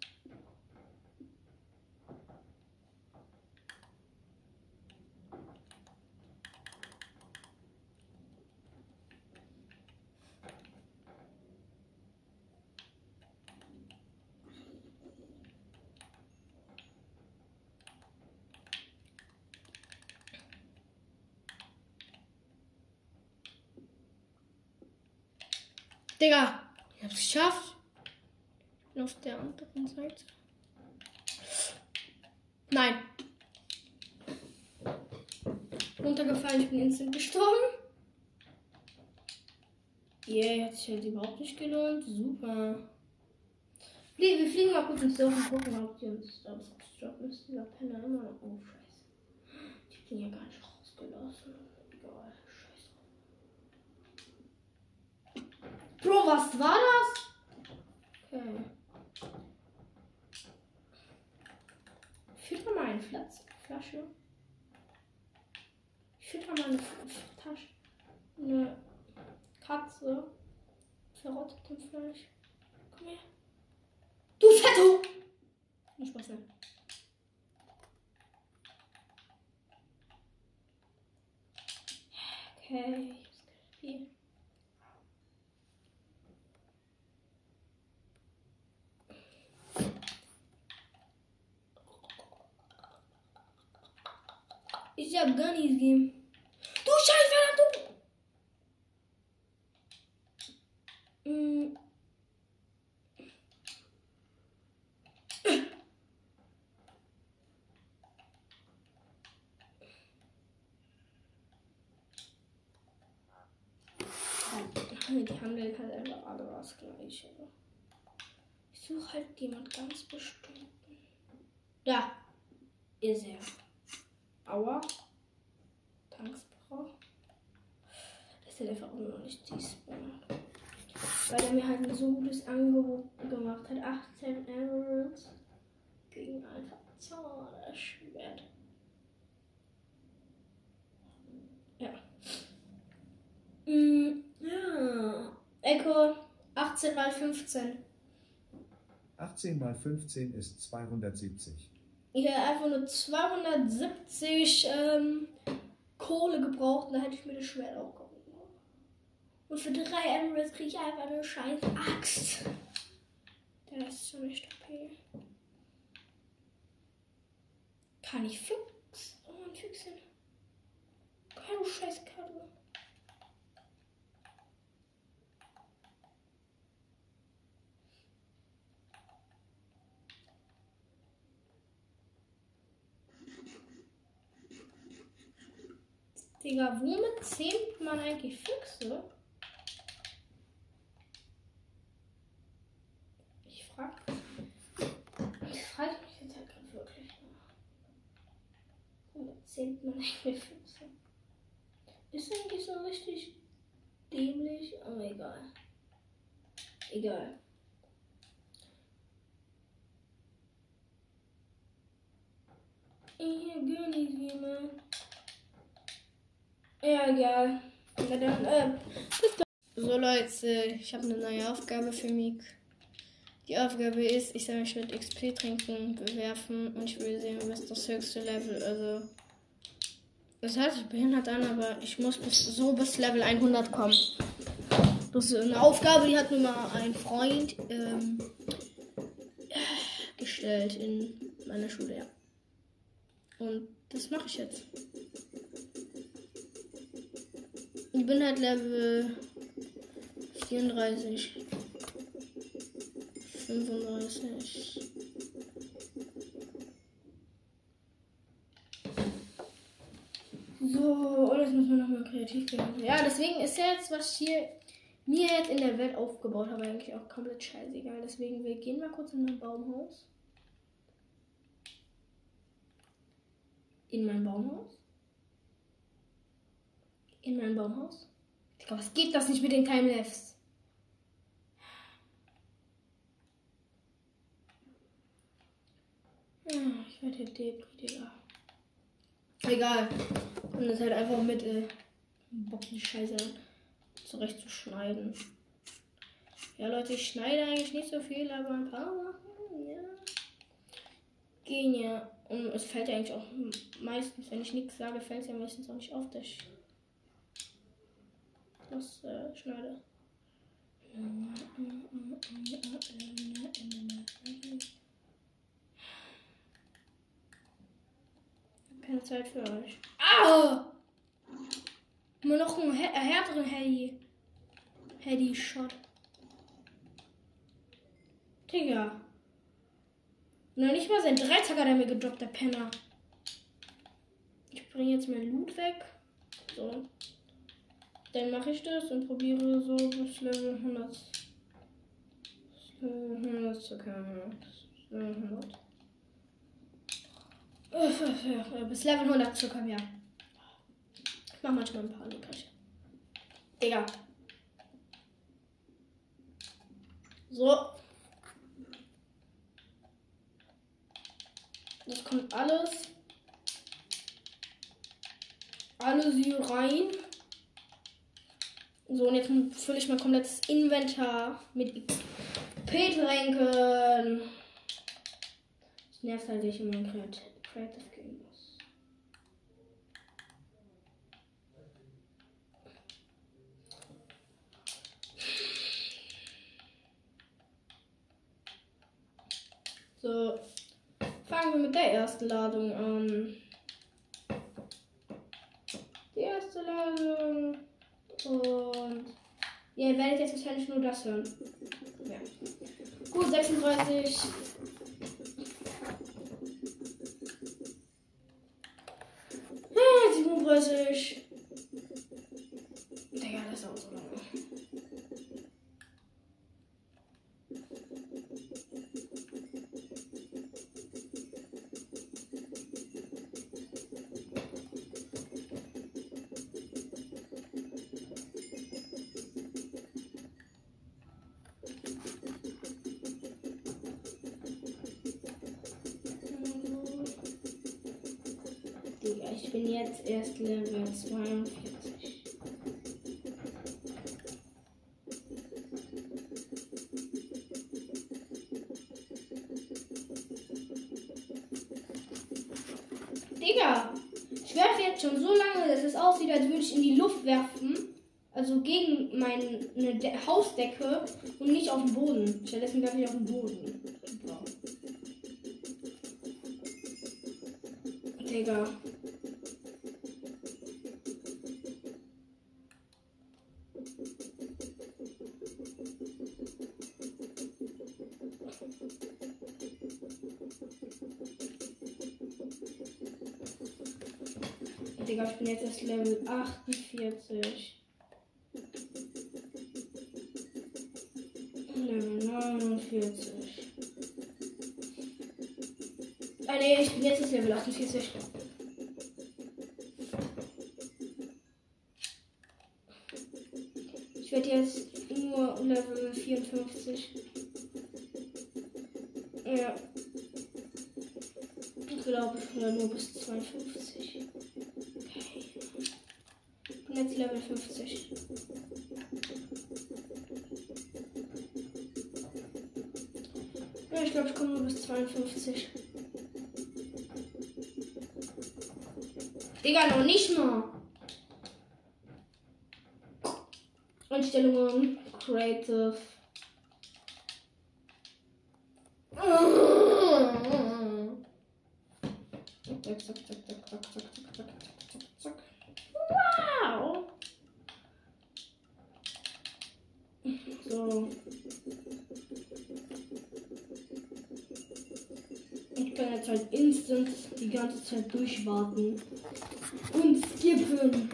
Digga, ich hab's geschafft. Auf der anderen Seite. Nein. Runtergefallen, ich bin instant gestorben. Yeah, hat sich jetzt überhaupt nicht gelohnt. Super. Wir fliegen mal kurz ins Dorf und gucken, ob die uns da was droppen. Ist dieser Penner immer noch? Oh, scheiße. Ich hab den ja gar nicht rausgelassen. Boah, scheiße. Bro, was war das? Okay. Fütter mal eine Flasche. Fütter mal eine Tasche. Eine Katze. Verrottetem Fleisch. Komm her. Du Fetto! Nicht Spaß mehr. Okay, ich hab's gespielt. Ich hab gar nichts gegeben. Du Scheiße, du! Die handeln halt einfach alle das Gleiche. Ich suche halt jemand ganz bestimmten. Da ist er. Aua. Tankspro. Das ist einfach auch noch nicht dies. Weil er mir halt ein so gutes Angebot gemacht hat. 18 Emeralds gegen ein Zauberschwert. Ja. Ja. Echo. 18 mal 15. 18 mal 15 ist 270. Ich hätte einfach nur 270 Kohle gebraucht und da hätte ich mir das Schwert auch geholt. Und für 3 Emeralds kriege ich einfach eine scheiß Axt. Der ist schon nicht okay. Kann ich fix? Oh man, fixen. Keine scheiß Karte. Digga, womit zähmt man eigentlich Füchse? Ich frag mich jetzt halt gerade wirklich nach. Womit zähmt man eigentlich Füchse? Ist eigentlich so richtig dämlich, aber egal. Egal. Ich gönn nicht jemand. Ja, egal. So Leute, ich habe eine neue Aufgabe für mich. Die Aufgabe ist, ich soll mich mit XP-Trinken bewerfen und ich will sehen, was das höchste Level, also Das hört sich behindert an, aber ich muss bis Level 100 kommen. Das ist eine Aufgabe, die hat mir mal ein Freund gestellt in meiner Schule, ja. Und das mache ich jetzt. Ich bin halt Level 34, 35. So, und jetzt müssen wir nochmal kreativ werden. Ja, deswegen ist ja jetzt, was ich hier mir jetzt in der Welt aufgebaut habe, eigentlich auch komplett scheißegal. Deswegen, wir gehen mal kurz in mein Baumhaus. In mein Baumhaus. In mein Baumhaus. Digga, was geht das nicht mit den Timelapse? Ich werde hier Digga. Egal. Und das halt einfach mit Bock die Scheiße zurechtzuschneiden. Ja, Leute, ich schneide eigentlich nicht so viel, aber ein paar Sachen, ja. Gehen ja. Und es fällt ja eigentlich auch meistens, wenn ich nichts sage, fällt es ja meistens auch nicht auf, dass ich das schneide. Keine Zeit für euch. Au! Immer noch einen härteren Heady-Shot. Digga. Noch nicht mal sein Dreizacker, der mir gedroppt, der Penner. Ich bringe jetzt mein Loot weg. So. Dann mache ich das und probiere so bis Level 100. Bis Level 100 zu kommen. Bis Level 100. Bis Level 100 zu kommen, ja. Ich mache manchmal ein paar Lukas. Digga. So. Das kommt alles hier rein. So, und jetzt fülle ich mein komplettes Inventar mit XP-Tränken. Das nervt halt nicht in Minecraft. Creative Games. So, fangen wir mit der ersten Ladung an. Die erste Ladung. Und ihr werdet jetzt wahrscheinlich nur das hören. Ja. Gut, 36. Digga, das ist auch so lange. Ich bin jetzt erst Level 42. Digga! Ich werfe jetzt schon so lange, dass es aussieht, als würde ich in die Luft werfen. Also gegen meine Hausdecke und nicht auf den Boden. Stattdessen werfe ich auf den Boden. Super. Digga. Digga, ich bin jetzt erst Level 48. Level 49. Ah ne, ich bin jetzt erst Level 48. Ich werde jetzt nur Level 54. Ja. Ich glaube, ich bin nur bis 52. Jetzt Level 50. Ja, ich glaube, ich komme nur bis 52. Digga, noch nicht mal. Einstellungen, Creative. Zack, zack, zack, zack, zack, zack, zack, zack, zack. Wow! So. Ich kann jetzt halt instant die ganze Zeit durchwarten und skippen.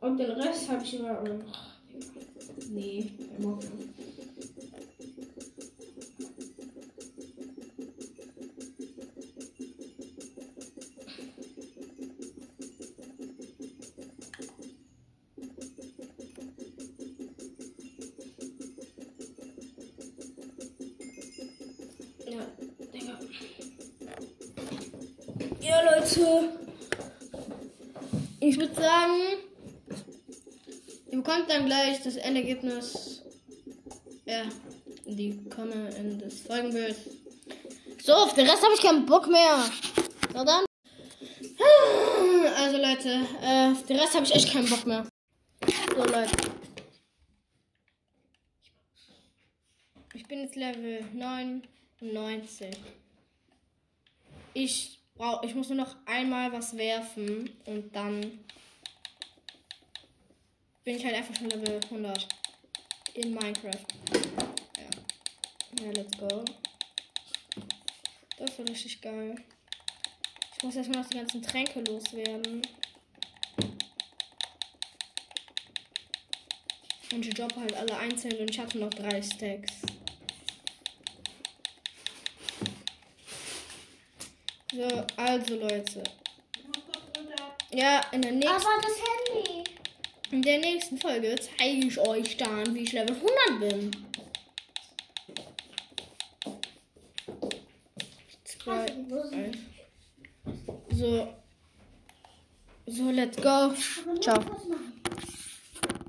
Und den Rest habe ich immer. Nee, immer. Ja, Leute, ich würde sagen, ihr bekommt dann gleich das Endergebnis, ja, die komme in das Folgenbild. So, auf den Rest habe ich keinen Bock mehr. Na dann. Also Leute, auf den Rest habe ich echt keinen Bock mehr. So Leute. Ich bin jetzt Level 99. Ich muss nur noch einmal was werfen und dann bin ich halt einfach schon Level 100 in Minecraft. Ja, ja, let's go. Das war richtig geil. Ich muss erstmal noch die ganzen Tränke loswerden. Und ich droppe halt alle einzeln und ich hatte noch 3 Stacks. So, also Leute. Ja, in der nächsten... Aber das Handy. In der nächsten Folge zeige ich euch dann, wie ich Level 100 bin. So. So, let's go. Ciao.